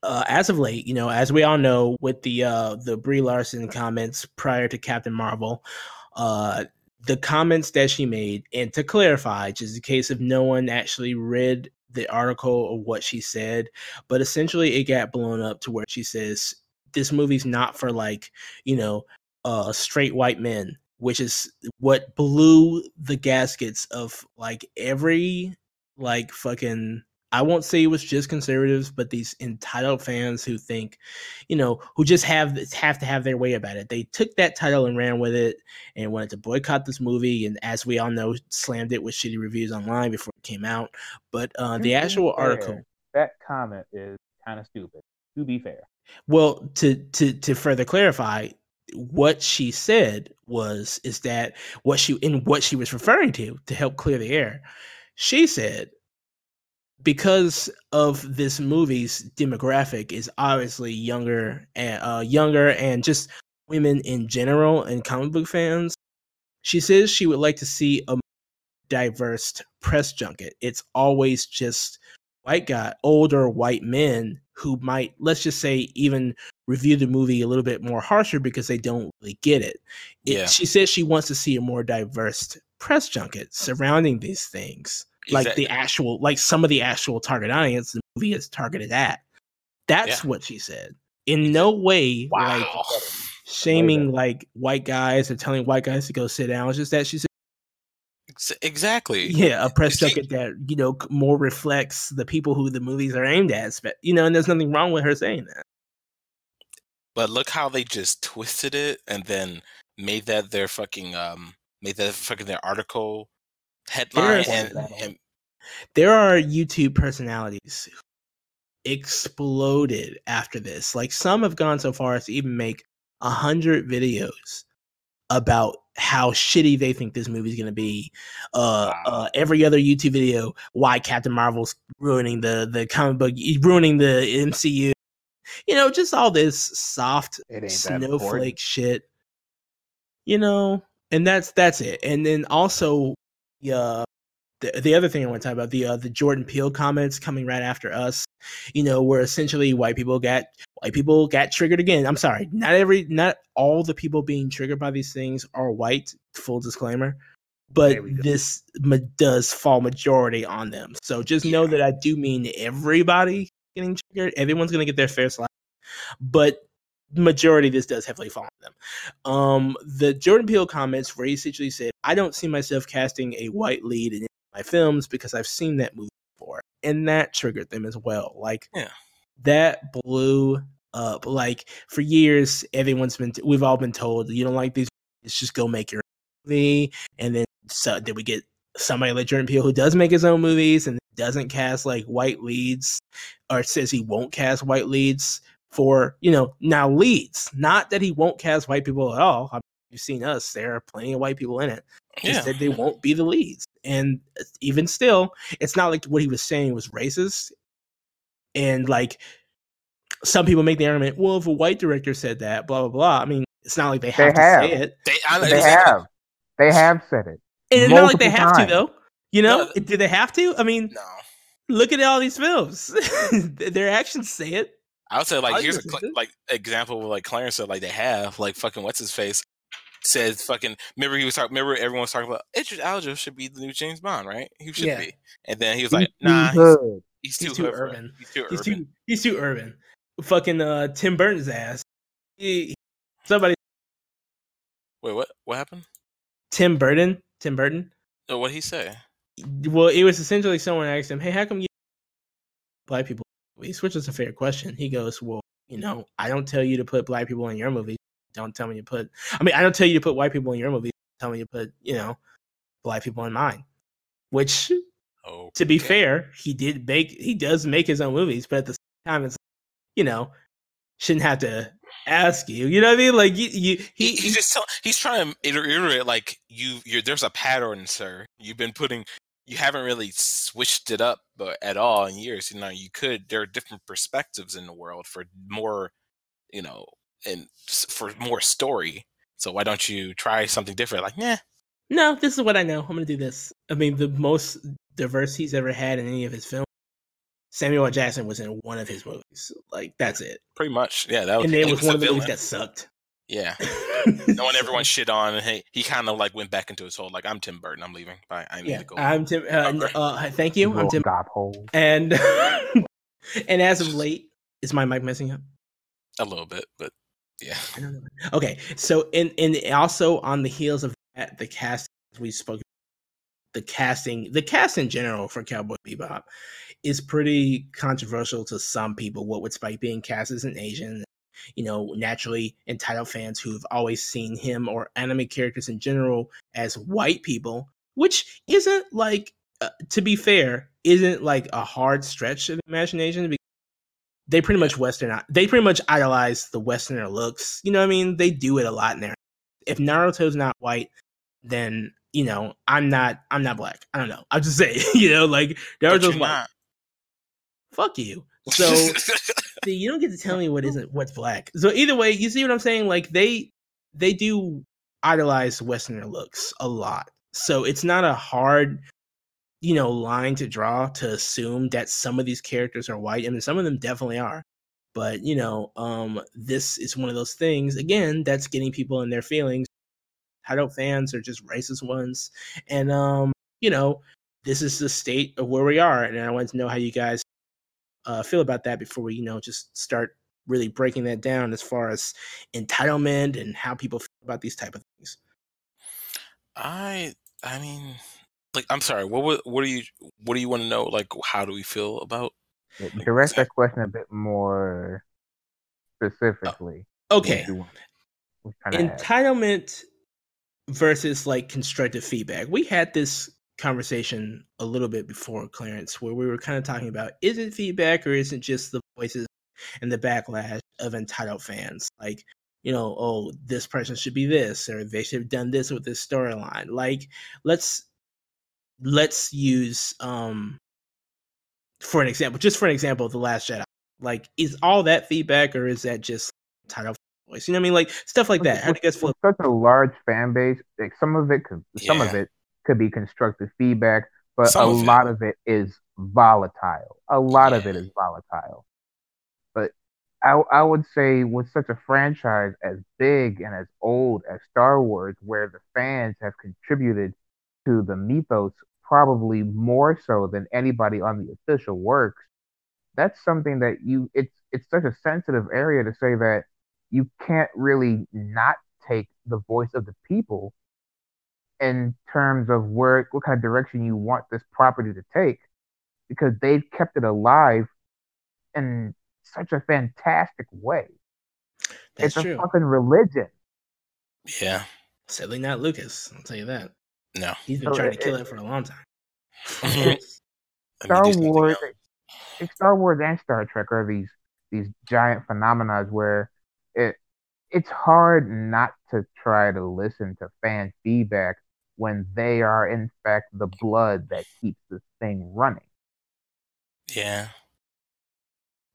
Uh, as of late, you know, as we all know, with the uh, the Brie Larson comments prior to Captain Marvel, uh, the comments that she made, and to clarify, just in case if no one actually read the article or what she said, but essentially it got blown up to where she says, this movie's not for like, you know, uh, straight white men. Which is what blew the gaskets of like every like fucking, I won't say it was just conservatives, but these entitled fans who think, you know, who just have have to have their way about it. They took that title and ran with it and wanted to boycott this movie. And as we all know, slammed it with shitty reviews online before it came out. But uh, the actual fair, article, that comment is kind of stupid. To be fair, well, to to to further clarify. What she said was is that what she in what she was referring to to help clear the air, she said, because of this movie's demographic is obviously younger and uh, younger and just women in general and comic book fans. She says she would like to see a diverse press junket. It's always just white guy, older white men who might, let's just say, even review the movie a little bit more harsher because they don't really get it. it yeah. She says she wants to see a more diverse press junket surrounding these things, like exactly. the actual, like some of the actual target audience the movie is targeted at. That's yeah. what she said. In no way, wow. like shaming like white guys or telling white guys to go sit down. It's just that she said exactly. Yeah, a press junket that, you know, more reflects the people who the movies are aimed at. You know, and there's nothing wrong with her saying that. But look how they just twisted it and then made that their fucking um made that fucking their article headline. There and, and there are YouTube personalities who exploded after this. Like some have gone so far as to even make a hundred videos about how shitty they think this movie is going to be. Uh, wow. uh, every other YouTube video, why Captain Marvel's ruining the the comic book, ruining the M C U. You know, just all this soft snowflake shit. You know, and that's that's it. And then also, yeah, the, the other thing I want to talk about, the uh, the Jordan Peele comments coming right after us, you know, where essentially white people got white people got triggered again. I'm sorry, not every not all the people being triggered by these things are white. Full disclaimer. But this ma- does fall majority on them. So just know yeah. that I do mean everybody getting triggered. Everyone's going to get their fair slap. But majority of this does heavily fall on them. Um, the Jordan Peele comments where he essentially said, I don't see myself casting a white lead in my films because I've seen that movie before. And that triggered them as well. Like, yeah. that blew up. Like, for years, everyone's been, t- we've all been told, you don't like these movies, just go make your own movie. And then So did we get somebody like Jordan Peele who does make his own movies and doesn't cast like white leads, or says he won't cast white leads for, you know, now leads. Not that he won't cast white people at all. I mean, you've seen us. There are plenty of white people in it. Just yeah. that they won't be the leads. And even still, it's not like what he was saying was racist. And like some people make the argument, well, if a white director said that, blah, blah, blah. I mean, it's not like they have they to have. say it. They, I, they have. They have said it. And it's not like they have times. to, though. You know, no. do they have to? I mean, no. Look at all these films. Their actions say it. I would say, like, all here's a cl- like example where, like, Clarence said, like, they have, like, fucking what's his face said, fucking. Remember he was talking. Remember everyone was talking about Idris Elba should be the new James Bond, right? He should yeah. be. And then he was like, nah, he's, he's, he's, too, too, urban. he's too urban. He's too urban. He's too urban. Fucking uh, Tim Burton's ass. He, somebody. Wait, what? What happened? Tim Burton. Tim Burton. Oh, what'd he say? Well, it was essentially someone asked him, hey, how come you black people in movies? Which is a fair question. He goes, well, you know, I don't tell you to put black people in your movies. Don't tell me to put, I mean, I don't tell you to put white people in your movies. Tell me to put, you know, black people in mine. Which, okay. to be fair, he did make, he does make his own movies, but at the same time, it's, you know, shouldn't have to ask you, you know what I mean? Like you, you he, he he's just tell, he's trying to iterate like you, you're there's a pattern, sir. You've been putting, you haven't really switched it up at all in years. You know, you could there are different perspectives in the world for more, you know, and for more story. So why don't you try something different? Like, nah, no, this is what I know. I'm gonna do this. I mean, the most diverse he's ever had in any of his films. Samuel L. Jackson was in one of his movies. Like, that's it. Pretty much. Yeah, that was And it was, was one of the villain. movies that sucked. Yeah. No one everyone shit on. And hey, he kind of like went back into his hole. Like, I'm Tim Burton. I'm leaving. Bye. I need yeah, to go. I'm Tim. Uh, uh, thank you. I'm Tim. And, and as of late, is my mic messing up? A little bit, but yeah. I don't know. Okay. So, and, and also on the heels of that, the cast we spoke about. The casting, the cast in general for Cowboy Bebop is pretty controversial to some people. What with Spike being cast as an Asian, you know, naturally entitled fans who have always seen him or anime characters in general as white people, which isn't like, uh, to be fair, isn't like a hard stretch of the imagination. Because they pretty much Western, they pretty much idolize the Westerner looks. You know what I mean? They do it a lot in there. If Naruto's not white, then you know, I'm not, I'm not black. I don't know. I'm just saying, you know, like, there are those black. Fuck you. So, see, you don't get to tell me what isn't, what's black. So either way, you see what I'm saying? Like, they, they do idolize Westerner looks a lot. So it's not a hard, you know, line to draw to assume that some of these characters are white. I mean, some of them definitely are. But, you know, um, this is one of those things, again, that's getting people in their feelings. Adult fans are just racist ones, and um, you know, this is the state of where we are. And I wanted to know how you guys uh, feel about that before we, you know, just start really breaking that down as far as entitlement and how people feel about these type of things. I, I mean, like, I'm sorry. What, what do you, what do you want to know? Like, how do we feel about? Direct that question a bit more specifically. Oh, okay, entitlement versus like constructive feedback. We had this conversation a little bit before, Clarence, where we were kind of talking about, is it feedback or is it just the voices and the backlash of entitled fans? Like, you know, oh, this person should be this, or they should have done this with this storyline. Like, let's let's use um for an example, just for an example, The Last Jedi. Like, is all that feedback or is that just entitled? You know what I mean? Like, stuff like that. How do you guys feel? Such a large fan base. Like, some of it could, yeah. some of it could be constructive feedback, but Some a of lot it. of it is volatile. A lot yeah. of it is volatile. But I, I would say with such a franchise as big and as old as Star Wars, where the fans have contributed to the mythos probably more so than anybody on the official works, that's something that you, it's it's such a sensitive area to say that you can't really not take the voice of the people in terms of where, what kind of direction you want this property to take, because they've kept it alive in such a fantastic way. That's it's true. A fucking religion. Yeah. Sadly not Lucas, I'll tell you that. No. He's been so trying it, to kill it, it for a long time. Star Wars Star Wars and Star Trek are these these giant phenomena where it it's hard not to try to listen to fan feedback when they are, in fact, the blood that keeps this thing running. Yeah.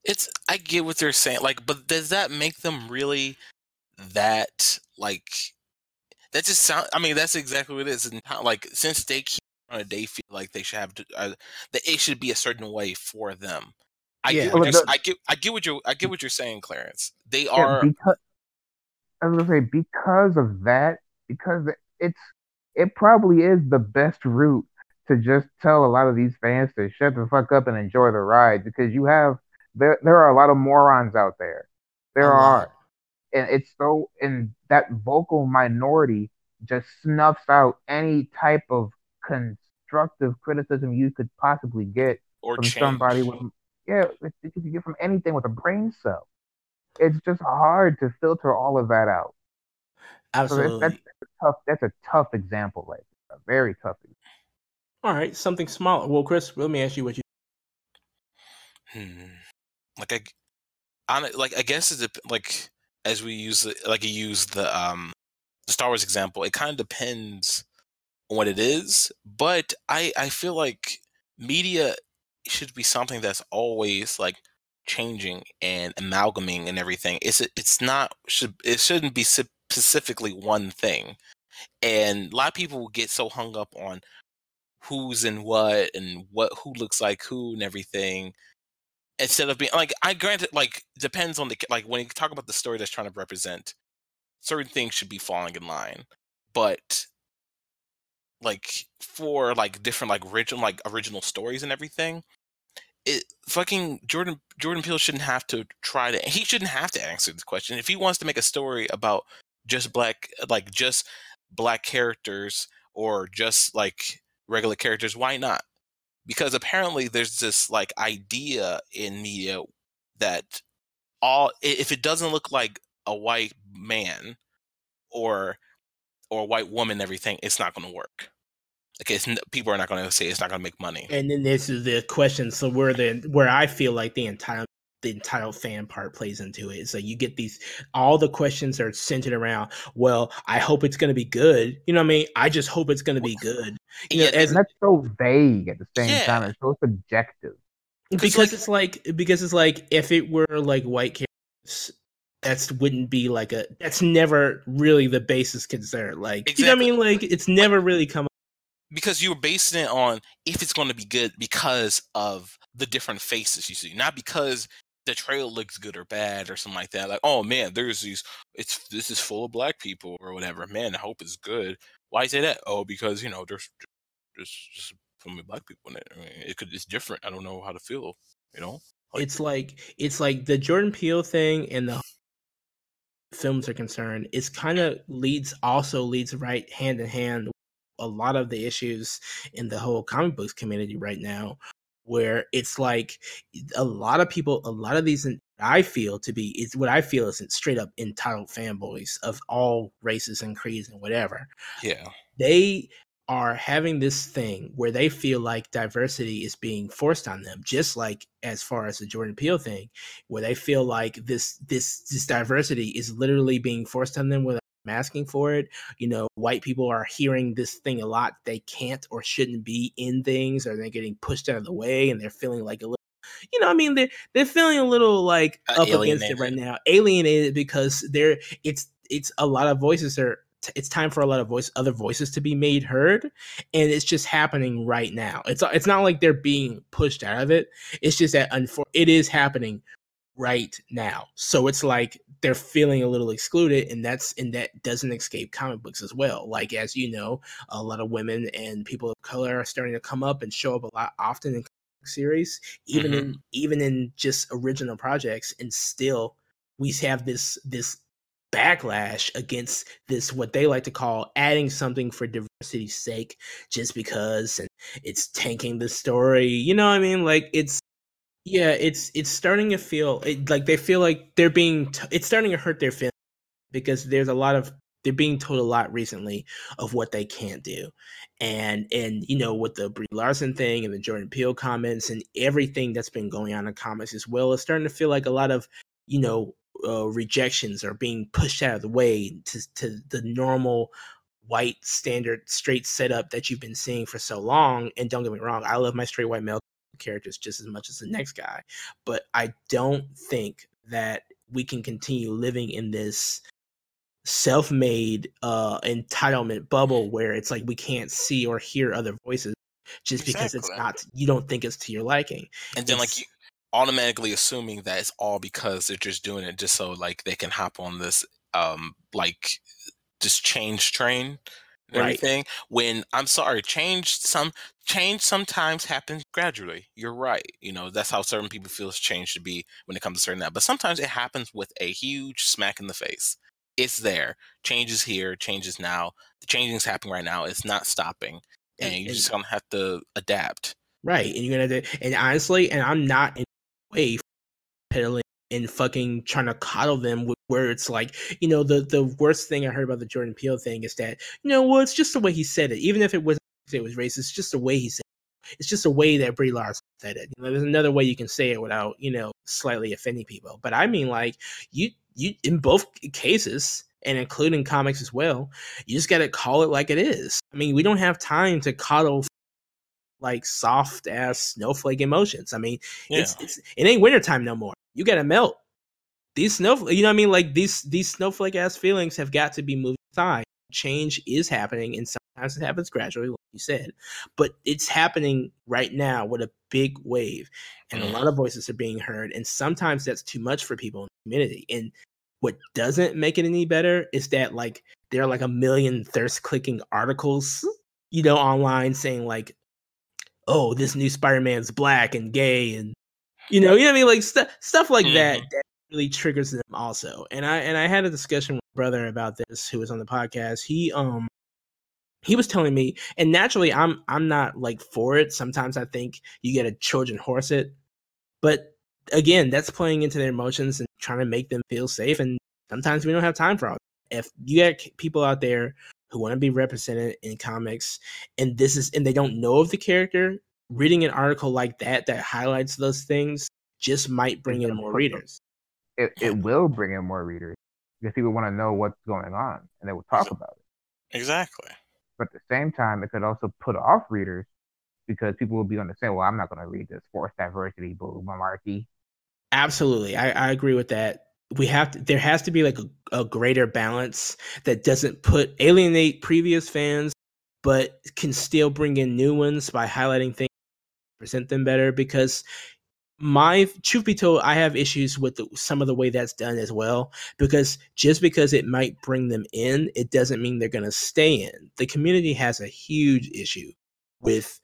It's, I get what they're saying, like, but does that make them really that, like, that just sound, I mean, that's exactly what it is. And how, like, since they keep on a day feel like they should have, to, uh, that it should be a certain way for them. I, yeah. get, well, the, I get I get what you're I get what you're saying, Clarence. They yeah, are because, I was gonna say because of that, because it's it probably is the best route to just tell a lot of these fans to shut the fuck up and enjoy the ride, because you have there there are a lot of morons out there. There oh, are. Wow. And it's so and that vocal minority just snuffs out any type of constructive criticism you could possibly get or from change. somebody with Yeah, it, it can get from anything with a brain cell. It's just hard to filter all of that out. Absolutely. So that's, that's, a tough, that's a tough example, like a very tough example. All right, something smaller. Well, Chris, let me ask you what you... Hmm. Like, I, I, like, I guess it's a, like, as we use the, like you use the, um, the Star Wars example, it kind of depends on what it is, but I, I feel like media... It should be something that's always like changing and amalgamating and everything. It's it's not should it shouldn't be specifically one thing. And a lot of people get so hung up on who's in what and what who looks like who and everything. Instead of being like, I grant it, like depends on the like when you talk about the story that's trying to represent, certain things should be falling in line, but. Like for like different like original like original stories and everything, it fucking Jordan Jordan Peele shouldn't have to try to he shouldn't have to answer this question if he wants to make a story about just black like just black characters or just like regular characters. Why not? Because apparently there's this like idea in media that all if it doesn't look like a white man or or a white woman, and everything, it's not going to work. Okay, it's, people are not going to say it's not going to make money. And then this is the question. So where the where I feel like the entire the entire fan part plays into it. So you get these all the questions are centered around. Well, I hope it's going to be good. You know what I mean? I just hope it's going to be good. You yeah, know, as, that's so vague at the same yeah. time. It's so subjective. Because like, it's like because it's like if it were like white characters. That's wouldn't be like a that's never really the basis concern. Like exactly. You know what I mean? Like it's never really come up. Because you were basing it on if it's gonna be good because of the different faces you see, not because the trail looks good or bad or something like that. Like, oh man, there's these it's this is full of black people or whatever. Man, I hope it's good. Why do you say that? Oh, because you know, there's there's just so many black people in it. I mean, it could it's different. I don't know how to feel, you know? Like, it's like it's like the Jordan Peele thing and the films are concerned, it's kind of leads also leads right hand in hand with a lot of the issues in the whole comic books community right now, where it's like a lot of people, a lot of these I feel to be is what I feel is straight up entitled fanboys of all races and creeds and whatever. Yeah, they are having this thing where they feel like diversity is being forced on them, just like as far as the Jordan Peele thing, where they feel like this this this diversity is literally being forced on them without asking for it. You know, white people are hearing this thing a lot. They can't or shouldn't be in things, or they're getting pushed out of the way, and they're feeling like a little, you know, I mean, they're they're feeling a little like uh, up alienated. against it right now, alienated because they're it's it's a lot of voices are t- it's time for a lot of voice, other voices to be made heard, and it's just happening right now. It's it's not like they're being pushed out of it. It's just that unfor- it is happening right now. So it's like they're feeling a little excluded, and that's and that doesn't escape comic books as well. Like, as you know, a lot of women and people of color are starting to come up and show up a lot often in series, even mm-hmm. in even in just original projects, and still we have this this backlash against this, what they like to call adding something for diversity's sake, just because, and it's tanking the story. You know what I mean? Like, it's yeah, it's it's starting to feel it, like they feel like they're being t- it's starting to hurt their feelings, because there's a lot of they're being told a lot recently of what they can't do. And, and you know, with the Brie Larson thing and the Jordan Peele comments and everything that's been going on in comics as well, it's starting to feel like a lot of, you know, uh, rejections are being pushed out of the way to, to the normal white standard straight setup that you've been seeing for so long. And don't get me wrong, I love my straight white male characters just as much as the next guy, but I don't think that we can continue living in this self-made uh entitlement bubble where it's like we can't see or hear other voices just exactly. because it's not, you don't think it's to your liking, and it's, then like you automatically assuming that it's all because they're just doing it just so like they can hop on this um like just change train and right. everything, when I'm sorry, change some change sometimes happens gradually. You're right, you know, that's how certain people feel change should be when it comes to certain that, but sometimes it happens with a huge smack in the face. It's there. Change is here. Change is now. The changing is happening right now. It's not stopping, and, and you're just gonna have to adapt. Right, and you're gonna. Do, and honestly, and I'm not in any way peddling and fucking trying to coddle them with, where it's like, you know, the the worst thing I heard about the Jordan Peele thing is that, you know, well, it's just the way he said it. Even if it was it was racist, it's just the way he said it. It's just the way that Brie Larson said it. You know, there's another way you can say it without, you know, slightly offending people. But I mean, like you. You, in both cases, and including comics as well, you just got to call it like it is. I mean, we don't have time to coddle like soft ass snowflake emotions. I mean, yeah. it's, it's it ain't wintertime no more. You got to melt these snowflake. You know what I mean? Like these these snowflake ass feelings have got to be moved aside. Change is happening, and sometimes it happens gradually, like you said, but it's happening right now with a big wave, and a lot of voices are being heard, and sometimes that's too much for people in the community. And what doesn't make it any better is that, like, there are like a million thirst clicking articles, you know, online saying like, oh, this new Spider-Man's black and gay, and you know, you know what I mean, like st- stuff like mm-hmm. that that really triggers them also. And I and I had a discussion with my brother about this, who was on the podcast. He um He was telling me, and naturally, I'm I'm not like for it. Sometimes I think you got to Trojan horse it, but again, that's playing into their emotions and trying to make them feel safe. And sometimes we don't have time for all that. If you got people out there who want to be represented in comics, and this is, and they don't know of the character, reading an article like that that highlights those things just might bring in more readers. It it will bring in more readers because people want to know what's going on, and they will talk about it. Exactly. But at the same time, it could also put off readers because people will be on the same, well, I'm not going to read this forced diversity, blue malarkey. Absolutely. I, I agree with that. We have to, there has to be like a, a greater balance that doesn't put alienate previous fans, but can still bring in new ones by highlighting things, present them better. Because my truth be told, I have issues with the, some of the way that's done as well, because just because it might bring them in, it doesn't mean they're going to stay in. The community has a huge issue with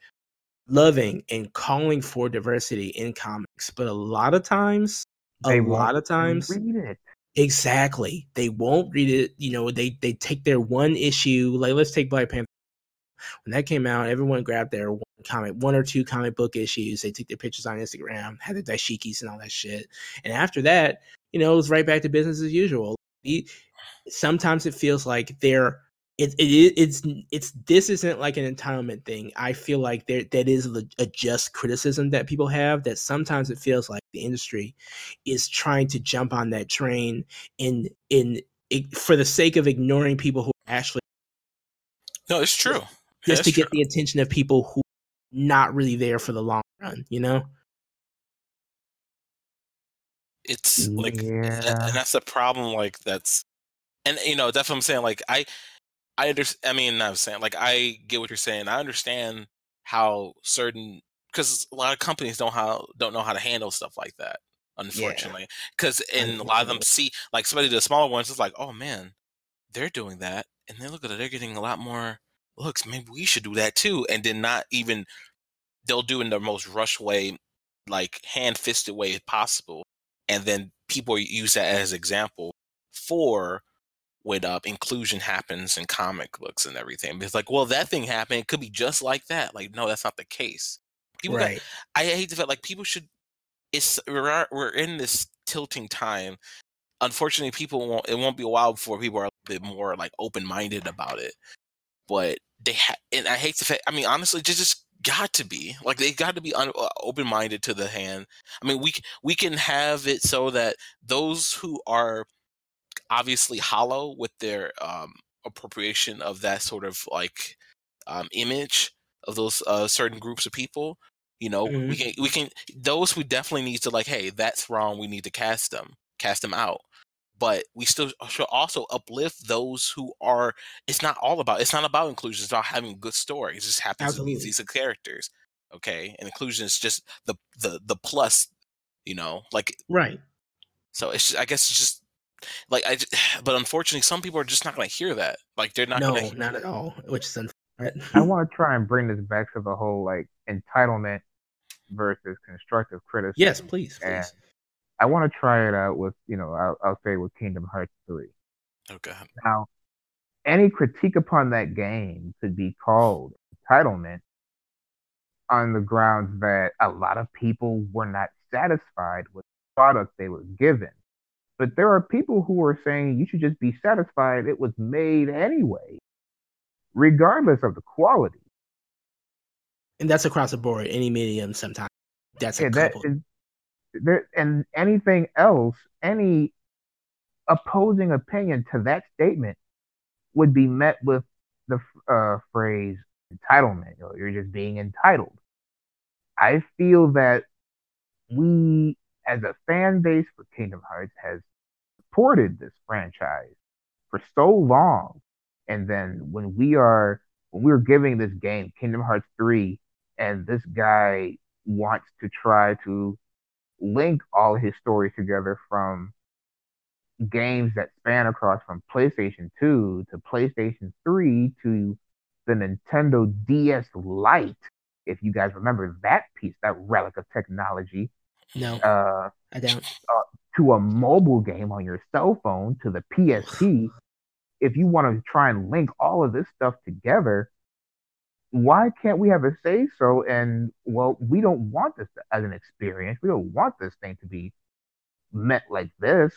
loving and calling for diversity in comics, but a lot of times, a they lot of times, read it. Exactly, they won't read it. You know, they they take their one issue. Like, let's take Black Panther. When that came out, everyone grabbed their one comic, one or two comic book issues. They took their pictures on Instagram, had the dashikis and all that shit. And after that, you know, it was right back to business as usual. Sometimes it feels like they're it, it it's it's this isn't like an entitlement thing. I feel like there that is a just criticism that people have, that sometimes it feels like the industry is trying to jump on that train in in it, for the sake of ignoring people who actually. No, it's true. Just to get the attention of people who are not really there for the long run, you know? It's like, yeah. And that's a problem, like, that's, and, you know, that's what I'm saying. Like, I, I understand. I mean, I was saying, like, I get what you're saying. I understand how certain, because a lot of companies don't how don't know how to handle stuff like that, unfortunately. Because yeah. and a lot of them see, like, somebody the smaller ones is like, oh man, they're doing that, and they look at it, they're getting a lot more looks. Maybe we should do that too, and then not even they'll do in the most rushed way, like hand-fisted way possible, and then people use that as example for when uh, inclusion happens in comic books and everything. It's like, well, that thing happened. It could be just like that. Like, no, that's not the case. People right. got, I hate the fact, like, people should. It's we're we're in this tilting time. Unfortunately, people won't. It won't be a while before people are a bit more like open-minded about it. But they ha- and I hate the fact. I mean, honestly, just just. Got to be like they got to be un- open-minded to the hand. I mean, we we can have it so that those who are obviously hollow with their um, appropriation of that sort of like um, image of those uh, certain groups of people, you know, mm-hmm. we can we can those who definitely need to like, hey, that's wrong. We need to cast them, cast them out. But we still should also uplift those who are. It's not all about. It's not about inclusion. It's about having good stories. It just happens Absolutely. to be these characters, okay? And inclusion is just the the the plus, you know, like right. So it's just, I guess it's just like I. But unfortunately, some people are just not going to hear that. Like they're not. No, gonna hear not at all. Which is unfortunate. I want to try and bring this back to the whole like entitlement versus constructive criticism. Yes, please, please. And I want to try it out with, you know, I'll, I'll say with Kingdom Hearts three. Okay. Now, any critique upon that game could be called entitlement on the grounds that a lot of people were not satisfied with the product they were given. But there are people who are saying you should just be satisfied it was made anyway, regardless of the quality. And that's across the board, any medium sometimes. That's yeah, a couple. That is, There, and anything else, any opposing opinion to that statement would be met with the uh, phrase entitlement. You know, you're just being entitled. I feel that we, as a fan base for Kingdom Hearts, has supported this franchise for so long. And then when we are, when we're giving this game Kingdom Hearts three, and this guy wants to try to link all his stories together from games that span across from PlayStation two to PlayStation three to the Nintendo D S Lite. If you guys remember that piece, that relic of technology. No, uh, I don't. Uh, to a mobile game on your cell phone, to the P S P. If you want to try and link all of this stuff together, why can't we have a say-so? And, well, we don't want this to, as an experience. We don't want this thing to be met like this.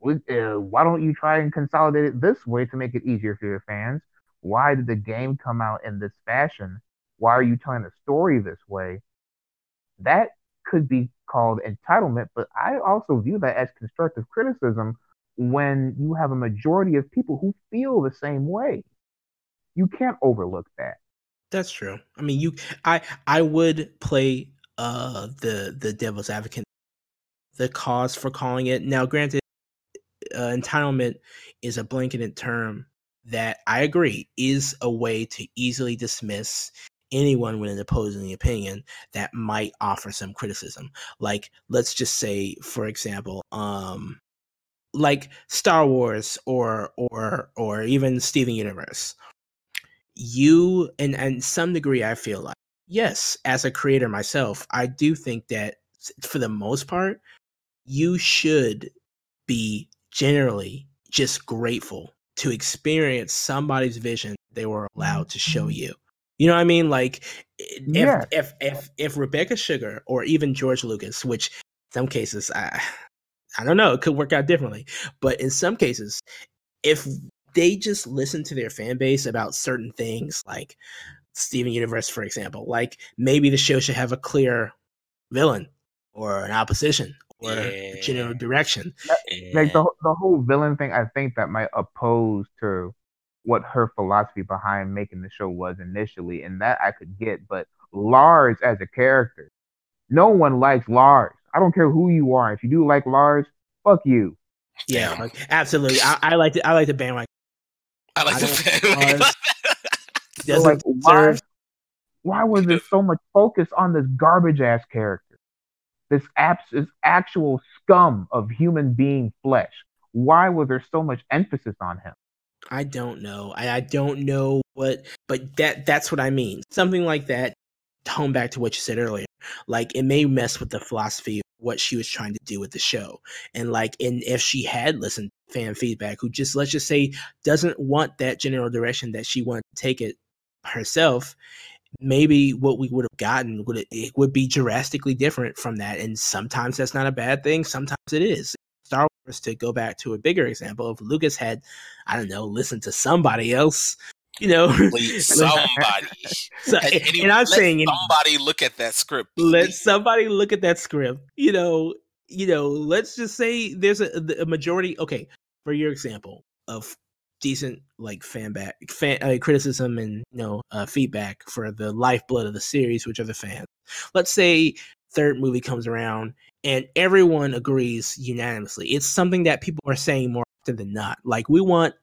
We, uh, why don't you try and consolidate it this way to make it easier for your fans? Why did the game come out in this fashion? Why are you telling the story this way? That could be called entitlement, but I also view that as constructive criticism when you have a majority of people who feel the same way. You can't overlook that. That's true. I mean, you, I, I would play uh, the the devil's advocate, the cause for calling it. Now, granted, uh, entitlement is a blanketed term that I agree is a way to easily dismiss anyone with an opposing opinion that might offer some criticism. Like, let's just say, for example, um, like Star Wars or or or even Steven Universe. You and and some degree, I feel like, yes, as a creator myself, I do think that for the most part, you should be generally just grateful to experience somebody's vision they were allowed to show you. You know what I mean? Like, yeah. if, if if if Rebecca Sugar or even George Lucas, which in some cases I I don't know, it could work out differently, but in some cases, if they just listen to their fan base about certain things, like Steven Universe, for example. Like, maybe the show should have a clear villain or an opposition or yeah. a general direction. Yeah. Like, the, the whole villain thing, I think that might oppose to what her philosophy behind making the show was initially, and that I could get. But Lars as a character, no one likes Lars. I don't care who you are. If you do like Lars, fuck you. Yeah, like, absolutely. I, I like to, I like to bandwagon. I like I the family. Uh, so like, why, why was there so much focus on this garbage ass character? This abs- this actual scum of human being flesh. Why was there so much emphasis on him? I don't know. I, I don't know what, but that that's what I mean. Something like that, home back to what you said earlier, like it may mess with the philosophy of what she was trying to do with the show. And like, and if she had listened to fan feedback, who just, let's just say, doesn't want that general direction that she wanted to take it herself, maybe what we would have gotten would it, it would be drastically different from that. And sometimes that's not a bad thing. Sometimes it is. Star Wars, to go back to a bigger example, if Lucas had, I don't know, listened to somebody else, you know, please, somebody. So, and, and, and I'm let saying, somebody look at that script. Please. Let somebody look at that script. You know, you know. Let's just say there's a, a majority. Okay, for your example of decent like fan back, fan uh, criticism and you know uh, feedback for the lifeblood of the series, which are the fans. Let's say third movie comes around and everyone agrees unanimously. It's something that people are saying more often than not. Like, we want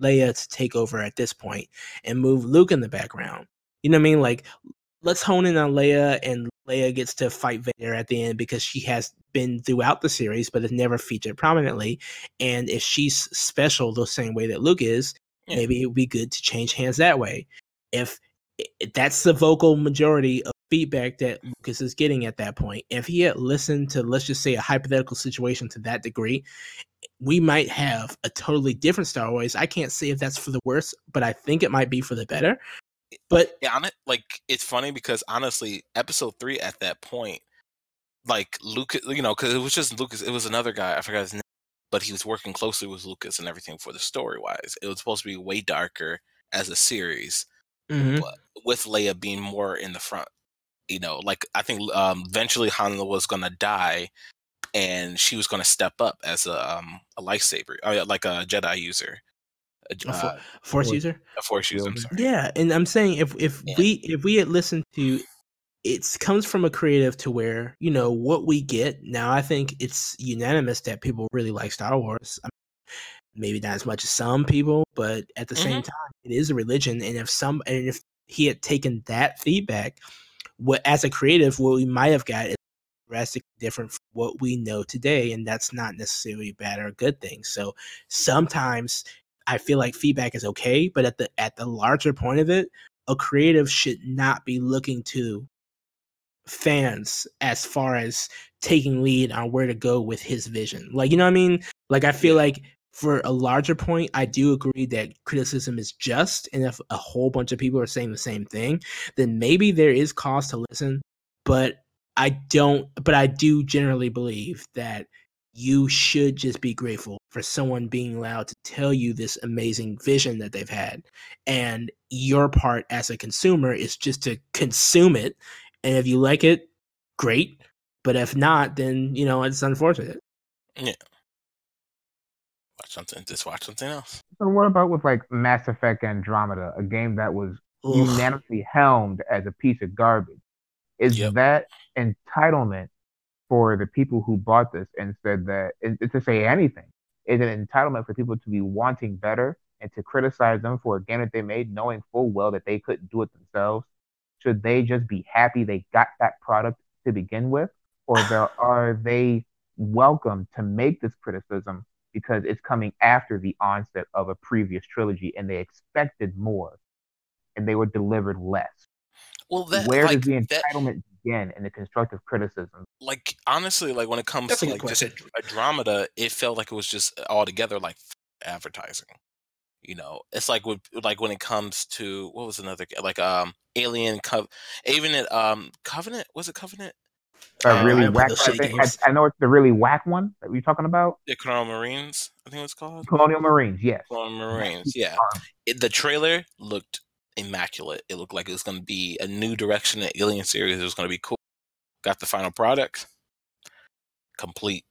Leia to take over at this point and move Luke in the background. You know what I mean? Like, let's hone in on Leia, and Leia gets to fight Vader at the end because she has been throughout the series, but is never featured prominently. And if she's special the same way that Luke is, yeah. maybe it would be good to change hands that way. If, if that's the vocal majority of feedback that Lucas is getting at that point, if he had listened to, let's just say, a hypothetical situation to that degree, we might have a totally different Star Wars. I can't say if that's for the worse, but I think it might be for the better. But yeah, I'm, like, it's funny because honestly, episode three at that point, like Lucas, you know, because it was just Lucas. It was another guy, I forgot his name, but he was working closely with Lucas and everything for the story wise. It was supposed to be way darker as a series, mm-hmm. but with Leia being more in the front. You know, like I think um, eventually Han was gonna die. And she was going to step up as a um, a lightsaber, or like a Jedi user, a, a for, uh, force or, user, a force user. I'm sorry. Yeah, and I'm saying if if yeah. we if we had listened to, it comes from a creative to where you know what we get now. I think it's unanimous that people really like Star Wars. I mean, maybe not as much as some people, but at the mm-hmm. same time, it is a religion. And if some and if he had taken that feedback, what as a creative, what we might have got is drastically different from what we know today, and that's not necessarily bad or a good thing. So sometimes I feel like feedback is okay, but at the at the larger point of it, a creative should not be looking to fans as far as taking lead on where to go with his vision. Like, you know what I mean? Like, I feel like for a larger point, I do agree that criticism is just, and if a whole bunch of people are saying the same thing, then maybe there is cause to listen, but I don't, but I do generally believe that you should just be grateful for someone being allowed to tell you this amazing vision that they've had. And your part as a consumer is just to consume it. And if you like it, great. But if not, then, you know, it's unfortunate. Yeah. Watch something, just watch something else. So what about with like Mass Effect Andromeda, a game that was Ugh. unanimously helmed as a piece of garbage? Is yep. that entitlement for the people who bought this and said that, and to say anything, is an entitlement for people to be wanting better and to criticize them for a game that they made knowing full well that they couldn't do it themselves? Should they just be happy they got that product to begin with? Or are they welcome to make this criticism because it's coming after the onset of a previous trilogy and they expected more and they were delivered less? Well, that, Where like, does the entitlement that, begin in the constructive criticism? Like, honestly, like when it comes That's to like just Andromeda, it felt like it was just altogether like advertising. You know, it's like with like when it comes to what was another like um Alien Co- Alien um Covenant was it Covenant? A uh, really um, whack. I, think, I, I know it's the really whack one that you're talking about. The Colonial Marines, I think it's called. Colonial Marines, yes. Colonial Marines, yeah. It, the trailer looked immaculate. It looked like it was going to be a new direction in the Alien series. It was going to be cool. Got the final product. Complete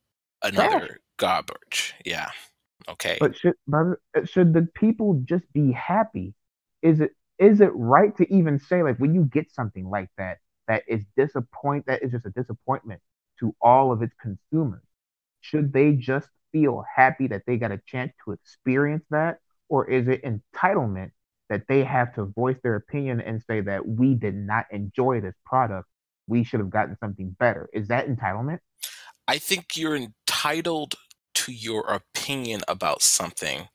another Gosh. garbage. Yeah. Okay. But should should the people just be happy? Is it is it right to even say, like, when you get something like that that is disappoint that is just a disappointment to all of its consumers, should they just feel happy that they got a chance to experience that? or is it entitlement that they have to voice their opinion and say that we did not enjoy this product, we should have gotten something better? Is that entitlement? I think you're entitled to your opinion about something.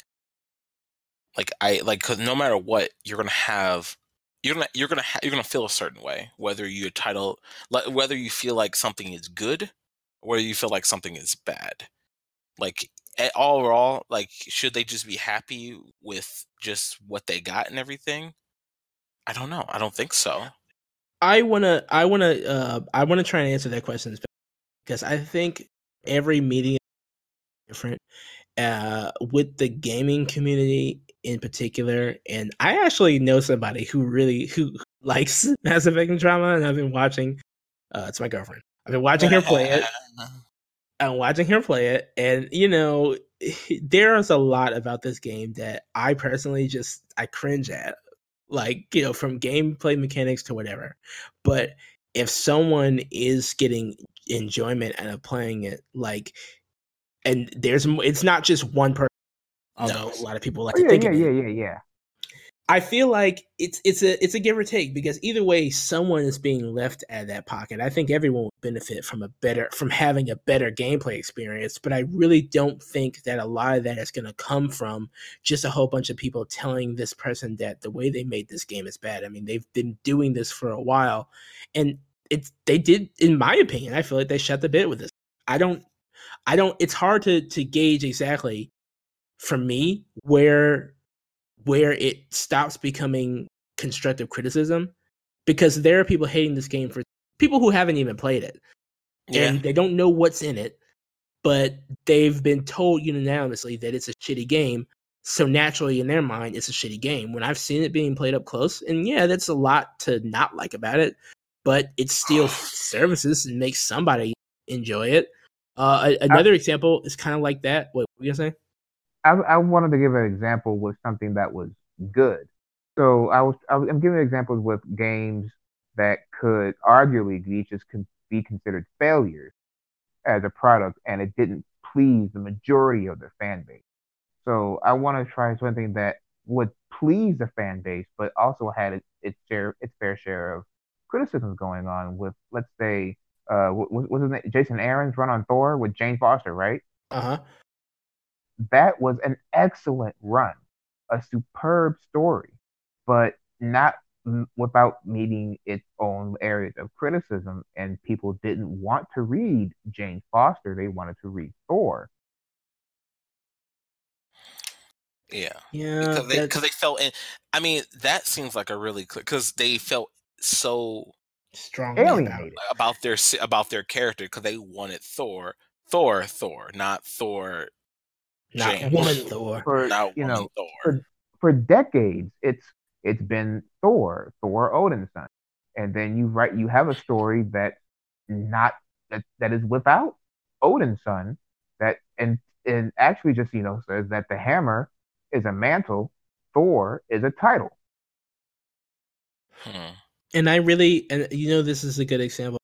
Like I like, cause no matter what, you're gonna have you're gonna you're gonna ha- you're gonna feel a certain way, whether you title like, whether you feel like something is good, or whether you feel like something is bad. Like all overall, like should they just be happy with just what they got and everything? I don't know. I don't think so. I wanna I wanna uh, I wanna try and answer that question, because I think every medium is different. Uh, with the gaming community in particular, and I actually know somebody who really who likes Mass Effect and drama, and I've been watching. Uh, it's my girlfriend. I've been watching her play it. I'm watching her play it, and you know, there is a lot about this game that I personally just I cringe at, like you know, from gameplay mechanics to whatever. But if someone is getting enjoyment out of playing it, like. And there's, it's not just one person. Although no. A lot of people like oh, to yeah, think yeah, of it. Yeah, yeah, yeah. I feel like it's it's a it's a give or take, because either way, someone is being left at that pocket. I think everyone would benefit from a better from having a better gameplay experience, but I really don't think that a lot of that is going to come from just a whole bunch of people telling this person that the way they made this game is bad. I mean, they've been doing this for a while, and it's they did, in my opinion. I feel like they shut the bit with this. I don't. I don't, it's hard to, to gauge exactly for me where, where it stops becoming constructive criticism, because there are people hating this game for people who haven't even played it yeah. and they don't know what's in it, but they've been told unanimously that it's a shitty game. So naturally in their mind, it's a shitty game. When I've seen it being played up close, and yeah, that's a lot to not like about it, but it still services and makes somebody enjoy it. Uh, another I, example is kind of like that. What were you going to say? I, I wanted to give an example with something that was good. So I was, I was, I'm giving examples with games that could arguably be just con- be considered failures as a product, and it didn't please the majority of the fan base. So I want to try something that would please the fan base, but also had its, its share, its fair share of criticisms going on with, let's say, Uh, what was his name? Jason Aaron's run on Thor with Jane Foster, right? Uh huh. That was an excellent run, a superb story, but not m- without meeting its own areas of criticism. And people didn't want to read Jane Foster; they wanted to read Thor. Yeah, yeah, because they, cause they felt. In, I mean, that seems like a really because they felt so. Strongly alienated about their about their character, because they wanted Thor, Thor, Thor, not Thor, not James. Woman Thor, for, not you woman know, Thor. For, for decades, it's it's been Thor, Thor Odin's son, and then you write you have a story that not that, that is without Odin's son that and and actually just you know says that the hammer is a mantle, Thor is a title. Hmm. And I really, and you know, this is a good example.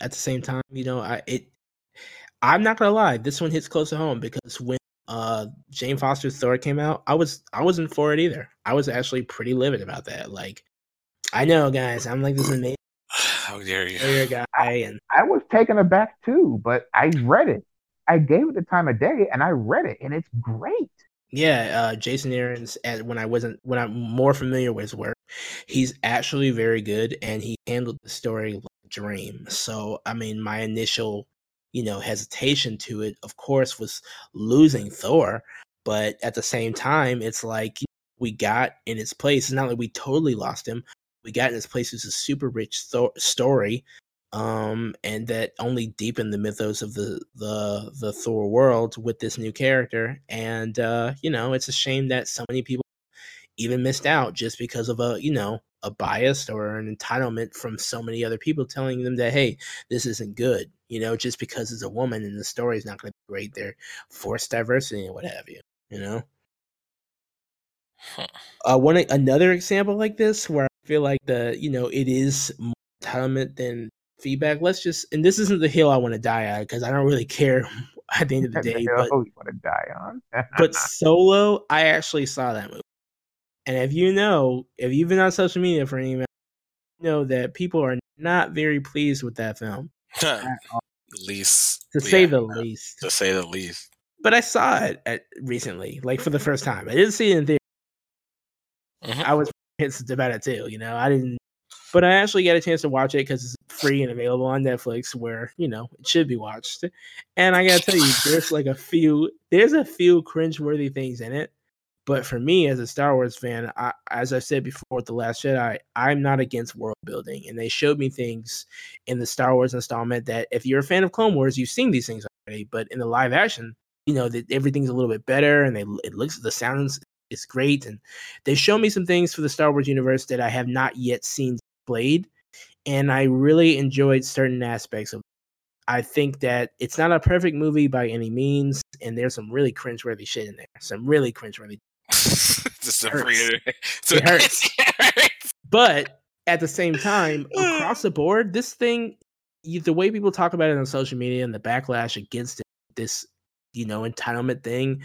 At the same time, you know, I it, I'm not gonna lie, this one hits close to home, because when uh, Jane Foster's Thor came out, I was I wasn't for it either. I was actually pretty livid about that. Like, I know, guys, I'm like this amazing. How dare you, guy? And I, I was taken aback too, but I read it. I gave it the time of day, and I read it, and it's great. Yeah, uh, Jason Aaron's. At, when I wasn't, when I'm more familiar with his work, he's actually very good, and he handled the story like a dream. So, I mean, my initial, you know, hesitation to it, of course, was losing Thor, but at the same time, it's like we got in his place. It's not like we totally lost him. We got in his place. It's a super rich th- story, um, and that only deepened the mythos of the the the Thor world with this new character. And uh, you know, it's a shame that so many people. Even missed out just because of a, you know, a bias or an entitlement from so many other people telling them that, hey, this isn't good, you know, just because it's a woman and the story is not going to be great. They're forced diversity and what have you, you know? Huh. Uh, one, another example like this where I feel like the, you know, it is more entitlement than feedback. Let's just, and this isn't the hill I want to die on because I don't really care at the end of the day. But, oh, you want to die on? But Solo, I actually saw that movie. And if you know, if you've been on social media for any minute, you know that people are not very pleased with that film. At all. Least, to say yeah, the least. To say the least. But I saw it at, recently, like for the first time. I didn't see it in theater. Mm-hmm. I was pissed about it too, you know. I didn't, but I actually got a chance to watch it because it's free and available on Netflix, where you know it should be watched. And I gotta tell you, there's like a few, there's a few cringeworthy things in it. But for me, as a Star Wars fan, I, as I said before with The Last Jedi, I'm not against world building. And they showed me things in the Star Wars installment that if you're a fan of Clone Wars, you've seen these things already. But in the live action, you know, that everything's a little bit better and they it looks, the sounds is great. And they showed me some things for the Star Wars universe that I have not yet seen displayed. And I really enjoyed certain aspects of it. I think that it's not a perfect movie by any means. And there's some really cringeworthy shit in there. Some really cringeworthy Just it, hurts. it hurts. But at the same time, across the board, this thing, the way people talk about it on social media and the backlash against it, this, you know, entitlement thing,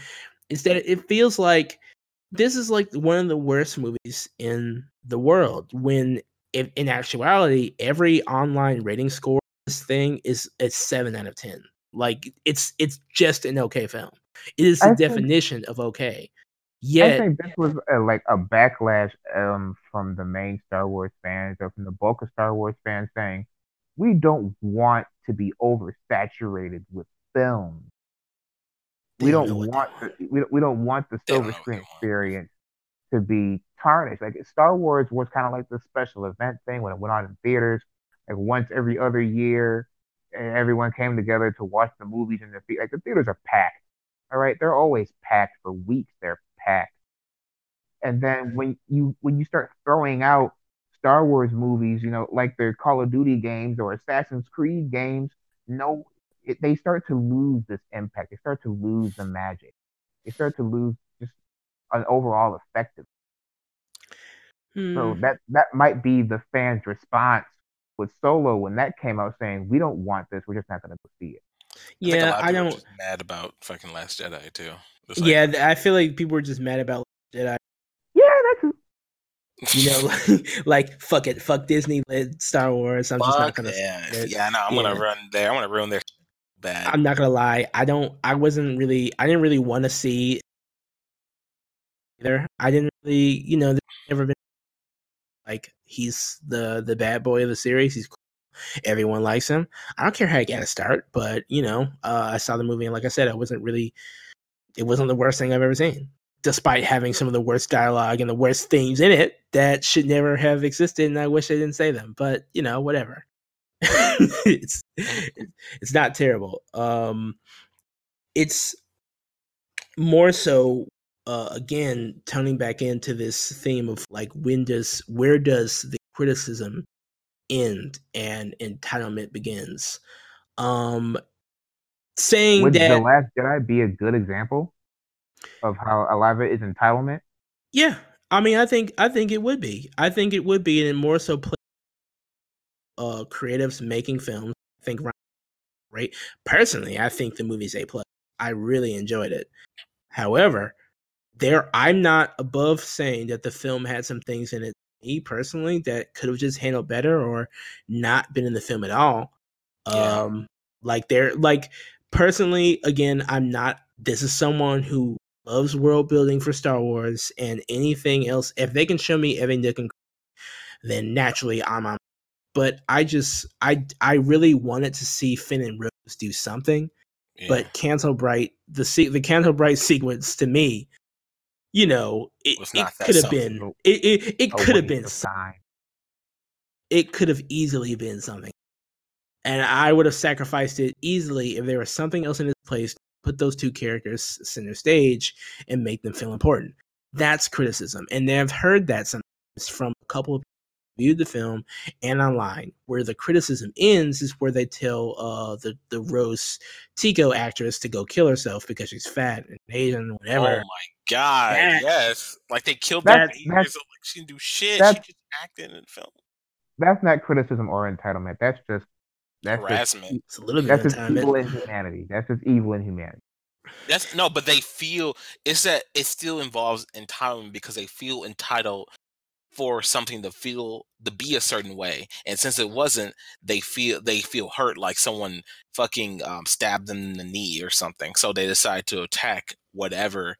is that it feels like this is like one of the worst movies in the world. When if, in actuality, every online rating score, this thing is a seven out of ten. Like it's it's just an okay film. It is the I definition think- of okay. Yeah, I think this was a, like a backlash um, from the main Star Wars fans or from the bulk of Star Wars fans saying, we don't want to be oversaturated with film. We don't want the, we, we don't want the silver screen experience to be tarnished. Like Star Wars was kind of like the special event thing when it went on in theaters, like once every other year, and everyone came together to watch the movies in the theater. Like the theaters are packed. All right, they're always packed for weeks. They're packed. And then when you when you start throwing out Star Wars movies, you know, like the Call of Duty games or Assassin's Creed games, no, it, they start to lose this impact. They start to lose the magic. They start to lose just an overall effectiveness. Hmm. So that that might be the fans' response with Solo when that came out, saying we don't want this. We're just not going to go see it. Yeah, I, I don't. Just mad about fucking Last Jedi too. Like, yeah, I feel like people were just mad about Last Jedi. Yeah, that's you know, like, like fuck it, fuck Disney, Star Wars. I'm fuck just not gonna. Yeah, yeah, no, I'm yeah. gonna run there. I'm gonna ruin their bad. I'm not gonna lie. I don't. I wasn't really. I didn't really want to see either. I didn't really. You know, there's never been like he's the the bad boy of the series. He's cool. Everyone likes him. I don't care how it got to start, but you know, uh, I saw the movie and like I said, I wasn't really, it wasn't the worst thing I've ever seen, despite having some of the worst dialogue and the worst things in it that should never have existed. And I wish I didn't say them, but you know, whatever. it's, it's not terrible. Um, it's more so, uh, again, turning back into this theme of like, when does, where does the criticism end and entitlement begins? Um, saying would that The Last Jedi be a good example of how a lot of it is entitlement? Yeah, I mean, I think I think it would be. I think it would be, and more so, play, uh, creatives making films. I think right. Personally, I think the movie's A plus. I really enjoyed it. However, there I'm not above saying that the film had some things in it, me personally, that could have just handled better or not been in the film at all. Yeah. Um, like they're like personally, again, I'm not, this is someone who loves world building for Star Wars and anything else. If they can show me Evan Dick and then naturally I'm on, but I just, I, I really wanted to see Finn and Rose do something, yeah. But Canto Bright, the se- the Canto Bright sequence to me, you know, it, it could have been, it it, it could have been, sign. It could have easily been something. And I would have sacrificed it easily if there was something else in its place, put those two characters center stage and make them feel important. That's criticism. And I've heard that sometimes from a couple of people who viewed the film and online, where the criticism ends is where they tell uh, the, the Rose Tico actress to go kill herself because she's fat and Asian, whatever. Oh my God, that, yes. Like they killed that baby. Like she didn't do shit. She just acted in film. That's not criticism or entitlement. That's just That's harassment. Just, it's that's just evil in humanity. That's just evil in humanity. That's no, but they feel it's that it still involves entitlement because they feel entitled for something to feel to be a certain way, and since it wasn't, they feel they feel hurt, like someone fucking um, stabbed them in the knee or something. So they decide to attack whatever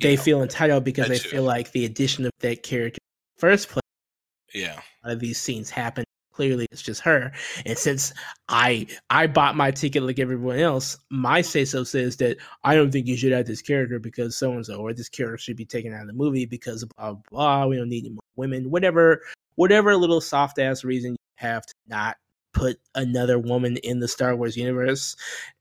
they know, feel entitled because they feel like the addition of that character in the first place. Yeah, a lot of these scenes happen. Clearly, it's just her, and since I I bought my ticket like everyone else, my say so says that I don't think you should add this character because so and so, or this character should be taken out of the movie because blah blah. We don't need any more women, whatever, whatever little soft ass reason you have to not put another woman in the Star Wars universe,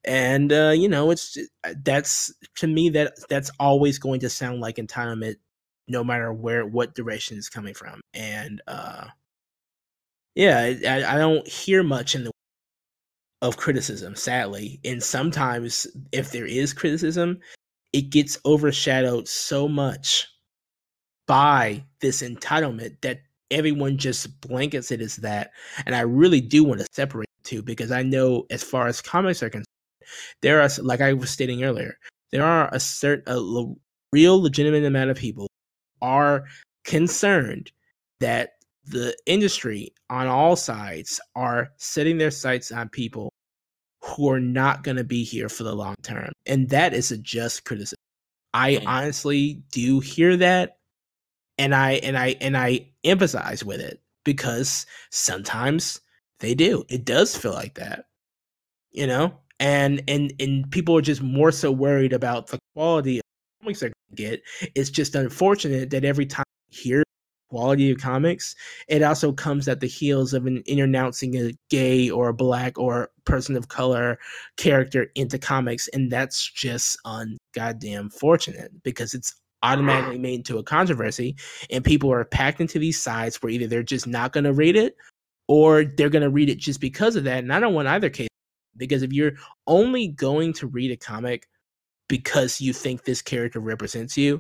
and uh, you know, it's that's to me that that's always going to sound like entitlement, no matter where what direction it's coming from, and. uh Yeah, I, I don't hear much in the of criticism, sadly. And sometimes, if there is criticism, it gets overshadowed so much by this entitlement that everyone just blankets it as that. And I really do want to separate the two because I know, as far as comics are concerned, there are, like I was stating earlier, there are a certain a le, real legitimate amount of people who are concerned that. The industry on all sides are setting their sights on people who are not going to be here for the long term. And that is a just criticism. I mm-hmm. honestly do hear that. And I, and I, and I empathize with it because sometimes they do, it does feel like that, you know, and, and, and people are just more so worried about the quality of comics they're going to get. It's just unfortunate that every time you hear quality of comics, it also comes at the heels of an in announcing a gay or a black or person of color character into comics, and that's just un goddamn fortunate because it's automatically made into a controversy, and people are packed into these sides where either they're just not going to read it or they're going to read it just because of that. And I don't want either case, because if you're only going to read a comic because you think this character represents you,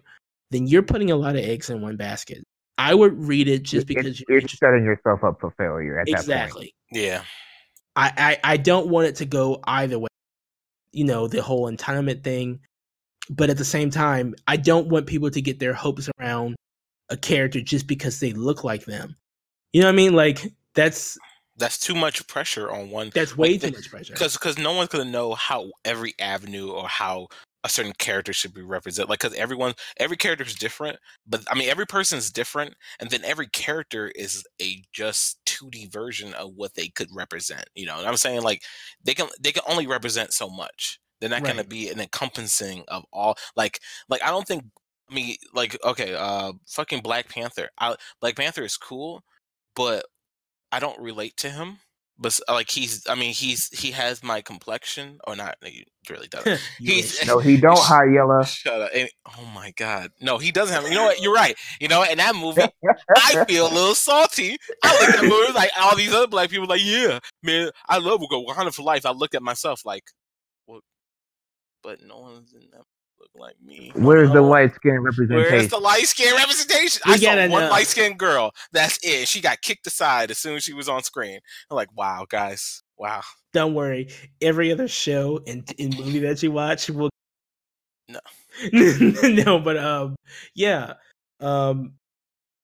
then you're putting a lot of eggs in one basket. I would read it just because it, you're, you're setting yourself up for failure at exactly. that point. Exactly. Yeah. I, I, I don't want it to go either way, you know, the whole entitlement thing. But at the same time, I don't want people to get their hopes around a character just because they look like them. You know what I mean? Like, that's... That's too much pressure on one. That's way like, too much pressure. Because no one's going to know how every avenue or how... a certain character should be represented, like, because everyone, every character is different, but I mean, every person is different, and then every character is a just two D version of what they could represent. You know, and I'm saying, like, they can they can only represent so much. They're not right. going to be an encompassing of all. Like, like I don't think. I mean, like, okay, uh, fucking Black Panther. I, Black Panther is cool, but I don't relate to him. But like he's, I mean, he's he has my complexion, or not? He really doesn't. He's, no, he don't. High yellow. Shut up! And, oh my god! No, he doesn't have. You know what? You're right. You know, in that movie, I feel a little salty. I look at that movie like all these other black people, like, yeah, man, I love Wakanda for life. I look at myself like, well, but no one's in that. Look like me. Where's the light skin representation? Where's the light skin representation? We I saw one know. light skinned girl. That's it. She got kicked aside as soon as she was on screen. I'm like, wow, guys, wow. Don't worry. Every other show and, and movie that you watch will. No. no, but um, yeah, um,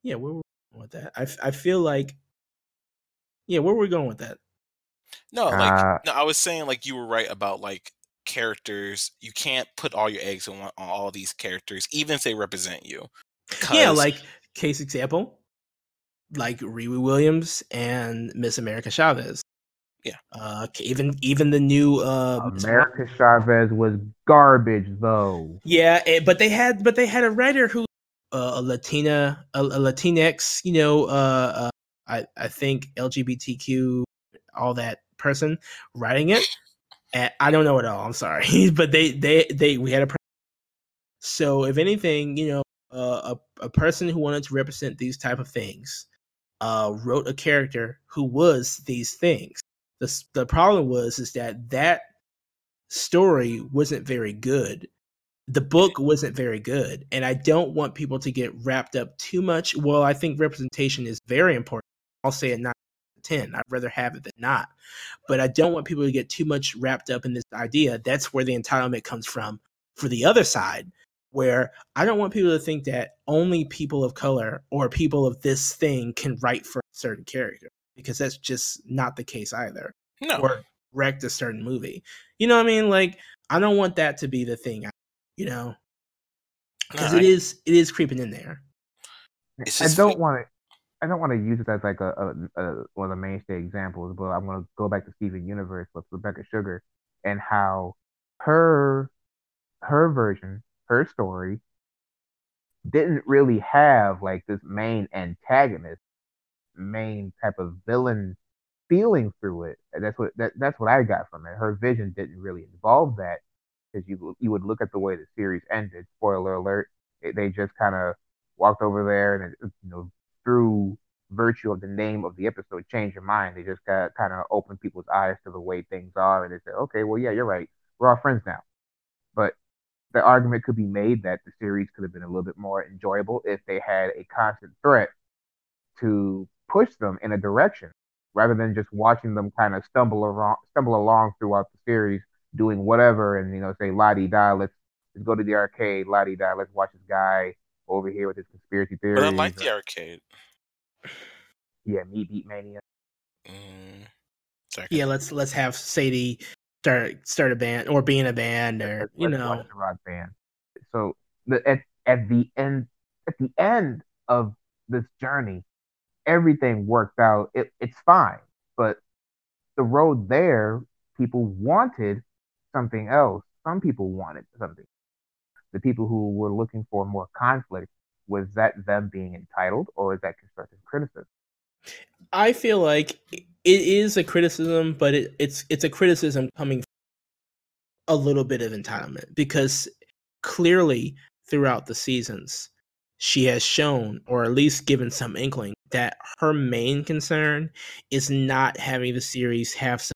yeah. Where were we going with that? I I feel like, yeah, where were we going with that? No, like uh, no, I was saying, like you were right about like. Characters, you can't put all your eggs on, on all these characters, even if they represent you. Yeah, like case example, like Riri Williams and Miss America Chavez. Yeah, uh, even even the new uh, America Chavez was garbage though. Yeah, it, but they had but they had a writer who uh, a Latina, a, a Latinx, you know, uh, uh, I I think L G B T Q, all that person writing it. I don't know at all. I'm sorry, but they, they, they we had a. Pre- so if anything, you know, uh, a a person who wanted to represent these type of things, uh, wrote a character who was these things. the The problem was is that that story wasn't very good. The book wasn't very good, and I don't want people to get wrapped up too much. Well, I think representation is very important. I'll say it not ten. I'd rather have it than not. But I don't want people to get too much wrapped up in this idea. That's where the entitlement comes from for the other side, where I don't want people to think that only people of color or people of this thing can write for a certain character, because that's just not the case either. No. Or direct a certain movie. You know what I mean? Like, I don't want that to be the thing, you know? Because no, it I... is it is creeping in there. I don't want it. I don't want to use it as like a, a, a one of the mainstay examples, but I'm going to go back to Steven Universe with Rebecca Sugar and how her her version, her story, didn't really have like this main antagonist, main type of villain feeling through it. And that's what that, that's what I got from it. Her vision didn't really involve that, because you you would look at the way the series ended. Spoiler alert! It, they just kind of walked over there and it, you know. Through virtue of the name of the episode, Change Your Mind. They just got kind of opened people's eyes to the way things are, and they said, okay, well, yeah, you're right. We're all friends now. But the argument could be made that the series could have been a little bit more enjoyable if they had a constant threat to push them in a direction, rather than just watching them kind of stumble around, stumble along throughout the series, doing whatever, and, you know, say, la-di-da, let's, let's go to the arcade, la-di-da, let's watch this guy over here with his conspiracy theories. But I like the arcade. Yeah, Meat Beat Mania. Mm, yeah, let's let's have Sadie start start a band or be in a band, or you let's know, a rock band. So the, at at the end at the end of this journey, everything worked out. It, it's fine, but the road there, people wanted something else. Some people wanted something. The people who were looking for more conflict, was that them being entitled, or is that constructive criticism? I feel like it is a criticism, but it, it's it's a criticism coming from a little bit of entitlement, because clearly throughout the seasons, she has shown, or at least given some inkling, that her main concern is not having the series have some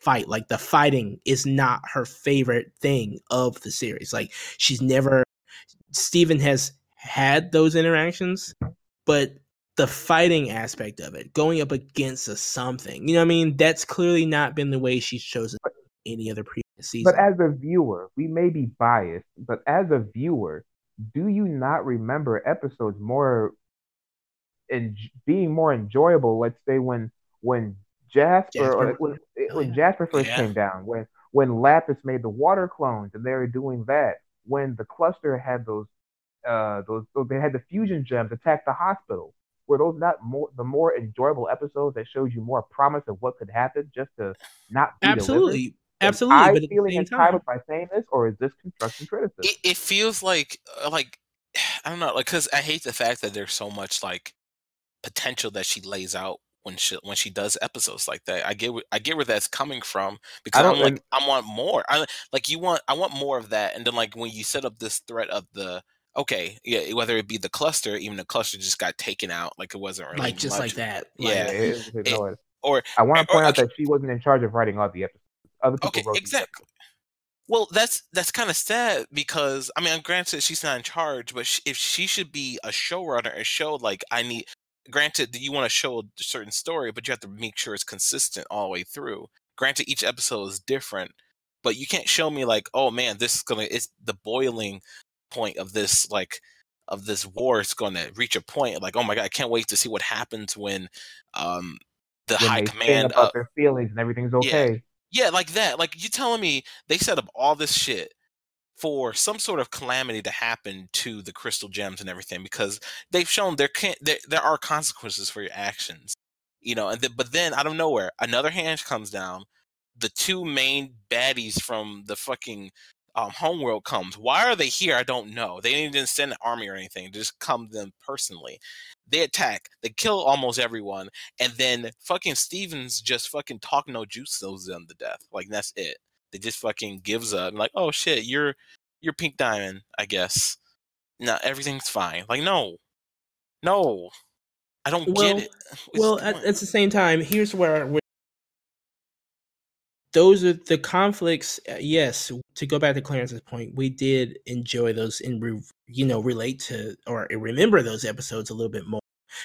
fight. Like, the fighting is not her favorite thing of the series. Like, she's never Steven has had those interactions, but the fighting aspect of it, going up against a something, you know what I mean, that's clearly not been the way she's chosen but, any other previous season. But as a viewer, we may be biased, but as a viewer, do you not remember episodes more and en- being more enjoyable, let's say when when Jasper, Jasper. Or when, oh, when yeah. Jasper first yeah. came down, when when Lapis made the water clones and they were doing that, when the cluster had those, uh, those, those they had the fusion gems attack the hospital. Were those not more the more enjoyable episodes that showed you more promise of what could happen, just to not be absolutely, absolutely? Am I but feeling entitled time. by saying this, or is this constructive criticism? It, it feels like like I don't know, like because I hate the fact that there's so much like potential that she lays out. When she when she does episodes like that, I get I get where that's coming from, because I'm like, I want more. I like you want I want more of that. And then like when you set up this threat of the okay, yeah, whether it be the cluster, even the cluster just got taken out, like it wasn't really like just much. Like that. Like, yeah, it, it, it, or I want to point or, out okay. that she wasn't in charge of writing all the episodes. Other people okay, wrote exactly. Well, that's that's kind of sad, because I mean, I'm granted she's not in charge, but she, if she should be a showrunner, a show like I need. Granted, that you want to show a certain story, but you have to make sure it's consistent all the way through. Granted, each episode is different, but you can't show me like, oh man, this is gonna it's the boiling point of this like of this war is gonna reach a point like, oh my god, I can't wait to see what happens when um the when high they command about uh, their feelings and everything's okay. Yeah, yeah, like that. Like you're telling me they set up all this shit for some sort of calamity to happen to the crystal gems and everything, because they've shown there can't there, there are consequences for your actions, you know. And the, but then out of nowhere, another hand comes down. The two main baddies from the fucking um, homeworld comes. Why are they here? I don't know. They didn't even send an army or anything. They just come them personally. They attack. They kill almost everyone, and then fucking Stevens just fucking talk no juice those them to death. Like that's it. It just fucking gives up. I'm like, oh shit, you're you're Pink Diamond, I guess. No, everything's fine. Like, no, no, I don't well, get it. What's well, the at, at the same time, here's where we're... those are the conflicts. Yes, to go back to Clarence's point, we did enjoy those and re- you know relate to or remember those episodes a little bit more,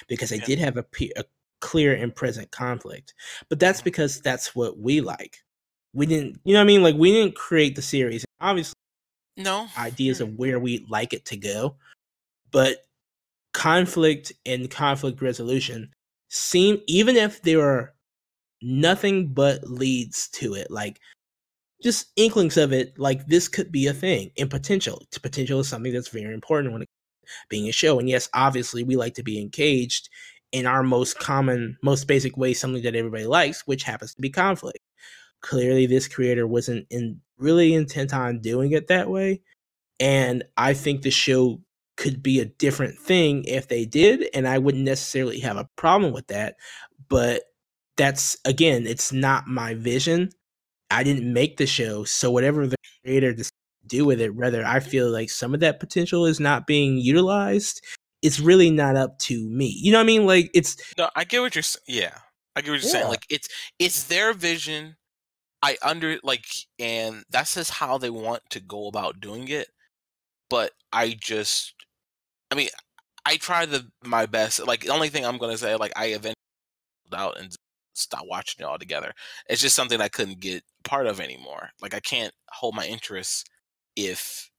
because they yeah. did have a, a clear and present conflict. But that's because that's what we like. We didn't, you know what I mean? Like, we didn't create the series. Obviously, no ideas of where we like it to go. But conflict and conflict resolution seem, even if there are nothing but leads to it, like just inklings of it, like this could be a thing and potential. Potential is something that's very important when it comes to being a show. And yes, obviously, we like to be engaged in our most common, most basic way, something that everybody likes, which happens to be conflict. Clearly, this creator wasn't in, really intent on doing it that way. And I think the show could be a different thing if they did, and I wouldn't necessarily have a problem with that. But that's, again, it's not my vision. I didn't make the show, so whatever the creator decides to do with it, rather, I feel like some of that potential is not being utilized. It's really not up to me. You know what I mean? Like, it's... No, I get what you're saying. Yeah. I get what you're yeah. saying. Like, it's it's their vision. I under... Like, and that's just how they want to go about doing it. But I just... I mean, I try the my best. Like, the only thing I'm going to say, like, I eventually out and stopped watching it altogether. It's just something I couldn't get part of anymore. Like, I can't hold my interest if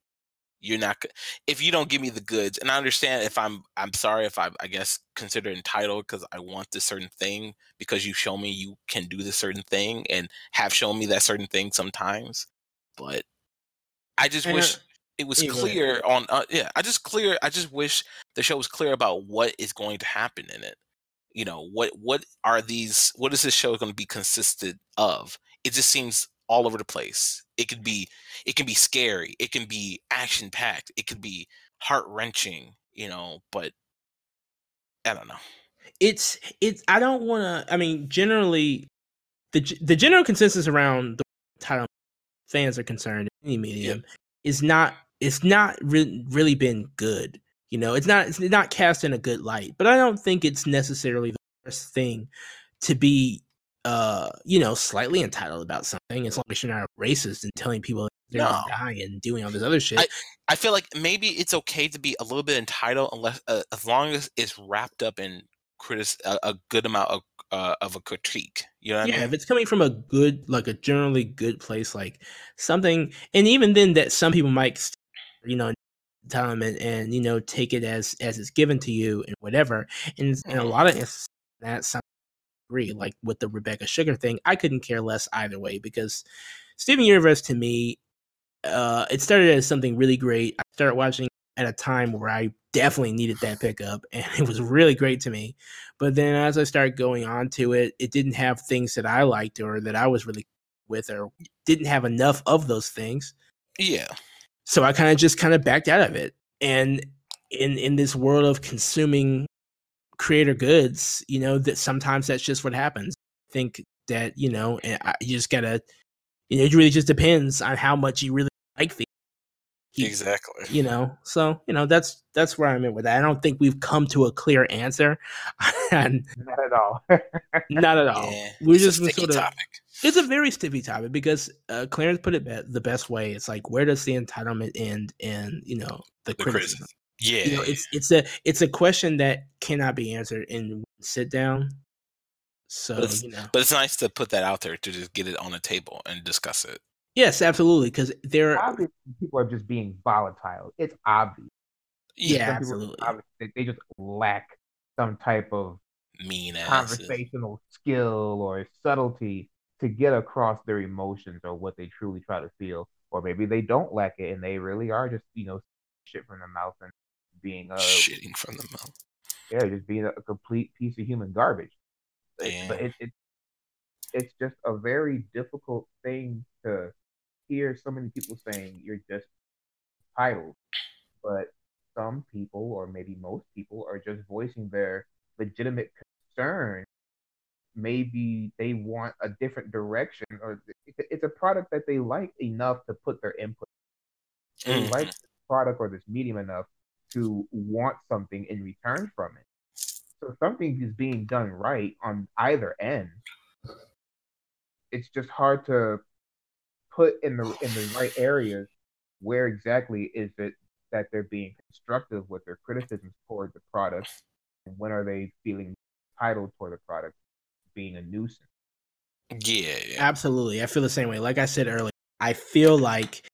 you're not... If you don't give me the goods, and I understand if I'm... I'm sorry if I'm, I guess, considered entitled because I want this certain thing because you show me you can do this certain thing and have shown me that certain thing sometimes. But I just I wish... Know. It was yeah, clear on uh, yeah. I just clear. I just wish the show was clear about what is going to happen in it. You know, what what are these? What is this show going to be consisted of? It just seems all over the place. It could be it can be scary. It can be action packed. It could be heart wrenching. You know, but I don't know. It's it's. I don't want to. I mean, generally, the the general consensus around the title fans are concerned in any medium yeah. is not. It's not re- really been good, you know. It's not. It's not cast in a good light. But I don't think it's necessarily the worst thing to be, uh, you know, slightly entitled about something. As long as you're not a racist and telling people they're no. gonna die and doing all this other shit. I, I feel like maybe it's okay to be a little bit entitled, unless uh, as long as it's wrapped up in critic a, a good amount of uh, of a critique. You know what yeah, I mean? If it's coming from a good, like a generally good place, like something, and even then, that some people might. St- you know, time and, and, you know, take it as, as it's given to you and whatever. And in a lot of instances, that's something I agree. Like with the Rebecca Sugar thing, I couldn't care less either way because Steven Universe to me, uh, it started as something really great. I started watching at a time where I definitely needed that pickup and it was really great to me. But then as I started going on to it, it didn't have things that I liked or that I was really with or didn't have enough of those things. Yeah. So I kind of just kind of backed out of it. And in, in this world of consuming creator goods, you know, that sometimes that's just what happens. I think that, you know, and I, you just got to, you know, it really just depends on how much you really like the. Exactly. You know, so, you know, that's that's where I'm at with that. I don't think we've come to a clear answer. And not at all. Not at all. Yeah, We're it's just a sticky sort of, topic. It's a very sticky topic because uh, Clarence put it be- the best way. It's like, where does the entitlement end and, you know, the, the criticism? criticism. Yeah. You know, it's it's a it's a question that cannot be answered in sit down. So, but it's, you know. But it's nice to put that out there to just get it on the table and discuss it. Yes, absolutely, because there are... Obviously, people are just being volatile. It's obvious. Yeah, some absolutely. Obvious. They, they just lack some type of mean conversational asses. skill or subtlety to get across their emotions or what they truly try to feel. Or maybe they don't lack it, and they really are just, you know, shit from the mouth and being... Uh, Shitting from the mouth. Yeah, just being a complete piece of human garbage. Damn. But it, it, it's just a very difficult thing to... hear so many people saying you're just entitled, but some people, or maybe most people, are just voicing their legitimate concern. Maybe they want a different direction, or it's a product that they like enough to put their input. They like this product or this medium enough to want something in return from it. So something is being done right on either end. It's just hard to put in the in the right areas where exactly is it that they're being constructive with their criticisms toward the product, and when are they feeling title toward the product being a nuisance. Yeah, yeah, absolutely. I feel the same way. Like I said earlier, I feel like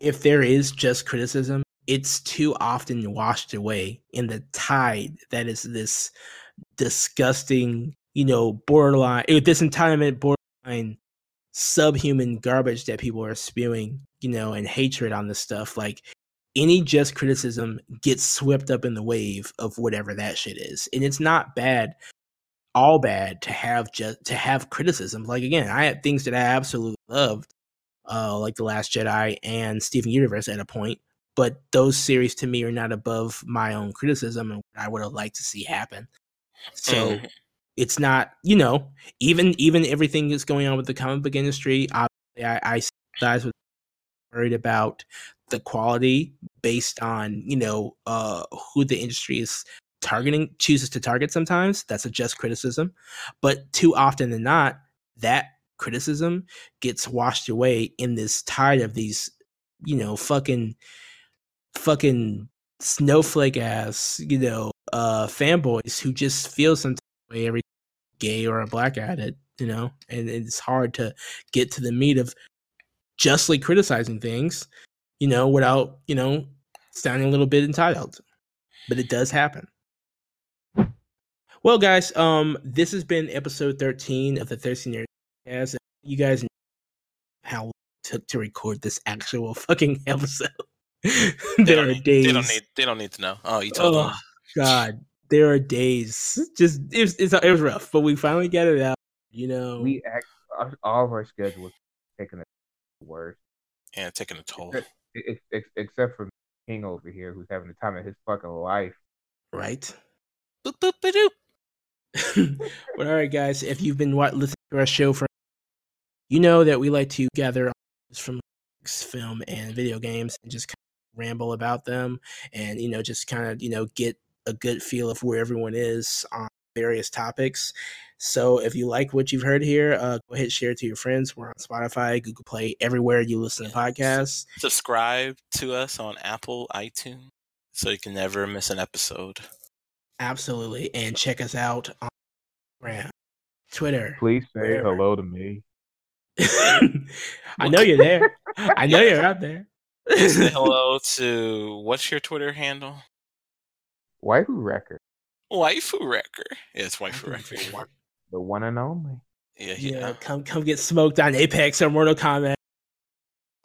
if there is just criticism, it's too often washed away in the tide that is this disgusting, you know, borderline, this entitlement borderline subhuman garbage that people are spewing, you know, and hatred on this stuff. Like, any just criticism gets swept up in the wave of whatever that shit is. And it's not bad, all bad, to have just to have criticism. Like, again, I had things that I absolutely loved, uh, like The Last Jedi and Steven Universe at a point, but those series to me are not above my own criticism and what I would have liked to see happen. So it's not, you know, even even everything that's going on with the comic book industry, obviously I, I sympathize with worried about the quality based on, you know, uh, who the industry is targeting, chooses to target sometimes. That's a just criticism. But too often than not, that criticism gets washed away in this tide of these, you know, fucking, fucking snowflake ass, you know, uh, fanboys who just feel some way every gay or a black guy that, you know, and it's hard to get to the meat of justly criticizing things, you know, without, you know, sounding a little bit entitled. But it does happen. Well, guys, um, this has been episode thirteen of the Thirsty Nerds podcast. You guys know how long it took to record this actual fucking episode. there they, don't are need, days, they don't need they don't need to know. Oh, you told oh, them. God, there are days. Just it was, it's, it was rough, but we finally got it out. You know, we act, all of our schedules taking a word. Yeah, taking a toll. Except, ex, except for King over here, who's having the time of his fucking life. Right. Boop, boop, ba-doop. But all right, guys, if you've been listening to our show for, you know that we like to gather from film and video games and just kind of ramble about them, and, you know, just kind of, you know, get a good feel of where everyone is on various topics. So if you like what you've heard here, uh, go ahead and share it to your friends. We're on Spotify, Google Play, everywhere you listen to podcasts. Subscribe to us on Apple, iTunes, so you can never miss an episode. Absolutely. And check us out on Instagram, Twitter. Please say wherever. Hello to me. I know you're there. I know you're out there. Say hello to, what's your Twitter handle? Waifu Wrecker. Waifu Wrecker. Yeah, it's Waifu Wrecker. The one and only. Yeah, yeah. yeah come, come get smoked on Apex or Mortal Kombat.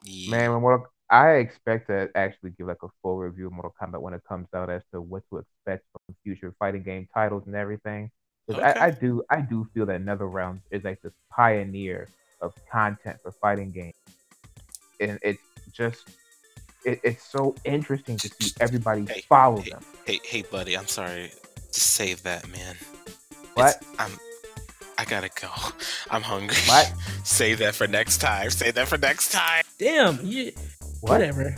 Yeah. Man, when Mortal, I expect to actually give like a full review of Mortal Kombat when it comes out as to what to expect from future fighting game titles and everything. Because okay. I, I do, I do feel that NetherRealm is like this pioneer of content for fighting games, and it's just it, it's so interesting to see everybody hey, follow hey, them. Hey, hey, buddy, I'm sorry to save that, man. What? It's, I'm, I gotta go. I'm hungry. What? Save that for next time. Save that for next time. Damn. You, what? Whatever.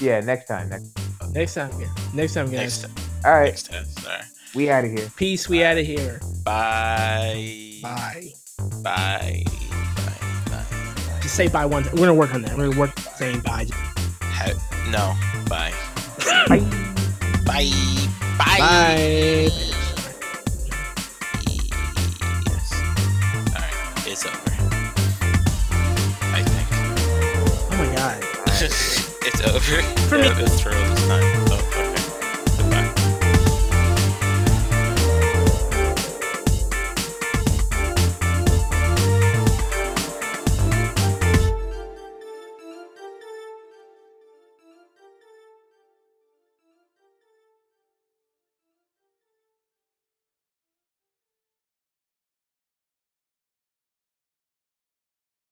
Yeah, next time. Next. Next time. Yeah. Next time, guys. Next time. All right. Next time. Sorry. We out of here. Peace. We out of here. Bye. Bye. Bye. Bye. Bye. Just say bye once. We're gonna work on that. We're gonna work on saying bye. How, no. Bye. Bye. Bye. Bye. Bye. Yes. All right. It's over. I think. Oh my god. It's over. For me. Yeah, it was terrible this time.